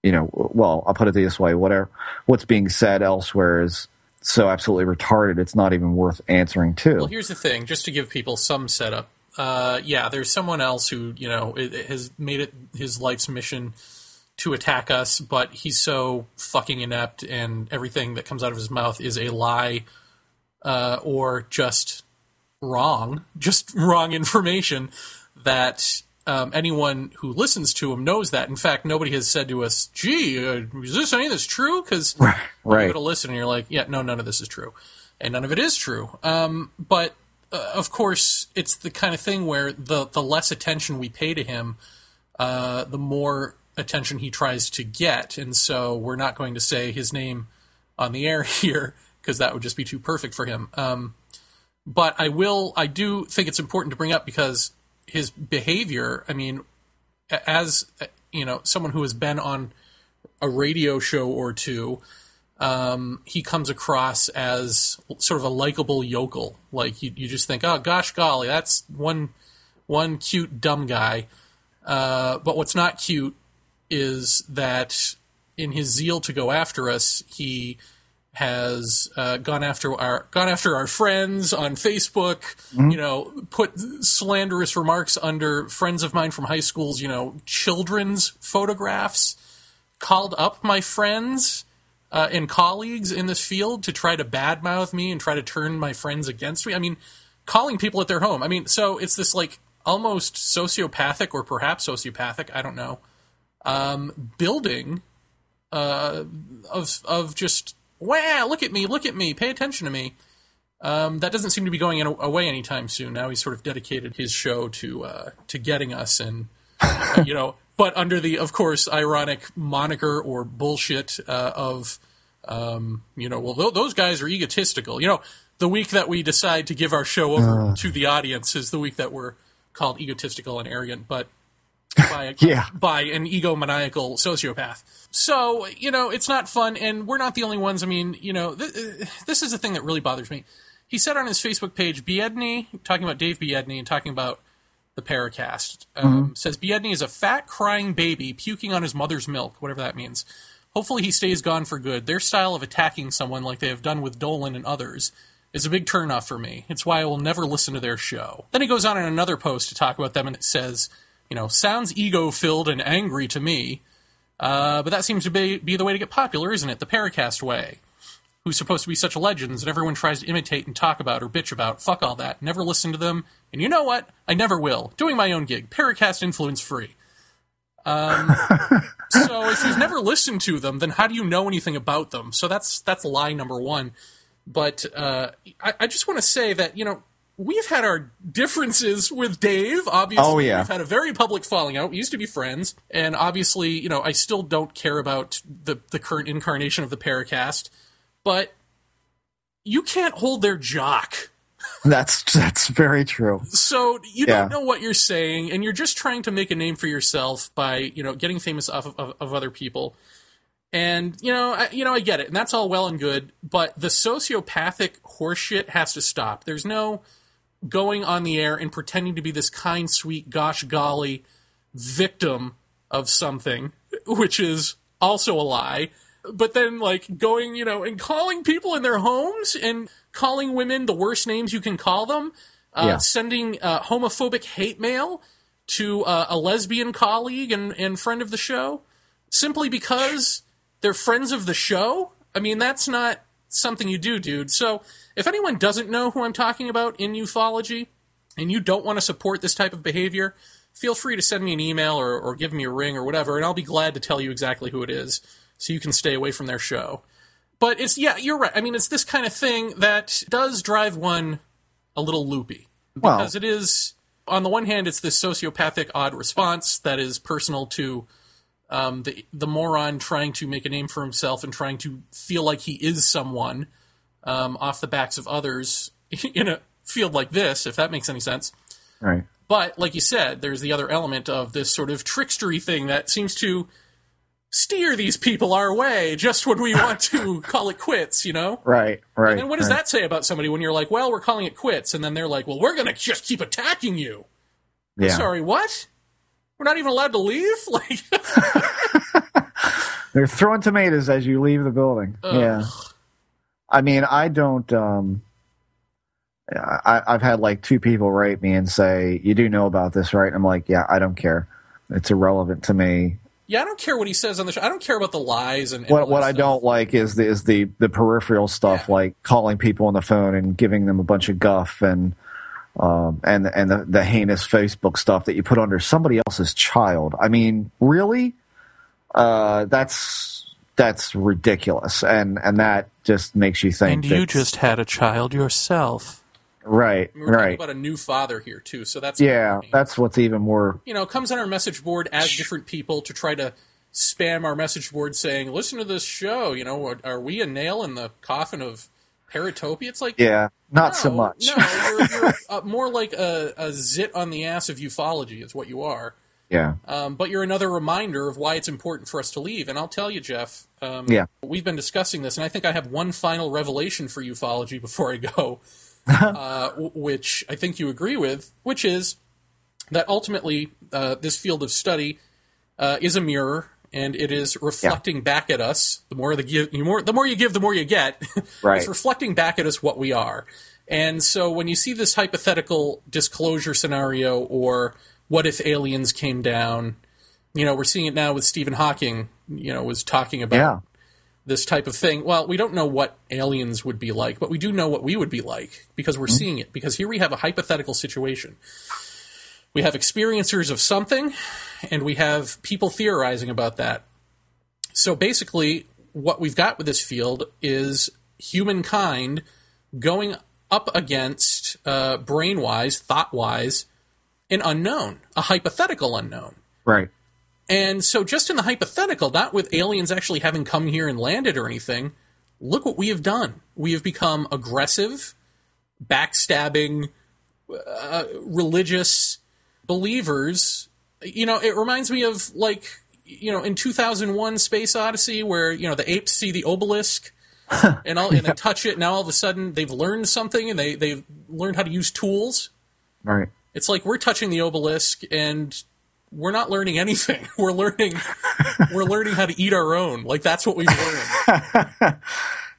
you know, well, I'll put it this way, whatever, what's being said elsewhere is so absolutely retarded, it's not even worth answering to. Well, here's the thing, just to give people some setup. Uh, yeah, there's someone else who, you know, has made it his life's mission to attack us, but he's so fucking inept and everything that comes out of his mouth is a lie uh, or just wrong, just wrong information that um, anyone who listens to him knows that. In fact, nobody has said to us, gee, uh, is this any of this true? Because right. Right. You go to listen and you're like, yeah, no, none of this is true. And none of it is true. Um, but... Uh, of course, it's the kind of thing where the, the less attention we pay to him, uh, the more attention he tries to get. And so we're not going to say his name on the air here because that would just be too perfect for him. Um, but I will, I do think it's important to bring up because his behavior, I mean, as, you know, someone who has been on a radio show or two, Um, he comes across as sort of a likable yokel. Like you, you just think, oh gosh, golly, that's one, one cute dumb guy. Uh, but what's not cute is that in his zeal to go after us, he has uh, gone after our gone after our friends on Facebook. Mm-hmm. You know, put slanderous remarks under friends of mine from high school's, you know, children's photographs. Called up my friends. Uh, and colleagues in this field to try to badmouth me and try to turn my friends against me. I mean, calling people at their home. I mean, so it's this like almost sociopathic or perhaps sociopathic, I don't know, um, building uh, of of just, wow, look at me, look at me, pay attention to me. Um, that doesn't seem to be going in, away anytime soon. Now he's sort of dedicated his show to uh, to getting us and, uh, you know, but under the, of course, ironic moniker or bullshit uh, of, um, you know, well, th- those guys are egotistical. You know, the week that we decide to give our show over uh. to the audience is the week that we're called egotistical and arrogant. But by a, yeah. by an egomaniacal sociopath. So, you know, it's not fun, and we're not the only ones. I mean, you know, th- this is the thing that really bothers me. He said on his Facebook page, Biedny, talking about Dave Biedny and talking about the Paracast, um, mm-hmm. says Biedny is a fat, crying baby puking on his mother's milk, whatever that means. Hopefully he stays gone for good. Their style of attacking someone like they have done with Dolan and others is a big turnoff for me. It's why I will never listen to their show. Then he goes on in another post to talk about them, and it says, you know, sounds ego-filled and angry to me, uh, but that seems to be, be the way to get popular, isn't it? The Paracast way. Who's supposed to be such legends that everyone tries to imitate and talk about or bitch about. Fuck all that. Never listen to them. And you know what? I never will. Doing my own gig. Paracast influence free. Um, so if you've never listened to them, then how do you know anything about them? So that's that's lie number one. But uh, I, I just want to say that, you know, we've had our differences with Dave. Obviously, oh, yeah. We've had a very public falling out. We used to be friends. And obviously, you know, I still don't care about the, the current incarnation of the Paracast. But you can't hold their jock. That's that's very true. So you yeah. don't know what you're saying, and you're just trying to make a name for yourself by, you know, getting famous off of, of, of other people. And, you know, I, you know, I get it, and that's all well and good, but the sociopathic horseshit has to stop. There's no going on the air and pretending to be this kind, sweet, gosh golly victim of something, which is also a lie. But then, like, going, you know, and calling people in their homes and calling women the worst names you can call them, uh, yeah. sending uh, homophobic hate mail to uh, a lesbian colleague and, and friend of the show simply because they're friends of the show. I mean, that's not something you do, dude. So if anyone doesn't know who I'm talking about in ufology and you don't want to support this type of behavior, feel free to send me an email or, or give me a ring or whatever, and I'll be glad to tell you exactly who it is. So you can stay away from their show. But it's, yeah, you're right. I mean, it's this kind of thing that does drive one a little loopy. Because wow. it is, on the one hand, it's this sociopathic odd response that is personal to um, the, the moron trying to make a name for himself and trying to feel like he is someone um, off the backs of others in a field like this, if that makes any sense. Right. But, like you said, there's the other element of this sort of trickstery thing that seems to steer these people our way just when we want to call it quits, you know? Right, right. And then what does right. that say about somebody when you're like, well, we're calling it quits, and then they're like, well, we're going to just keep attacking you. Yeah. Sorry, what? We're not even allowed to leave? Like, they're throwing tomatoes as you leave the building. Ugh. Yeah. I mean, I don't... Um, I, I've had like two people write me and say, you do know about this, right? And I'm like, yeah, I don't care. It's irrelevant to me. Yeah, I don't care what he says on the show. I don't care about the lies and, and what what stuff. I don't like is the is the, the peripheral stuff yeah. like calling people on the phone and giving them a bunch of guff and um and and the, the heinous Facebook stuff that you put under somebody else's child. I mean, really? Uh, that's that's ridiculous, and and that just makes you think. And you just had a child yourself. Right, we're right. talking about a new father here, too, so that's... Yeah, what I mean. That's what's even more... You know, it comes on our message board as different people to try to spam our message board saying, listen to this show, you know, are, are we a nail in the coffin of Paratopia? It's like... Yeah, not no, so much. No, you're, you're uh, more like a, a zit on the ass of ufology is what you are. Yeah. Um, but you're another reminder of why it's important for us to leave, and I'll tell you, Jeff, um, yeah. we've been discussing this, and I think I have one final revelation for ufology before I go... uh, which I think you agree with, which is that ultimately uh, this field of study uh, is a mirror, and it is reflecting yeah. back at us. The more, the, give, the, more, the more you give, the more you get. Right. It's reflecting back at us what we are. And so when you see this hypothetical disclosure scenario or what if aliens came down, you know, we're seeing it now with Stephen Hawking, you know, was talking about yeah. this type of thing. Well, we don't know what aliens would be like, but we do know what we would be like because we're mm-hmm. seeing it. Because here we have a hypothetical situation. We have experiencers of something, and we have people theorizing about that. So basically, what we've got with this field is humankind going up against, uh, brain-wise, thought-wise, an unknown, a hypothetical unknown. Right. And so just in the hypothetical, not with aliens actually having come here and landed or anything, look what we have done. We have become aggressive, backstabbing, uh, religious believers you know, it reminds me of, like, you know, in two thousand one Space Odyssey, where, you know, the apes see the obelisk and all, and they touch it. And now all of a sudden they've learned something, and they, they've learned how to use tools. Right. It's like we're touching the obelisk and we're not learning anything. We're learning, we're learning how to eat our own. Like, that's what we've learned.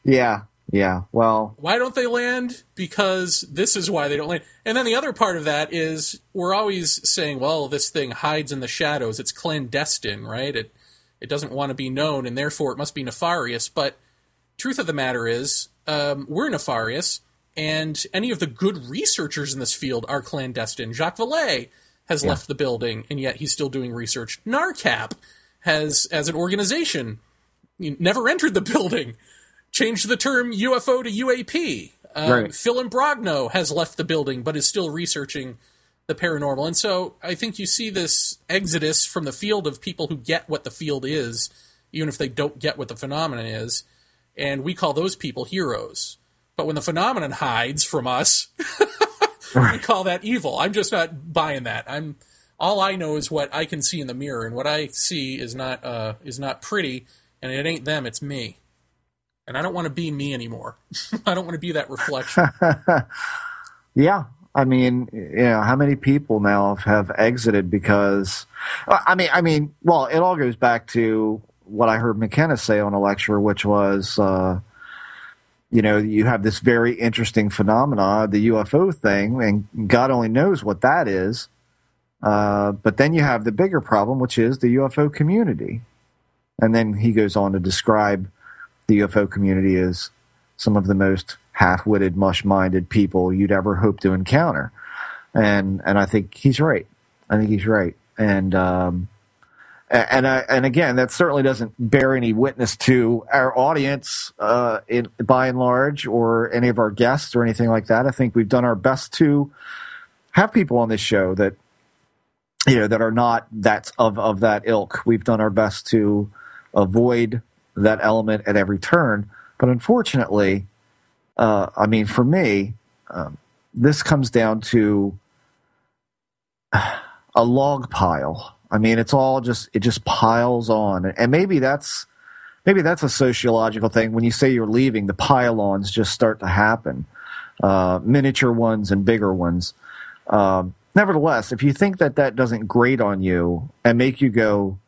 Yeah. Yeah. Well, why don't they land? Because this is why they don't land. And then the other part of that is we're always saying, well, this thing hides in the shadows. It's clandestine, right? It, it doesn't want to be known, and therefore it must be nefarious. But truth of the matter is, um, we're nefarious, and any of the good researchers in this field are clandestine. Jacques Vallée has yeah. left the building, and yet he's still doing research. NARCAP has, as an organization, never entered the building. Changed the term U F O to U A P. Um, right. Phil Imbrogno has left the building but is still researching the paranormal. And so I think you see this exodus from the field of people who get what the field is, even if they don't get what the phenomenon is. And we call those people heroes. But when the phenomenon hides from us, right. we call that evil. I'm just not buying that. I'm all I know is what I can see in the mirror, and what I see is not uh, is not pretty, and it ain't them, it's me. And I don't want to be me anymore. I don't want to be that reflection. Yeah. I mean, you know, how many people now have exited because I mean, I mean, well, it all goes back to what I heard McKenna say on a lecture, which was, uh, you know, you have this very interesting phenomena, the U F O thing, and God only knows what that is. Uh, but then you have the bigger problem, which is the U F O community. And then he goes on to describe the U F O community is some of the most half-witted, mush-minded people you'd ever hope to encounter, and and I think he's right. I think he's right, and um, and I, and again, that certainly doesn't bear any witness to our audience, uh, in, by and large, or any of our guests or anything like that. I think we've done our best to have people on this show that you know that are not that of of that ilk. We've done our best to avoid that element at every turn. But unfortunately, uh, I mean, for me, um, this comes down to a log pile. I mean, it's all just, it just piles on. And maybe that's, maybe that's a sociological thing. When you say you're leaving, the pile-ons just start to happen. Uh, miniature ones and bigger ones. Um, nevertheless, if you think that that doesn't grate on you and make you go,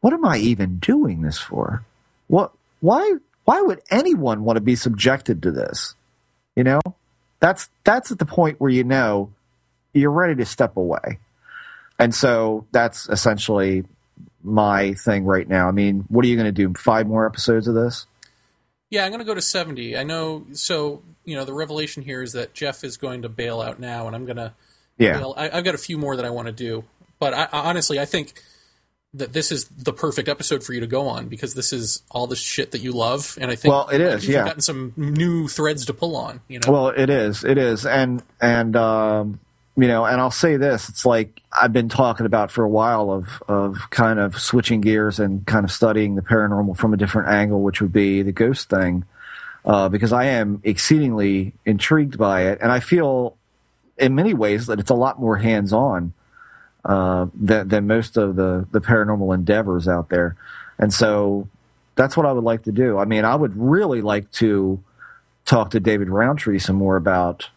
what am I even doing this for? What? Why? Why would anyone want to be subjected to this? You know, that's that's at the point where you know you're ready to step away, and so that's essentially my thing right now. I mean, what are you going to do? Five more episodes of this? Yeah, I'm going to go to seventy. I know. So you know, the revelation here is that Jeff is going to bail out now, and I'm going to. Yeah. Bail. I, I've got a few more that I want to do, but I, I, honestly, I think that this is the perfect episode for you to go on, because this is all the shit that you love. And I think well, it is, you've yeah. gotten some new threads to pull on, you know? Well, it is, it is. And, and, um, you know, and I'll say this, it's like, I've been talking about for a while of, of kind of switching gears and kind of studying the paranormal from a different angle, which would be the ghost thing. Uh, because I am exceedingly intrigued by it. And I feel in many ways that it's a lot more hands-on Uh, than, than most of the, the paranormal endeavors out there. And so that's what I would like to do. I mean, I would really like to talk to David Roundtree some more about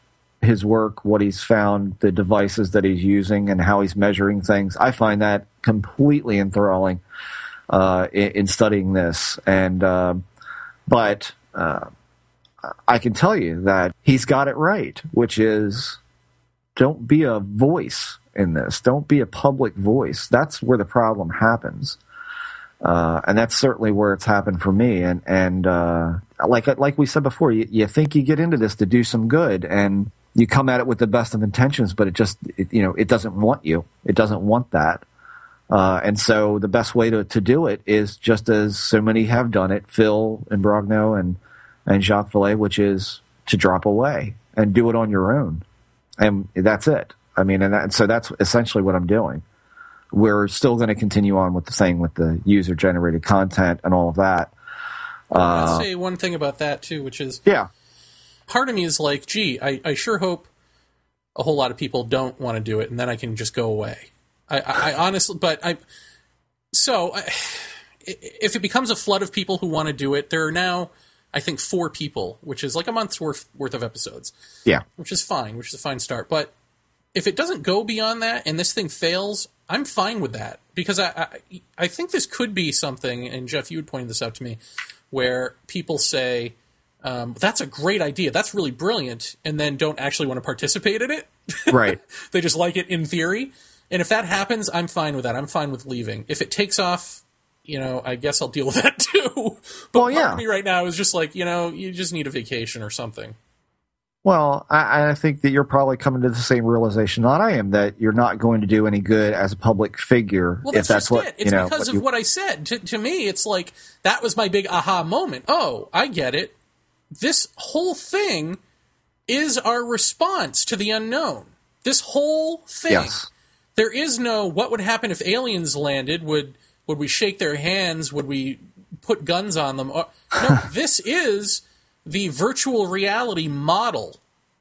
his work, what he's found, the devices that he's using, and how he's measuring things. I find that completely enthralling uh, in, in studying this. And uh, But uh, I can tell you that he's got it right, which is don't be a voice in this. Don't be a public voice. That's where the problem happens. Uh, and that's certainly where it's happened for me. And, and, uh, like, like we said before, you, you think you get into this to do some good, and you come at it with the best of intentions, but it just, it, you know, it doesn't want you. It doesn't want that. Uh, and so the best way to, to do it is just as so many have done it, Phil Imbrogno and, and Jacques Vallée, which is to drop away and do it on your own. And that's it. I mean, and that, so that's essentially what I'm doing. We're still going to continue on with the thing with the user-generated content and all of that. Uh, I'll say one thing about that, too, which is yeah. part of me is like, gee, I, I sure hope a whole lot of people don't want to do it, and then I can just go away. I, I, I honestly, but I, so I, if it becomes a flood of people who want to do it, there are now, I think, four people, which is like a month's worth worth of episodes. Yeah. Which is fine, which is a fine start. But if it doesn't go beyond that and this thing fails, I'm fine with that, because I, I, I think this could be something, and Jeff, you had pointed this out to me, where people say, um, that's a great idea, that's really brilliant, and then don't actually want to participate in it. Right. They just like it in theory. And if that happens, I'm fine with that. I'm fine with leaving. If it takes off, you know, I guess I'll deal with that too. But well, yeah. Part of me right now is just like, you know, you just need a vacation or something. Well, I, I think that you're probably coming to the same realization that I am, that you're not going to do any good as a public figure. Well, that's, if that's just what, it. It's you know, because what of you... what I said. To, to me, it's like, that was my big aha moment. Oh, I get it. This whole thing is our response to the unknown. This whole thing. Yes. There is no what would happen if aliens landed. Would would we shake their hands? Would we put guns on them? No, this is the virtual reality model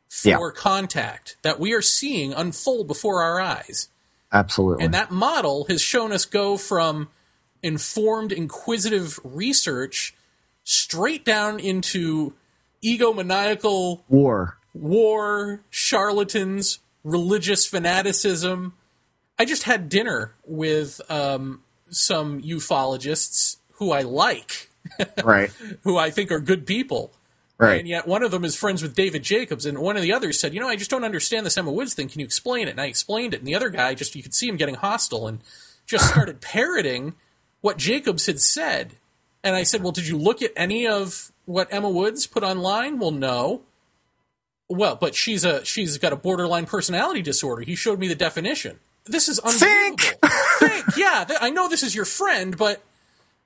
for yeah. contact that we are seeing unfold before our eyes. Absolutely. And that model has shown us go from informed, inquisitive research straight down into egomaniacal war, war, charlatans, religious fanaticism. I just had dinner with um, some ufologists who I like, right? Who I think are good people, right? And yet one of them is friends with David Jacobs, and one of the others said, "You know, I just don't understand this Emma Woods thing. Can you explain it?" And I explained it, and the other guy just—you could see him getting hostile and just started parroting what Jacobs had said. And I said, "Well, did you look at any of what Emma Woods put online?" Well, no. Well, but she's a she's got a borderline personality disorder. He showed me the definition. This is unbelievable. Think. think. Yeah, th- I know this is your friend, but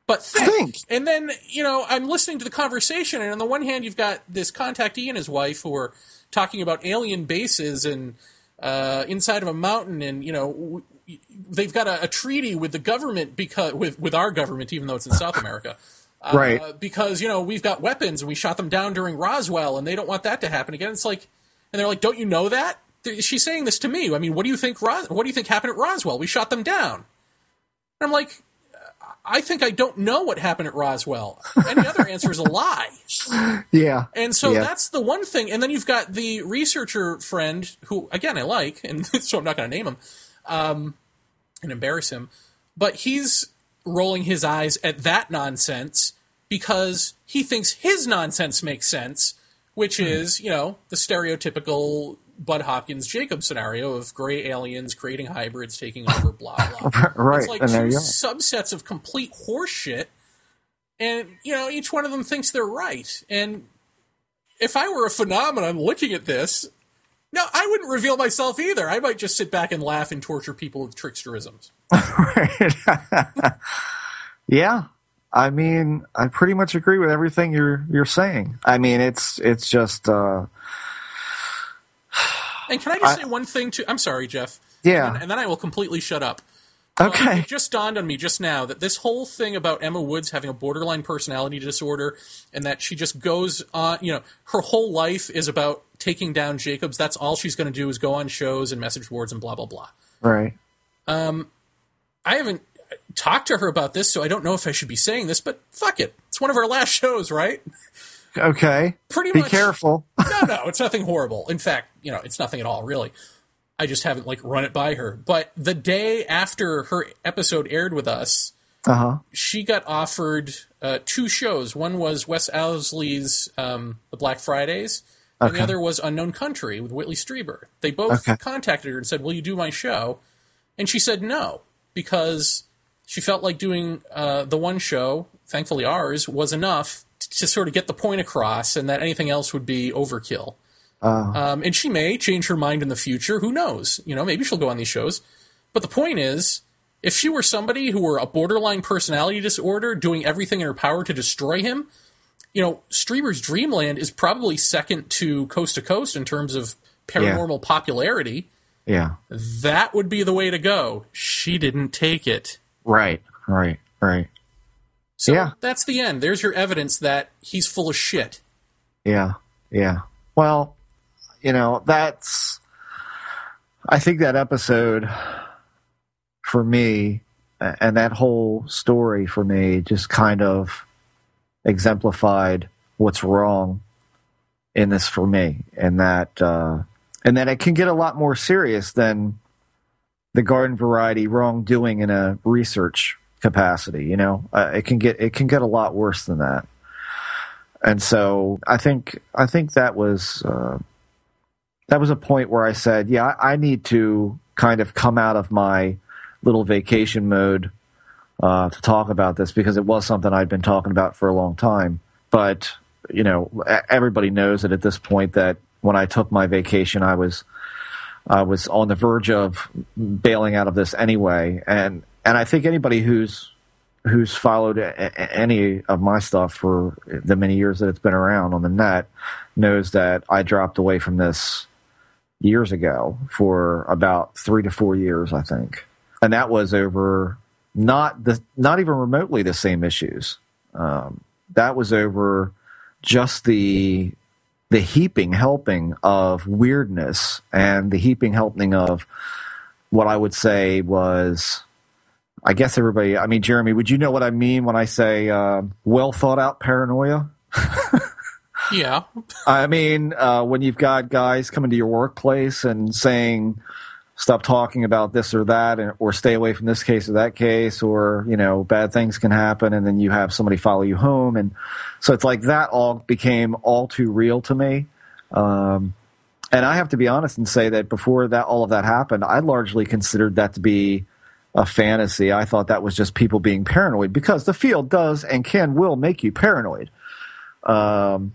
but think. think. And then, you know, I'm listening to the conversation, and on the one hand, you've got this contactee and his wife who are talking about alien bases and uh, inside of a mountain, and, you know, w- they've got a, a treaty with the government, because with, with our government, even though it's in South America. Uh, right. Because, you know, we've got weapons, and we shot them down during Roswell, and they don't want that to happen again. It's like, and they're like, don't you know that? She's saying this to me. I mean, what do you think? Ros- what do you think happened at Roswell? We shot them down. And I'm like, I think I don't know what happened at Roswell. Any other answer is a lie. Yeah. And so yeah. that's the one thing. And then you've got the researcher friend who, again, I like, and so I'm not going to name him um, and embarrass him, but he's rolling his eyes at that nonsense because he thinks his nonsense makes sense, which is, you know, the stereotypical Bud Hopkins Jacob scenario of gray aliens creating hybrids, taking over, blah, blah. Right. It's like and two subsets of complete horseshit. And, you know, each one of them thinks they're right. And if I were a phenomenon looking at this, no, I wouldn't reveal myself either. I might just sit back and laugh and torture people with tricksterisms. Right. Yeah. I mean, I pretty much agree with everything you're, you're saying. I mean, it's, it's just, uh, and can I just I, say one thing too? I'm sorry, Jeff. Yeah. And, and then I will completely shut up. Okay. Um, it just dawned on me just now that this whole thing about Emma Woods having a borderline personality disorder and that she just goes on, you know, her whole life is about taking down Jacobs. That's all she's going to do is go on shows and message boards and blah, blah, blah. Right. Um, I haven't talked to her about this, so I don't know if I should be saying this, but fuck it. It's one of our last shows, right? Okay. Pretty much. Be careful. no, no, it's nothing horrible. In fact, you know, it's nothing at all, really. I just haven't, like, run it by her. But the day after her episode aired with us, uh-huh. she got offered uh, two shows. One was Wes Ousley's um, The Black Fridays, and okay. the other was Unknown Country with Whitley Strieber. They both okay. contacted her and said, will you do my show? And she said no, because she felt like doing uh, the one show, thankfully ours, was enough to sort of get the point across, and that anything else would be overkill. Uh, um, and she may change her mind in the future. Who knows? You know, maybe she'll go on these shows. But the point is, if she were somebody who were a borderline personality disorder doing everything in her power to destroy him, you know, Strieber's Dreamland is probably second to Coast to Coast in terms of paranormal yeah. popularity. Yeah. That would be the way to go. She didn't take it. Right, right, right. So yeah. that's the end. There's your evidence that he's full of shit. Yeah, yeah. Well, you know, that's... I think that episode for me, and that whole story for me just kind of exemplified what's wrong in this for me, and that uh, and that it can get a lot more serious than the garden variety wrongdoing in a research capacity. You know, uh, it can get it can get a lot worse than that. And so I think I think that was uh, that was a point where I said, yeah, I, I need to kind of come out of my little vacation mode uh, to talk about this, because it was something I'd been talking about for a long time. But, you know, everybody knows that at this point that when I took my vacation, I was I was on the verge of bailing out of this anyway. And and I think anybody who's who's followed a- any of my stuff for the many years that it's been around on the net knows that I dropped away from this years ago for about three to four years, I think. And that was over not the not even remotely the same issues. Um, that was over just the the heaping helping of weirdness and the heaping helping of what I would say was, I guess everybody, I mean, Jeremy, would you know what I mean when I say uh, well thought out paranoia? Yeah. I mean, uh, when you've got guys coming to your workplace and saying, stop talking about this or that, and, or stay away from this case or that case, or, you know, bad things can happen, and then you have somebody follow you home. And so it's like that all became all too real to me. Um, and I have to be honest and say that before that all of that happened, I largely considered that to be a fantasy. I thought that was just people being paranoid, because the field does and can will make you paranoid. Um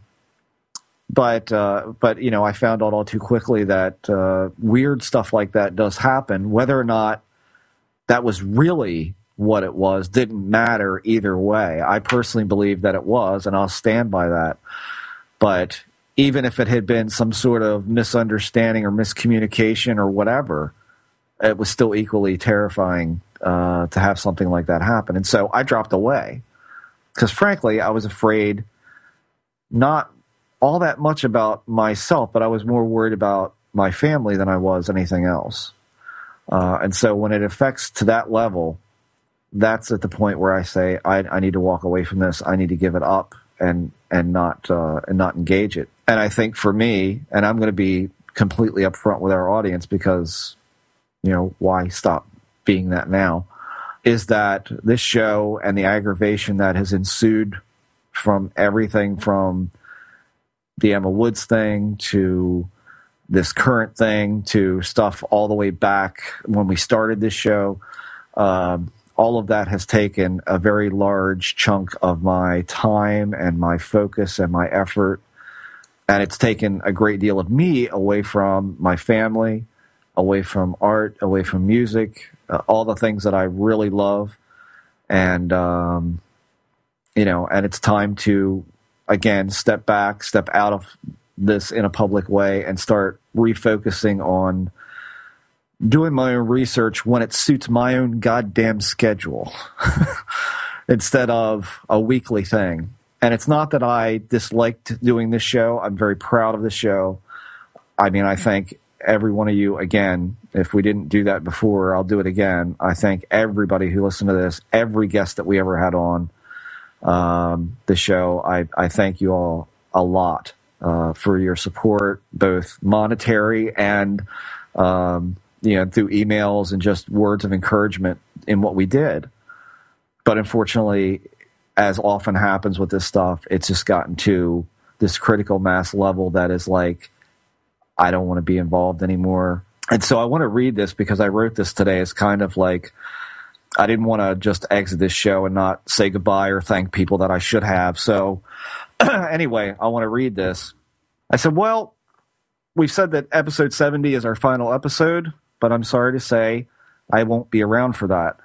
But, uh, but you know, I found out all too quickly that uh, weird stuff like that does happen. Whether or not that was really what it was didn't matter either way. I personally believe that it was, and I'll stand by that. But even if it had been some sort of misunderstanding or miscommunication or whatever, it was still equally terrifying uh, to have something like that happen. And so I dropped away because, frankly, I was afraid not – all that much about myself, but I was more worried about my family than I was anything else. Uh, and so when it affects to that level, that's at the point where I say, I, I need to walk away from this. I need to give it up and, and not, uh, and not engage it. And I think for me, and I'm going to be completely upfront with our audience because, you know, why stop being that now, is that this show and the aggravation that has ensued from everything from the Emma Woods thing to this current thing to stuff all the way back when we started this show, um, all of that has taken a very large chunk of my time and my focus and my effort, and it's taken a great deal of me away from my family, away from art, away from music, uh, all the things that I really love. And, um, you know, and it's time to, again, step back, step out of this in a public way and start refocusing on doing my own research when it suits my own goddamn schedule instead of a weekly thing. And it's not that I disliked doing this show. I'm very proud of the show. I mean, I thank every one of you again. If we didn't do that before, I'll do it again. I thank everybody who listened to this, every guest that we ever had on. Um, the show, I, I thank you all a lot uh, for your support, both monetary and um, you know, through emails and just words of encouragement in what we did. But unfortunately, as often happens with this stuff, it's just gotten to this critical mass level that is like, I don't want to be involved anymore. And so I want to read this because I wrote this today as kind of like, I didn't want to just exit this show and not say goodbye or thank people that I should have. So anyway, I want to read this. I said, well, we've said that episode seventy is our final episode, but I'm sorry to say I won't be around for that.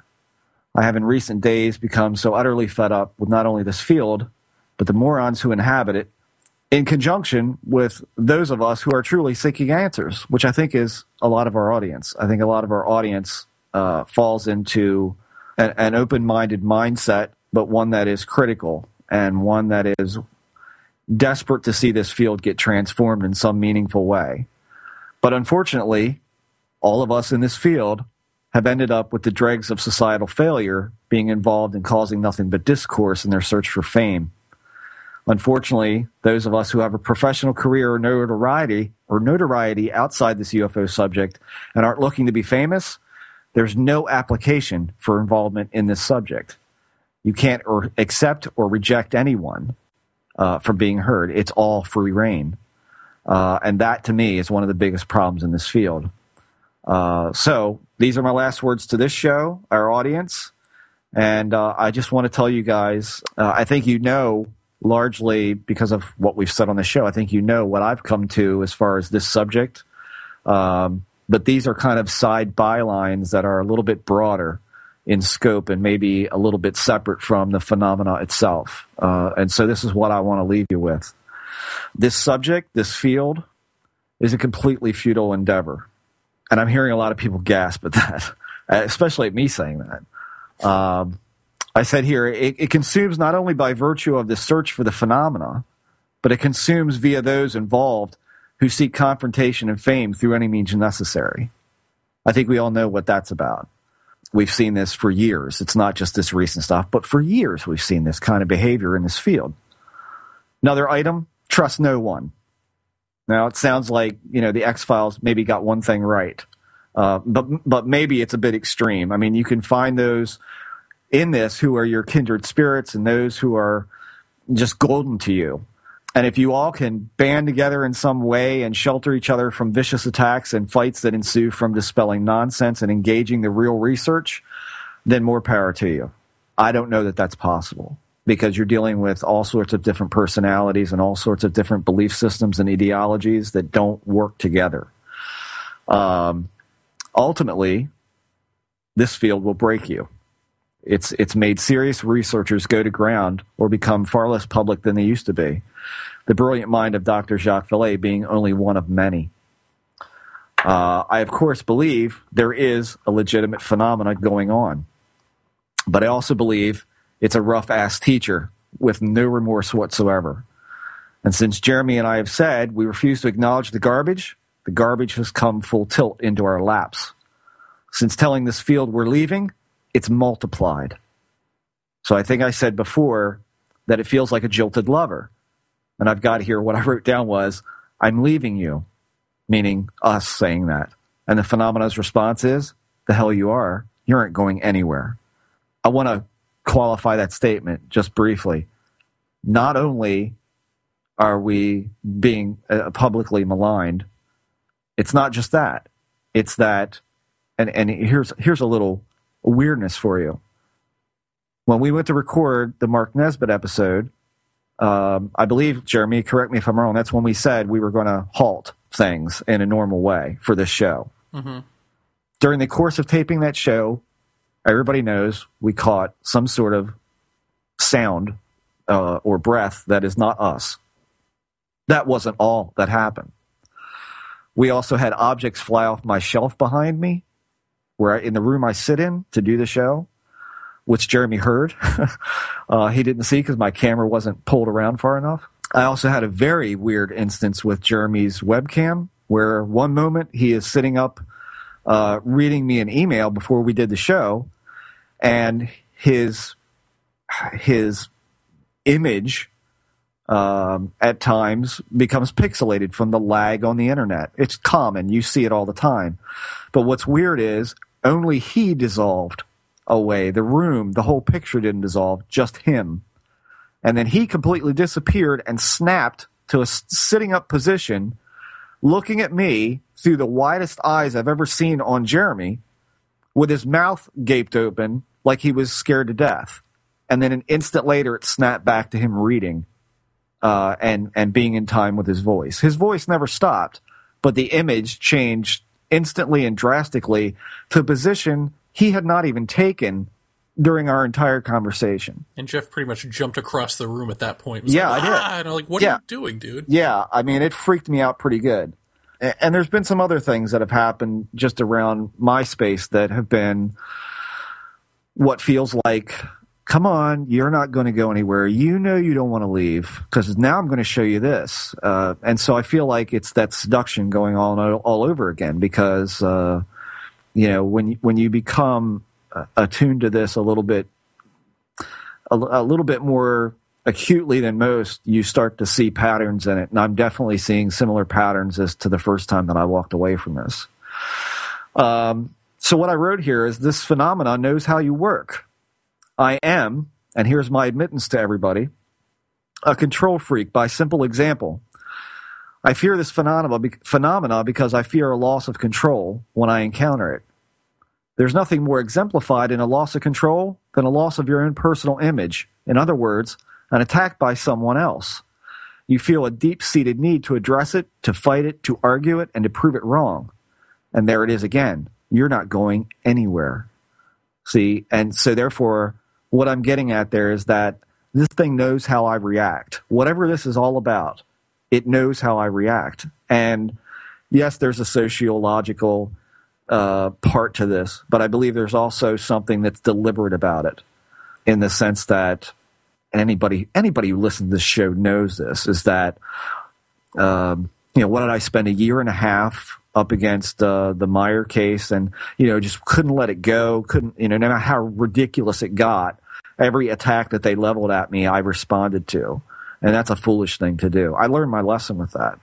I have in recent days become so utterly fed up with not only this field, but the morons who inhabit it, in conjunction with those of us who are truly seeking answers, which I think is a lot of our audience. I think a lot of our audience Uh, falls into an, an open-minded mindset, but one that is critical and one that is desperate to see this field get transformed in some meaningful way. But unfortunately, all of us in this field have ended up with the dregs of societal failure being involved in causing nothing but discourse in their search for fame. Unfortunately, those of us who have a professional career or notoriety or notoriety outside this U F O subject and aren't looking to be famous, there's no application for involvement in this subject. You can't or accept or reject anyone uh, from being heard. It's all free reign. Uh, and that, to me, is one of the biggest problems in this field. Uh, so these are my last words to this show, our audience. And uh, I just want to tell you guys, uh, I think you know, largely because of what we've said on the show, I think you know what I've come to as far as this subject. Um, but these are kind of side bylines that are a little bit broader in scope and maybe a little bit separate from the phenomena itself. Uh, and so this is what I want to leave you with. This subject, this field, is a completely futile endeavor. And I'm hearing a lot of people gasp at that, especially at me saying that. Um, I said here, it, it consumes not only by virtue of the search for the phenomena, but it consumes via those involved who seek confrontation and fame through any means necessary. I think we all know what that's about. We've seen this for years. It's not just this recent stuff, but for years we've seen this kind of behavior in this field. Another item, trust no one. Now, it sounds like, you know, the X-Files maybe got one thing right, uh, but but maybe it's a bit extreme. I mean, you can find those in this who are your kindred spirits and those who are just golden to you. And if you all can band together in some way and shelter each other from vicious attacks and fights that ensue from dispelling nonsense and engaging the real research, then more power to you. I don't know that that's possible, because you're dealing with all sorts of different personalities and all sorts of different belief systems and ideologies that don't work together. Um, ultimately, this field will break you. It's it's made serious researchers go to ground or become far less public than they used to be. The brilliant mind of Doctor Jacques Vallée being only one of many. Uh, I, of course, believe there is a legitimate phenomena going on, but I also believe it's a rough-ass teacher with no remorse whatsoever. And since Jeremy and I have said we refuse to acknowledge the garbage, the garbage has come full tilt into our laps. Since telling this field we're leaving, it's multiplied. So I think I said before that it feels like a jilted lover. And I've got here, what I wrote down was, I'm leaving you, meaning us saying that. And the phenomena's response is, the hell you are, you aren't going anywhere. I want to qualify that statement just briefly. Not only are we being uh, publicly maligned, it's not just that. It's that, and, and here's here's a little weirdness for you. When we went to record the Mark Nesbitt episode, um, I believe, Jeremy, correct me if I'm wrong, that's when we said we were going to halt things in a normal way for this show. Mm-hmm. During the course of taping that show, everybody knows we caught some sort of sound uh, or breath that is not us. That wasn't all that happened. We also had objects fly off my shelf behind me, where I, in the room I sit in to do the show, which Jeremy heard. uh, he didn't see because my camera wasn't pulled around far enough. I also had a very weird instance with Jeremy's webcam, where one moment he is sitting up uh, reading me an email before we did the show, and his his image um, at times becomes pixelated from the lag on the internet. It's common. You see it all the time. But what's weird is only he dissolved away. The room, the whole picture didn't dissolve, just him. And then he completely disappeared and snapped to a sitting up position, looking at me through the widest eyes I've ever seen on Jeremy, with his mouth gaped open like he was scared to death. And then an instant later, it snapped back to him reading uh, and, and being in time with his voice. His voice never stopped, but the image changed instantly and drastically to a position he had not even taken during our entire conversation. And Jeff pretty much jumped across the room at that point. Yeah, like, I did. Ah! And I'm like, what yeah. are you doing, dude? Yeah, I mean, it freaked me out pretty good. And there's been some other things that have happened just around my space that have been what feels like, come on, you're not going to go anywhere. You know you don't want to leave, because now I'm going to show you this. Uh, and so I feel like it's that seduction going on all, all over again, because uh, you know, when you, when you become attuned to this a little bit, a, a little bit more acutely than most, you start to see patterns in it. And I'm definitely seeing similar patterns as to the first time that I walked away from this. Um, so what I wrote here is, this phenomenon knows how you work. I am, and here's my admittance to everybody, a control freak by simple example. I fear this phenomena because I fear a loss of control when I encounter it. There's nothing more exemplified in a loss of control than a loss of your own personal image. In other words, an attack by someone else. You feel a deep-seated need to address it, to fight it, to argue it, and to prove it wrong. And there it is again. You're not going anywhere. See, and so therefore, what I'm getting at there is that this thing knows how I react. Whatever this is all about, it knows how I react. And yes, there's a sociological uh, part to this, but I believe there's also something that's deliberate about it, in the sense that, and anybody anybody who listens to this show knows this, is that, um, you know, what did I spend a year and a half up against uh, the Meyer case, and, you know, just couldn't let it go, couldn't, you know, no matter how ridiculous it got, every attack that they leveled at me, I responded to. And that's a foolish thing to do. I learned my lesson with that.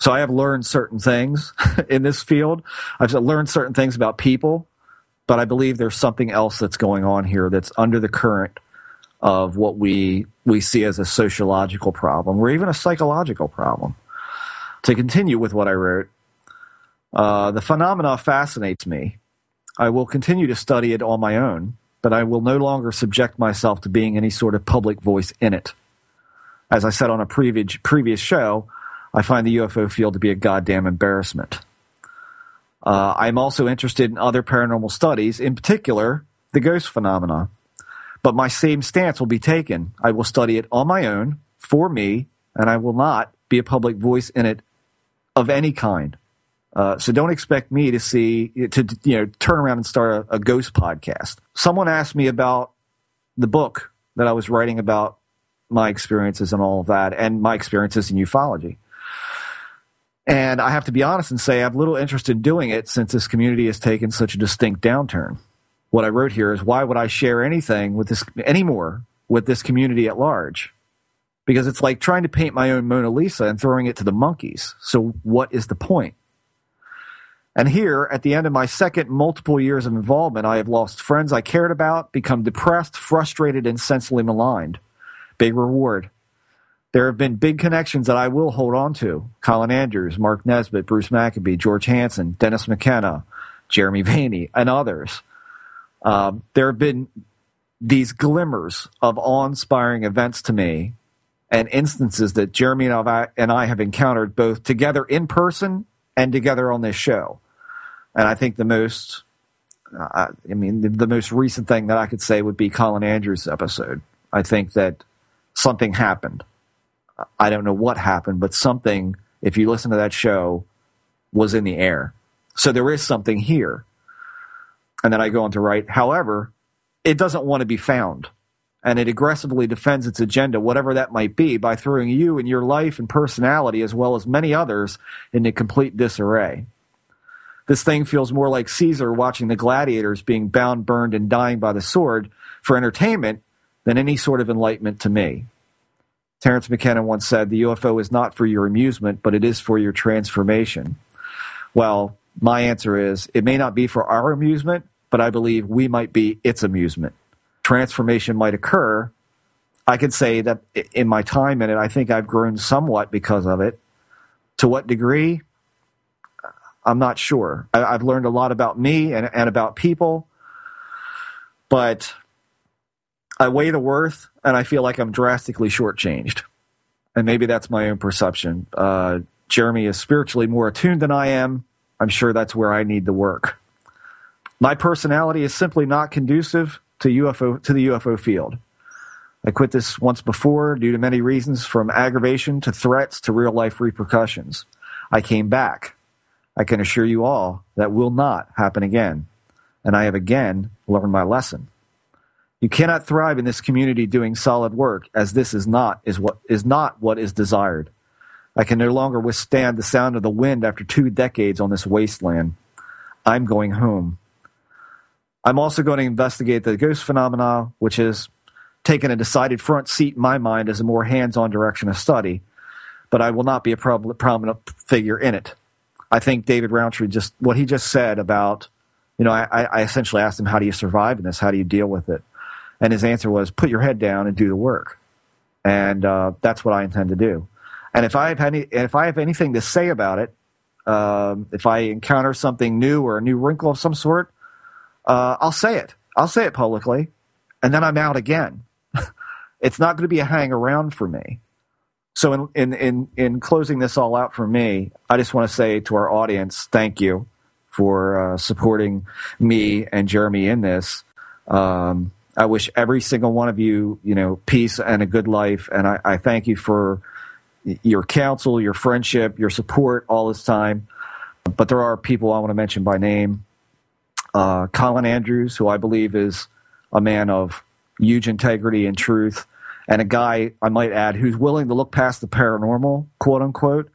So I have learned certain things in this field. I've learned certain things about people, but I believe there's something else that's going on here that's under the current of what we we see as a sociological problem, or even a psychological problem. To continue with what I wrote, uh, the phenomena fascinates me. I will continue to study it on my own, but I will no longer subject myself to being any sort of public voice in it. As I said on a previous previous show, I find the U F O field to be a goddamn embarrassment. Uh, I'm also interested in other paranormal studies, in particular, the ghost phenomena. But my same stance will be taken. I will study it on my own, for me, and I will not be a public voice in it of any kind. Uh, so don't expect me to see to you know turn around and start a, a ghost podcast. Someone asked me about the book that I was writing about my experiences and all of that, and my experiences in ufology. And I have to be honest and say I have little interest in doing it, since this community has taken such a distinct downturn. What I wrote here is, why would I share anything with this anymore with this community at large? Because it's like trying to paint my own Mona Lisa and throwing it to the monkeys. So what is the point? And here, at the end of my second multiple years of involvement, I have lost friends I cared about, become depressed, frustrated, and sensibly maligned. Big reward. There have been big connections that I will hold on to. Colin Andrews, Mark Nesbitt, Bruce McAbee, George Hansen, Dennis McKenna, Jeremy Vaeni, and others. Um, there have been these glimmers of awe-inspiring events to me, and instances that Jeremy and I have encountered both together in person and together on this show. And I think the most, uh, I mean, the, the most recent thing that I could say would be Colin Andrews' episode. I think that something happened. I don't know what happened, but something, if you listen to that show, was in the air. So there is something here. And then I go on to write, however, it doesn't want to be found, and it aggressively defends its agenda, whatever that might be, by throwing you and your life and personality, as well as many others, into complete disarray. This thing feels more like Caesar watching the gladiators being bound, burned, and dying by the sword for entertainment than any sort of enlightenment to me. Terence McKenna once said, the U F O is not for your amusement, but it is for your transformation. Well, my answer is, it may not be for our amusement, but I believe we might be its amusement. Transformation might occur. I could say that in my time in it, I think I've grown somewhat because of it. To what degree? I'm not sure. I, I've learned a lot about me and, and about people, but I weigh the worth, and I feel like I'm drastically shortchanged. And maybe that's my own perception. Uh, Jeremy is spiritually more attuned than I am. I'm sure that's where I need the work. My personality is simply not conducive to U F O to the U F O field. I quit this once before due to many reasons, from aggravation to threats to real-life repercussions. I came back. I can assure you all that will not happen again. And I have again learned my lesson. You cannot thrive in this community doing solid work, as this is not is what is not what is desired. I can no longer withstand the sound of the wind after two decades on this wasteland. I'm going home. I'm also going to investigate the ghost phenomena, which has taken a decided front seat in my mind as a more hands-on direction of study, but I will not be a prob- prominent figure in it. I think David Roundtree, just what he just said about, you know, I, I essentially asked him, how do you survive in this? How do you deal with it? And his answer was, put your head down and do the work. And uh, that's what I intend to do. And if I have any, if I have anything to say about it, um, if I encounter something new or a new wrinkle of some sort, uh, I'll say it. I'll say it publicly, and then I'm out again. It's not going to be a hang around for me. So in, in, in, in closing this all out for me, I just want to say to our audience, thank you for uh, supporting me and Jeremy in this. Um, I wish every single one of you, you know, peace and a good life. And I, I thank you for your counsel, your friendship, your support all this time. But there are people I want to mention by name. Uh, Colin Andrews, who I believe is a man of huge integrity and truth, and a guy, I might add, who's willing to look past the paranormal, quote unquote,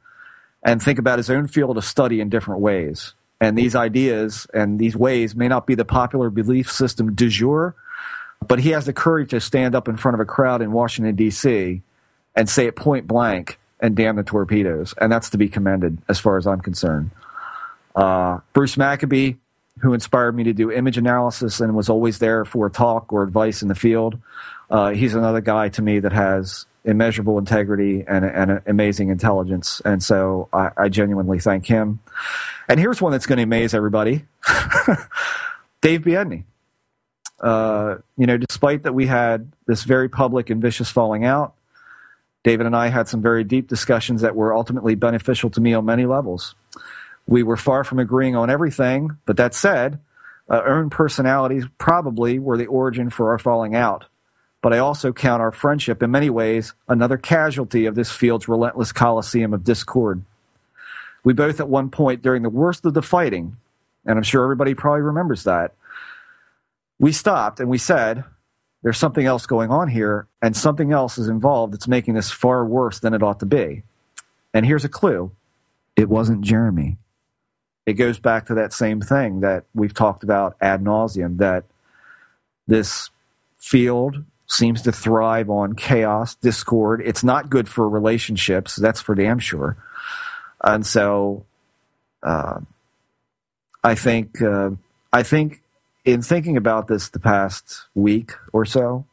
and think about his own field of study in different ways. And these ideas and these ways may not be the popular belief system du jour, but he has the courage to stand up in front of a crowd in Washington, D C, and say it point blank and damn the torpedoes. And that's to be commended as far as I'm concerned. Uh, Bruce McAbee, who inspired me to do image analysis and was always there for talk or advice in the field. Uh, he's another guy to me that has immeasurable integrity and, and amazing intelligence. And so I, I genuinely thank him. And here's one that's going to amaze everybody. Dave Biedny. Uh, you know, despite that we had this very public and vicious falling out, David and I had some very deep discussions that were ultimately beneficial to me on many levels. We were far from agreeing on everything, but that said, uh, our own personalities probably were the origin for our falling out. But I also count our friendship, in many ways, another casualty of this field's relentless coliseum of discord. We both at one point, during the worst of the fighting, and I'm sure everybody probably remembers that, we stopped and we said, there's something else going on here, and something else is involved that's making this far worse than it ought to be. And here's a clue. It wasn't Jeremy. It goes back to that same thing that we've talked about ad nauseum, that this field seems to thrive on chaos, discord. It's not good for relationships. That's for damn sure. And so uh, I think uh, I think in thinking about this the past week or so,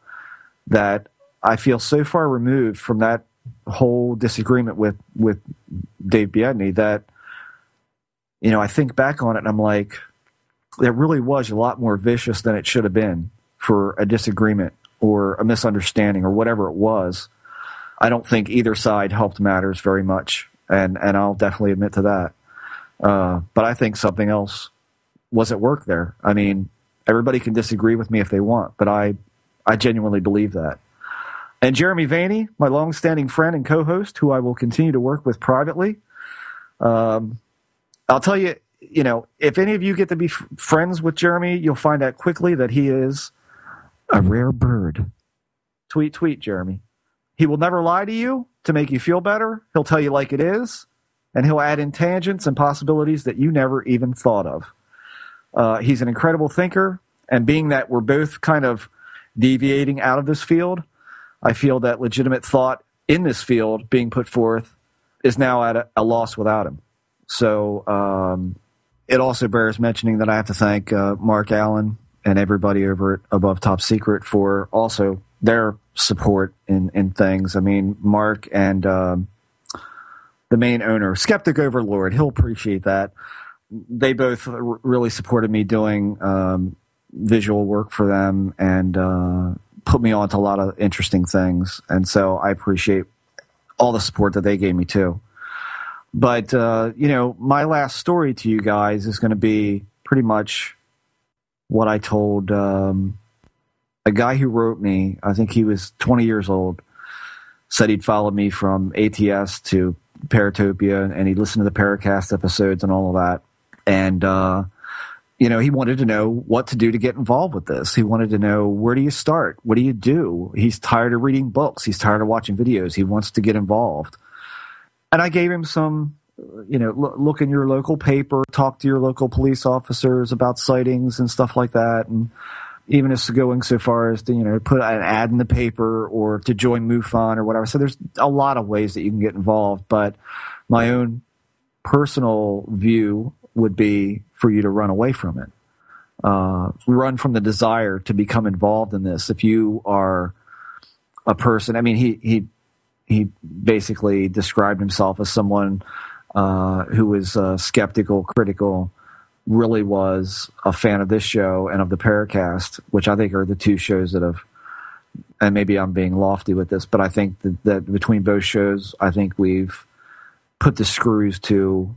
that I feel so far removed from that whole disagreement with, with Dave Biedny that, you know, I think back on it and I'm like, it really was a lot more vicious than it should have been for a disagreement or a misunderstanding or whatever it was. I don't think either side helped matters very much, and, and I'll definitely admit to that. Uh, but I think something else was at work there. I mean, everybody can disagree with me if they want, but I, I genuinely believe that. And Jeremy Vaeni, my longstanding friend and co-host, who I will continue to work with privately, um, I'll tell you, you know, if any of you get to be f- friends with Jeremy, you'll find out quickly that he is a rare bird. Tweet, tweet, Jeremy. He will never lie to you to make you feel better. He'll tell you like it is, and he'll add in tangents and possibilities that you never even thought of. Uh, he's an incredible thinker, and being that we're both kind of deviating out of this field, I feel that legitimate thought in this field being put forth is now at a, a loss without him. So um, it also bears mentioning that I have to thank uh, Mark Allen and everybody over at Above Top Secret for also their support in, in things. I mean, Mark and um, the main owner, Skeptic Overlord, he'll appreciate that. They both r- really supported me doing um, visual work for them and uh, put me onto a lot of interesting things. And so I appreciate all the support that they gave me too. But, uh, you know, my last story to you guys is going to be pretty much what I told um, a guy who wrote me. I think he was twenty years old, said he'd followed me from A T S to Paratopia, and he listened to the Paracast episodes and all of that. And, uh, you know, he wanted to know what to do to get involved with this. He wanted to know, where do you start? What do you do? He's tired of reading books. He's tired of watching videos. He wants to get involved. And I gave him some you know, lo- look in your local paper, talk to your local police officers about sightings and stuff like that. And even as going so far as to, you know, put an ad in the paper or to join MUFON or whatever. So there's a lot of ways that you can get involved. But my own personal view would be for you to run away from it. Uh, run from the desire to become involved in this. If you are a person, I mean, he he he basically described himself as someone uh, who was uh, skeptical, critical, really was a fan of this show and of the Paracast, which I think are the two shows that have, and maybe I'm being lofty with this, but I think that, that between both shows, I think we've put the screws to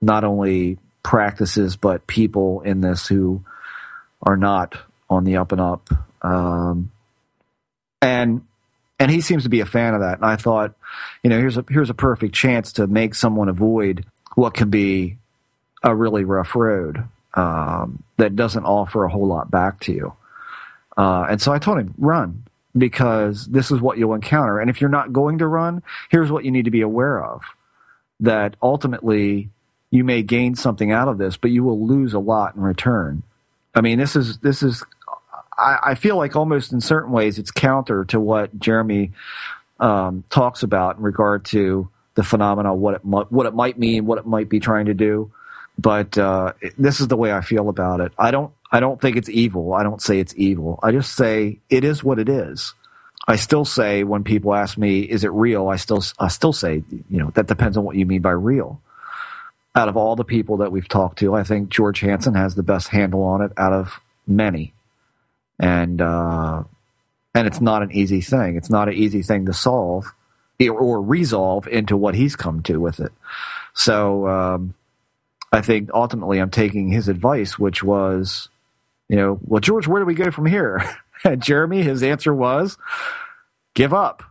not only practices but people in this who are not on the up and up, um and and he seems to be a fan of that. And I thought, you know, here's a here's a perfect chance to make someone avoid what can be a really rough road um that doesn't offer a whole lot back to you, uh and so I told him, run, because this is what you'll encounter. And if you're not going to run, here's what you need to be aware of, that ultimately you may gain something out of this, but you will lose a lot in return. I mean, this is this is. I, I feel like almost in certain ways it's counter to what Jeremy um, talks about in regard to the phenomena, what it what it might mean, what it might be trying to do. But uh, this is the way I feel about it. I don't I don't think it's evil. I don't say it's evil. I just say it is what it is. I still say, when people ask me, "Is it real?" I still I still say, you know, that depends on what you mean by real. Out of all the people that we've talked to, I think George Hansen has the best handle on it out of many. And uh, and it's not an easy thing. It's not an easy thing to solve or resolve into what he's come to with it. So um, I think ultimately I'm taking his advice, which was, you know, well, George, where do we go from here? And Jeremy, his answer was, give up,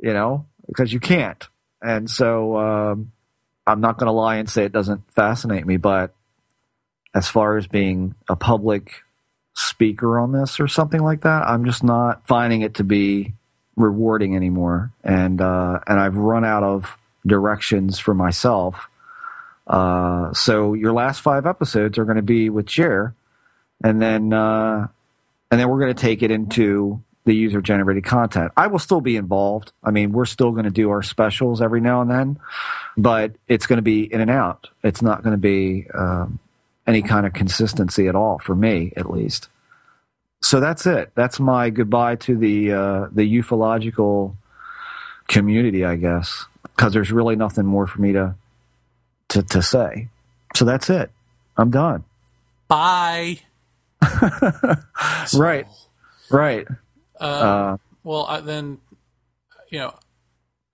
you know, because you can't. And so um, – I'm not going to lie and say it doesn't fascinate me, but as far as being a public speaker on this or something like that, I'm just not finding it to be rewarding anymore. And uh, and I've run out of directions for myself. Uh, so your last five episodes are going to be with Jer, and then uh, and then we're going to take it into the user-generated content. I will still be involved. I mean, we're still going to do our specials every now and then, but it's going to be in and out. It's not going to be um, any kind of consistency at all, for me at least. So that's it. That's my goodbye to the uh, the ufological community, I guess, because there's really nothing more for me to, to to say. So that's it. I'm done. Bye. Right. Right. Uh, uh, well, I, then, you know,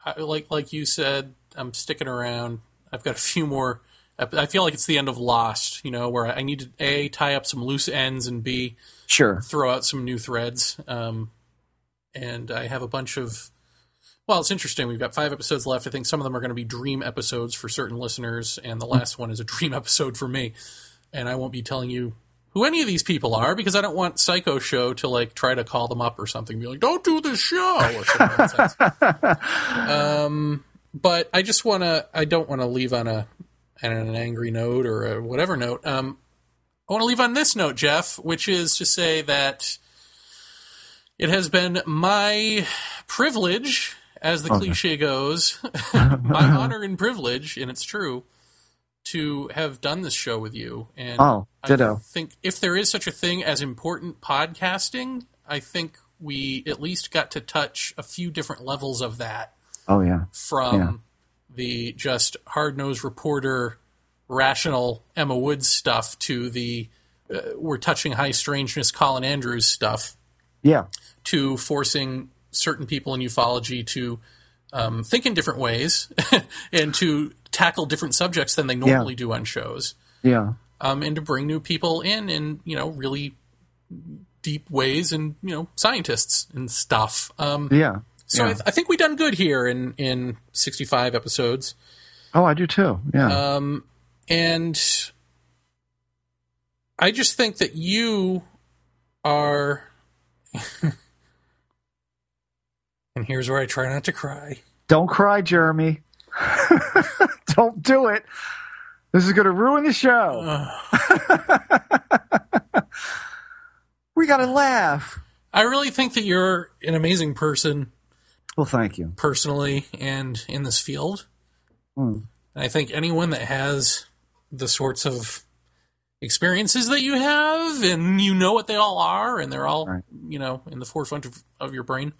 I, like like you said, I'm sticking around. I've got a few more. I, I feel like it's the end of Lost, you know, where I need to A, tie up some loose ends, and B, sure, throw out some new threads. Um, and I have a bunch of, well, it's interesting. We've got five episodes left. I think some of them are going to be dream episodes for certain listeners, and the last one is a dream episode for me. And I won't be telling you who any of these people are, because I don't want Psycho Show to like try to call them up or something, be like, "Don't do this show," or some nonsense. Um, but I just want to, I don't want to leave on a, on an angry note or a whatever note. Um, I want to leave on this note, Jeff, which is to say that it has been my privilege, as the okay. cliche goes, my honor and privilege, and it's true, to have done this show with you. And oh, ditto. I think if there is such a thing as important podcasting, I think we at least got to touch a few different levels of that. Oh, yeah. From yeah. the just hard-nosed reporter, rational Emma Woods stuff to the uh, we're touching high strangeness Colin Andrews stuff. Yeah. To forcing certain people in ufology to um, think in different ways and to tackle different subjects than they normally yeah. do on shows. Yeah. Um, and to bring new people in in, you know, really deep ways, and, you know, scientists and stuff. Um, yeah. So yeah. I, th- I think we done good here in, in sixty-five episodes. Oh, I do too. Yeah. Um, and I just think that you are, and here's where I try not to cry. Don't cry, Jeremy. Don't do it. This is going to ruin the show. We got to laugh. I really think that you're an amazing person. Well, thank you. Personally and in this field. Mm. I think anyone that has the sorts of experiences that you have, and you know what they all are, and they're all, right. you know, in the forefront of, of your brain.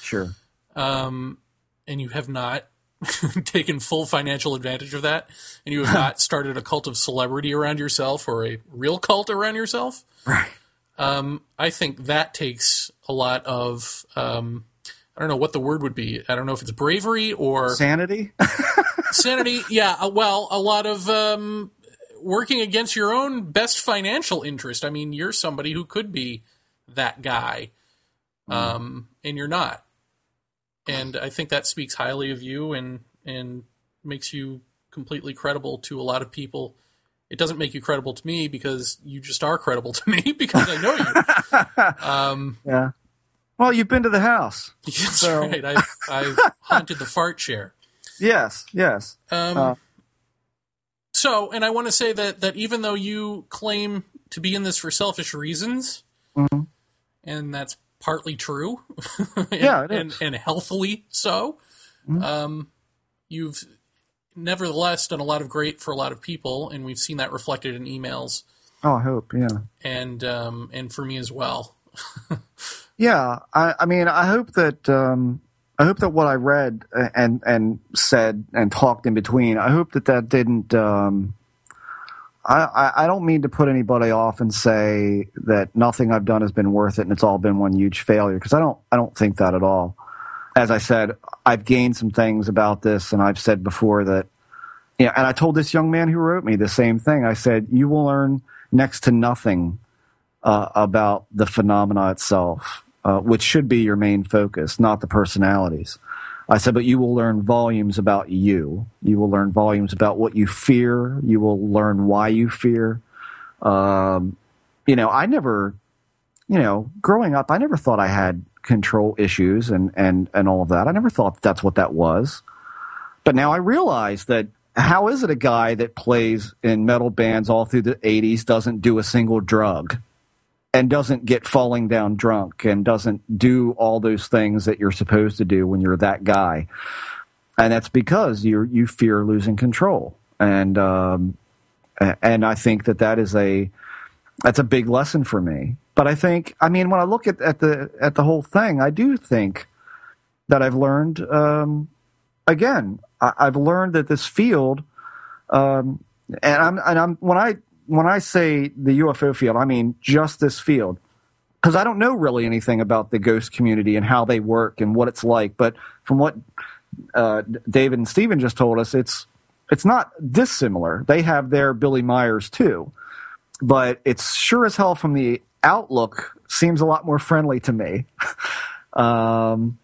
Sure. Um, and you have not taken full financial advantage of that, and you have not started a cult of celebrity around yourself or a real cult around yourself. Right. Um, I think that takes a lot of, um, I don't know what the word would be. I don't know if it's bravery or sanity, sanity. Yeah. Well, a lot of, um, working against your own best financial interest. I mean, you're somebody who could be that guy. Um, mm. and you're not. And I think that speaks highly of you and, and makes you completely credible to a lot of people. It doesn't make you credible to me because you just are credible to me because I know you. Um, yeah. Well, you've been to the house. That's so. Right. I've, I've haunted the fart chair. Yes, yes. Um, uh. So, and I want to say that, that even though you claim to be in this for selfish reasons, mm-hmm. and that's partly true, and, yeah, it is. and, and healthily so, mm-hmm. um, you've... nevertheless done a lot of great for a lot of people, and we've seen that reflected in emails. Oh, I hope. Yeah. And, um, and for me as well. yeah. I, I mean, I hope that, um, I hope that what I read and, and said and talked in between, I hope that that didn't, um, I, I don't mean to put anybody off and say that nothing I've done has been worth it and it's all been one huge failure. 'Cause I don't, I don't think that at all. As I said, I've gained some things about this, and I've said before that, you know, and I told this young man who wrote me the same thing. I said, you will learn next to nothing uh, about the phenomena itself, uh, which should be your main focus, not the personalities. I said, but you will learn volumes about you. You will learn volumes about what you fear. You will learn why you fear. Um, you know, I never, you know, growing up, I never thought I had control issues and, and, and all of that. I never thought that that's what that was. But now I realize that how is it a guy that plays in metal bands all through the eighties doesn't do a single drug and doesn't get falling down drunk and doesn't do all those things that you're supposed to do when you're that guy? And that's because you you fear losing control. And um, and I think that that is a that's a big lesson for me. But I think, I mean, when I look at, at the at the whole thing, I do think that I've learned, um, again, I, I've learned that this field, um, and I'm and I'm when I when I say the U F O field, I mean just this field, because I don't know really anything about the ghost community and how they work and what it's like. But from what uh, David and Stephen just told us, it's it's not dissimilar. They have their Billy Myers too, but it's sure as hell from the outlook seems a lot more friendly to me, um,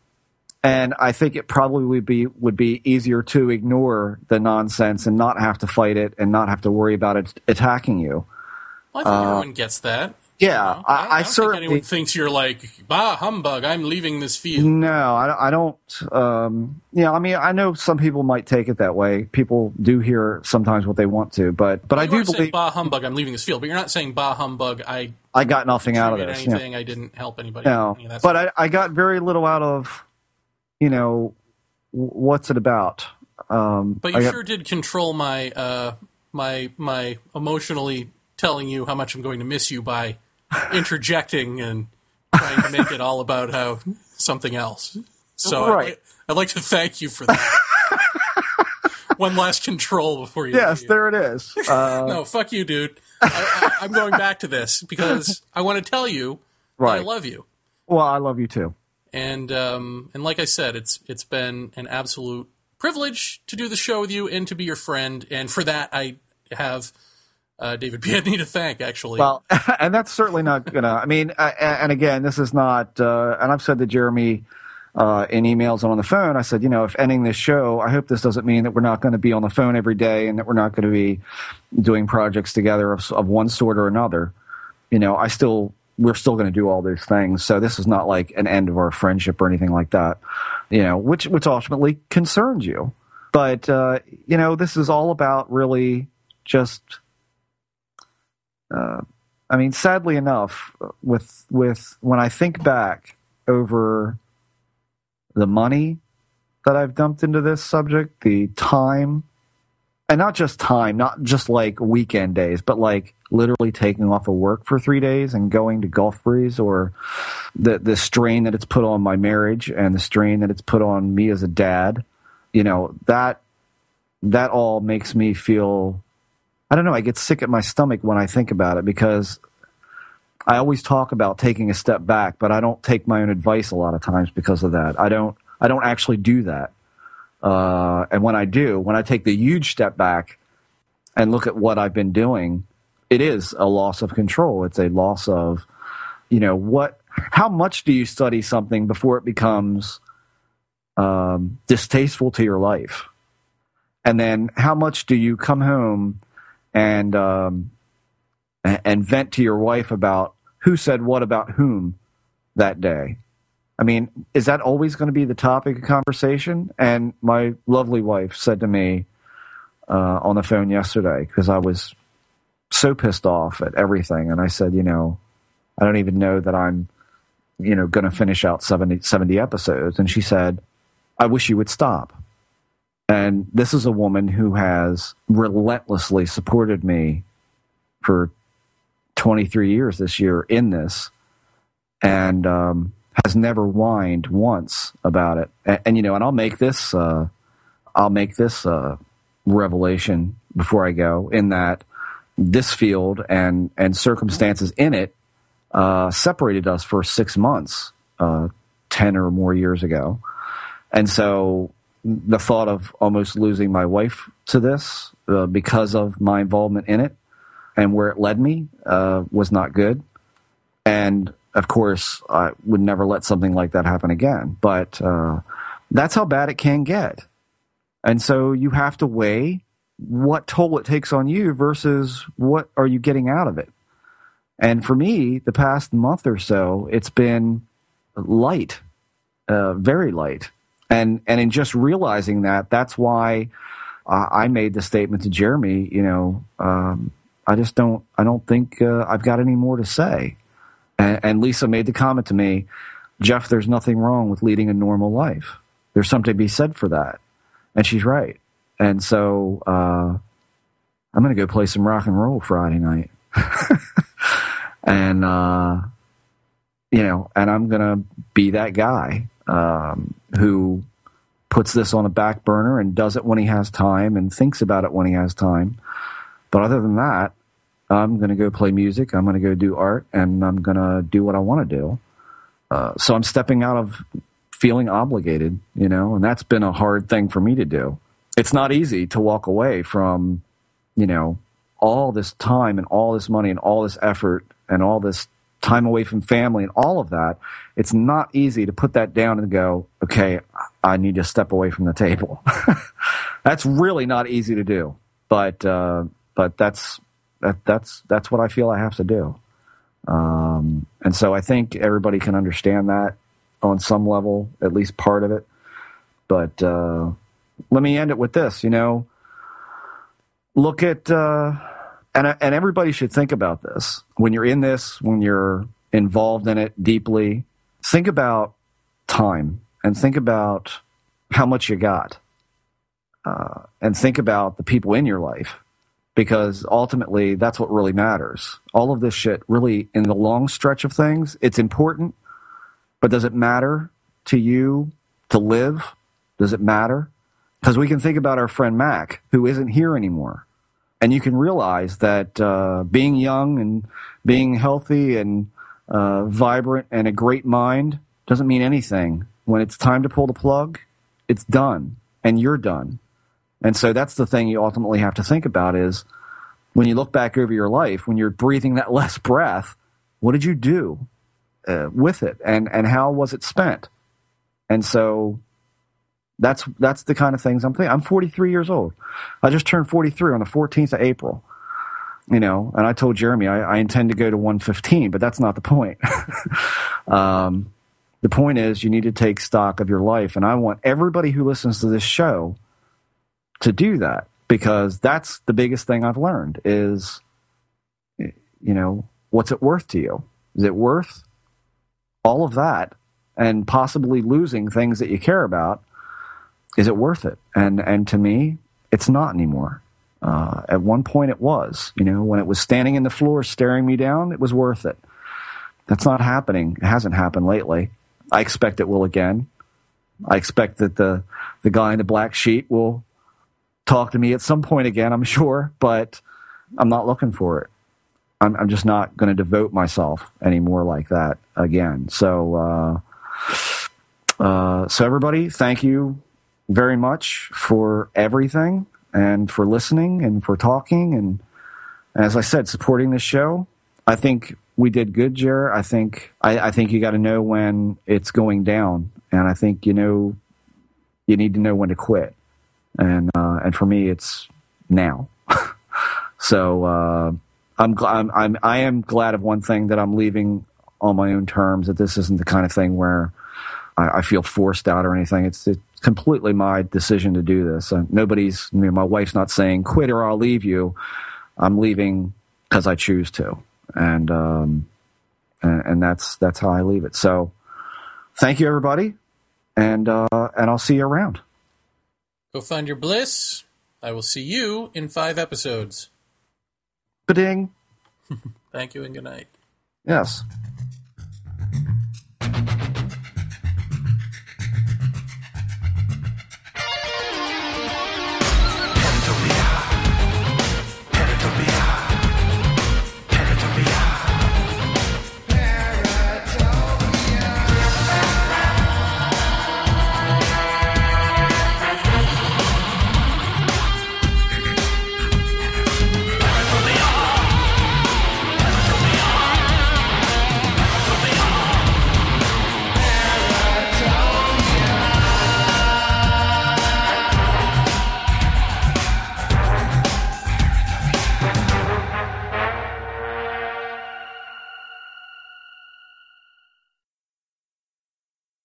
and I think it probably would be would be easier to ignore the nonsense and not have to fight it and not have to worry about it attacking you. Well, I think uh, everyone gets that. Yeah, you know? I, I, I, I don't certainly think anyone thinks you're like bah humbug. I'm leaving this field. No, I, I don't. Um, yeah, you know, I mean, I know some people might take it that way. People do hear sometimes what they want to, but but well, I do believe saying, bah humbug. I'm leaving this field, but you're not saying bah humbug. I I got nothing out of this. Anything. Yeah. I didn't help anybody. No, any but I, I got very little out of, you know, what's it about? Um, but you got, sure did control my uh, my my emotionally telling you how much I'm going to miss you by interjecting and trying to make it all about how something else. So right. I, I'd like to thank you for that. One last control before you. Yes, leave. There it is. Uh, no, fuck you, dude. I, I, I'm going back to this because I want to tell you right. that I love you. Well, I love you too. And um, and like I said, it's it's been an absolute privilege to do the show with you and to be your friend. And for that, I have uh, David Biedny to thank, actually. Well, and that's certainly not going to – I mean, I, and again, this is not uh, – and I've said to Jeremy – Uh, in emails and on the phone, I said, you know, if ending this show, I hope this doesn't mean that we're not going to be on the phone every day and that we're not going to be doing projects together of, of one sort or another. You know, I still, we're still going to do all those things. So this is not like an end of our friendship or anything like that, you know, which, which ultimately concerns you. But, uh, you know, this is all about really just, uh, I mean, sadly enough, with with when I think back over the money that I've dumped into this subject, the time, and not just time, not just like weekend days, but like literally taking off of work for three days and going to golf breeze, or the the strain that it's put on my marriage and the strain that it's put on me as a dad, you know, that that all makes me feel, I don't know, I get sick at my stomach when I think about it, because I always talk about taking a step back, but I don't take my own advice a lot of times because of that. I don't I don't actually do that. Uh, and when I do, when I take the huge step back and look at what I've been doing, it is a loss of control. It's a loss of, you know, what, how much do you study something before it becomes um, distasteful to your life? And then how much do you come home and um, and vent to your wife about who said what about whom that day? I mean, is that always going to be the topic of conversation? And my lovely wife said to me uh, on the phone yesterday, because I was so pissed off at everything, and I said, you know, I don't even know that I'm, you know, going to finish out seventy, seventy episodes. And she said, I wish you would stop. And this is a woman who has relentlessly supported me for twenty-three years this year in this, and um has never whined once about it. And, and you know, and I'll make this, uh, I'll make this uh, revelation before I go, in that this field and, and circumstances in it uh, separated us for six months, uh, ten or more years ago. And so the thought of almost losing my wife to this uh, because of my involvement in it and where it led me uh, was not good. And of course, I would never let something like that happen again. But uh, that's how bad it can get. And so you have to weigh what toll it takes on you versus what are you getting out of it. And for me, the past month or so, it's been light, uh, very light. And and in just realizing that, that's why uh, I made the statement to Jeremy, you know, um, I just don't, I don't think uh, I've got any more to say. And Lisa made the comment to me, Jeff, there's nothing wrong with leading a normal life. There's something to be said for that. And she's right. And so uh, I'm going to go play some rock and roll Friday night. and, uh, you know, and I'm going to be that guy um, who puts this on a back burner and does it when he has time and thinks about it when he has time. But other than that, I'm going to go play music, I'm going to go do art, and I'm going to do what I want to do. Uh, so I'm stepping out of feeling obligated, you know, and that's been a hard thing for me to do. It's not easy to walk away from, you know, all this time and all this money and all this effort and all this time away from family and all of that. It's not easy to put that down and go, okay, I need to step away from the table. That's really not easy to do, but uh, but that's... That, that's that's what I feel I have to do. Um, and so I think everybody can understand that on some level, at least part of it. But uh, let me end it with this, you know. Look at, uh, and, and everybody should think about this. When you're in this, when you're involved in it deeply, think about time and think about how much you got. Uh, and think about the people in your life. Because ultimately, that's what really matters. All of this shit, really, in the long stretch of things, it's important. But does it matter to you to live? Does it matter? Because we can think about our friend Mac, who isn't here anymore. And you can realize that uh, being young and being healthy and uh, vibrant and a great mind doesn't mean anything. When it's time to pull the plug, it's done. And you're done. And so that's the thing you ultimately have to think about is when you look back over your life, when you're breathing that last breath, what did you do uh, with it, and and how was it spent? And so that's that's the kind of things I'm thinking. I'm forty-three years old. I just turned forty-three on the fourteenth of April, you know, and I told Jeremy I, I intend to go to one fifteen, but that's not the point. um, the point is you need to take stock of your life, and I want everybody who listens to this show to do that, because that's the biggest thing I've learned is, you know, what's it worth to you? Is it worth all of that and possibly losing things that you care about? Is it worth it? And and to me, it's not anymore. Uh, at one point it was, you know, when it was standing in the floor staring me down, it was worth it. That's not happening. It hasn't happened lately. I expect it will again. I expect that the, the guy in the black sheet will talk to me at some point again, I'm sure, but I'm not looking for it. I'm, I'm just not going to devote myself anymore like that again. So, uh, uh, so everybody, thank you very much for everything, and for listening, and for talking, and as I said, supporting this show. I think we did good, Jer. I think I, I think you got to know when it's going down, and I think you know you need to know when to quit. And uh, and for me, it's now. so uh, I'm, gl- I'm I'm I am glad of one thing, that I'm leaving on my own terms. That this isn't the kind of thing where I, I feel forced out or anything. It's it, completely my decision to do this. Uh, nobody's, you know, my wife's not saying quit or I'll leave you. I'm leaving because I choose to. And, um, and, and that's, that's how I leave it. So thank you everybody. And, uh, and I'll see you around. Go find your bliss. I will see you in five episodes. Ba-ding. Thank you and good night. Yes.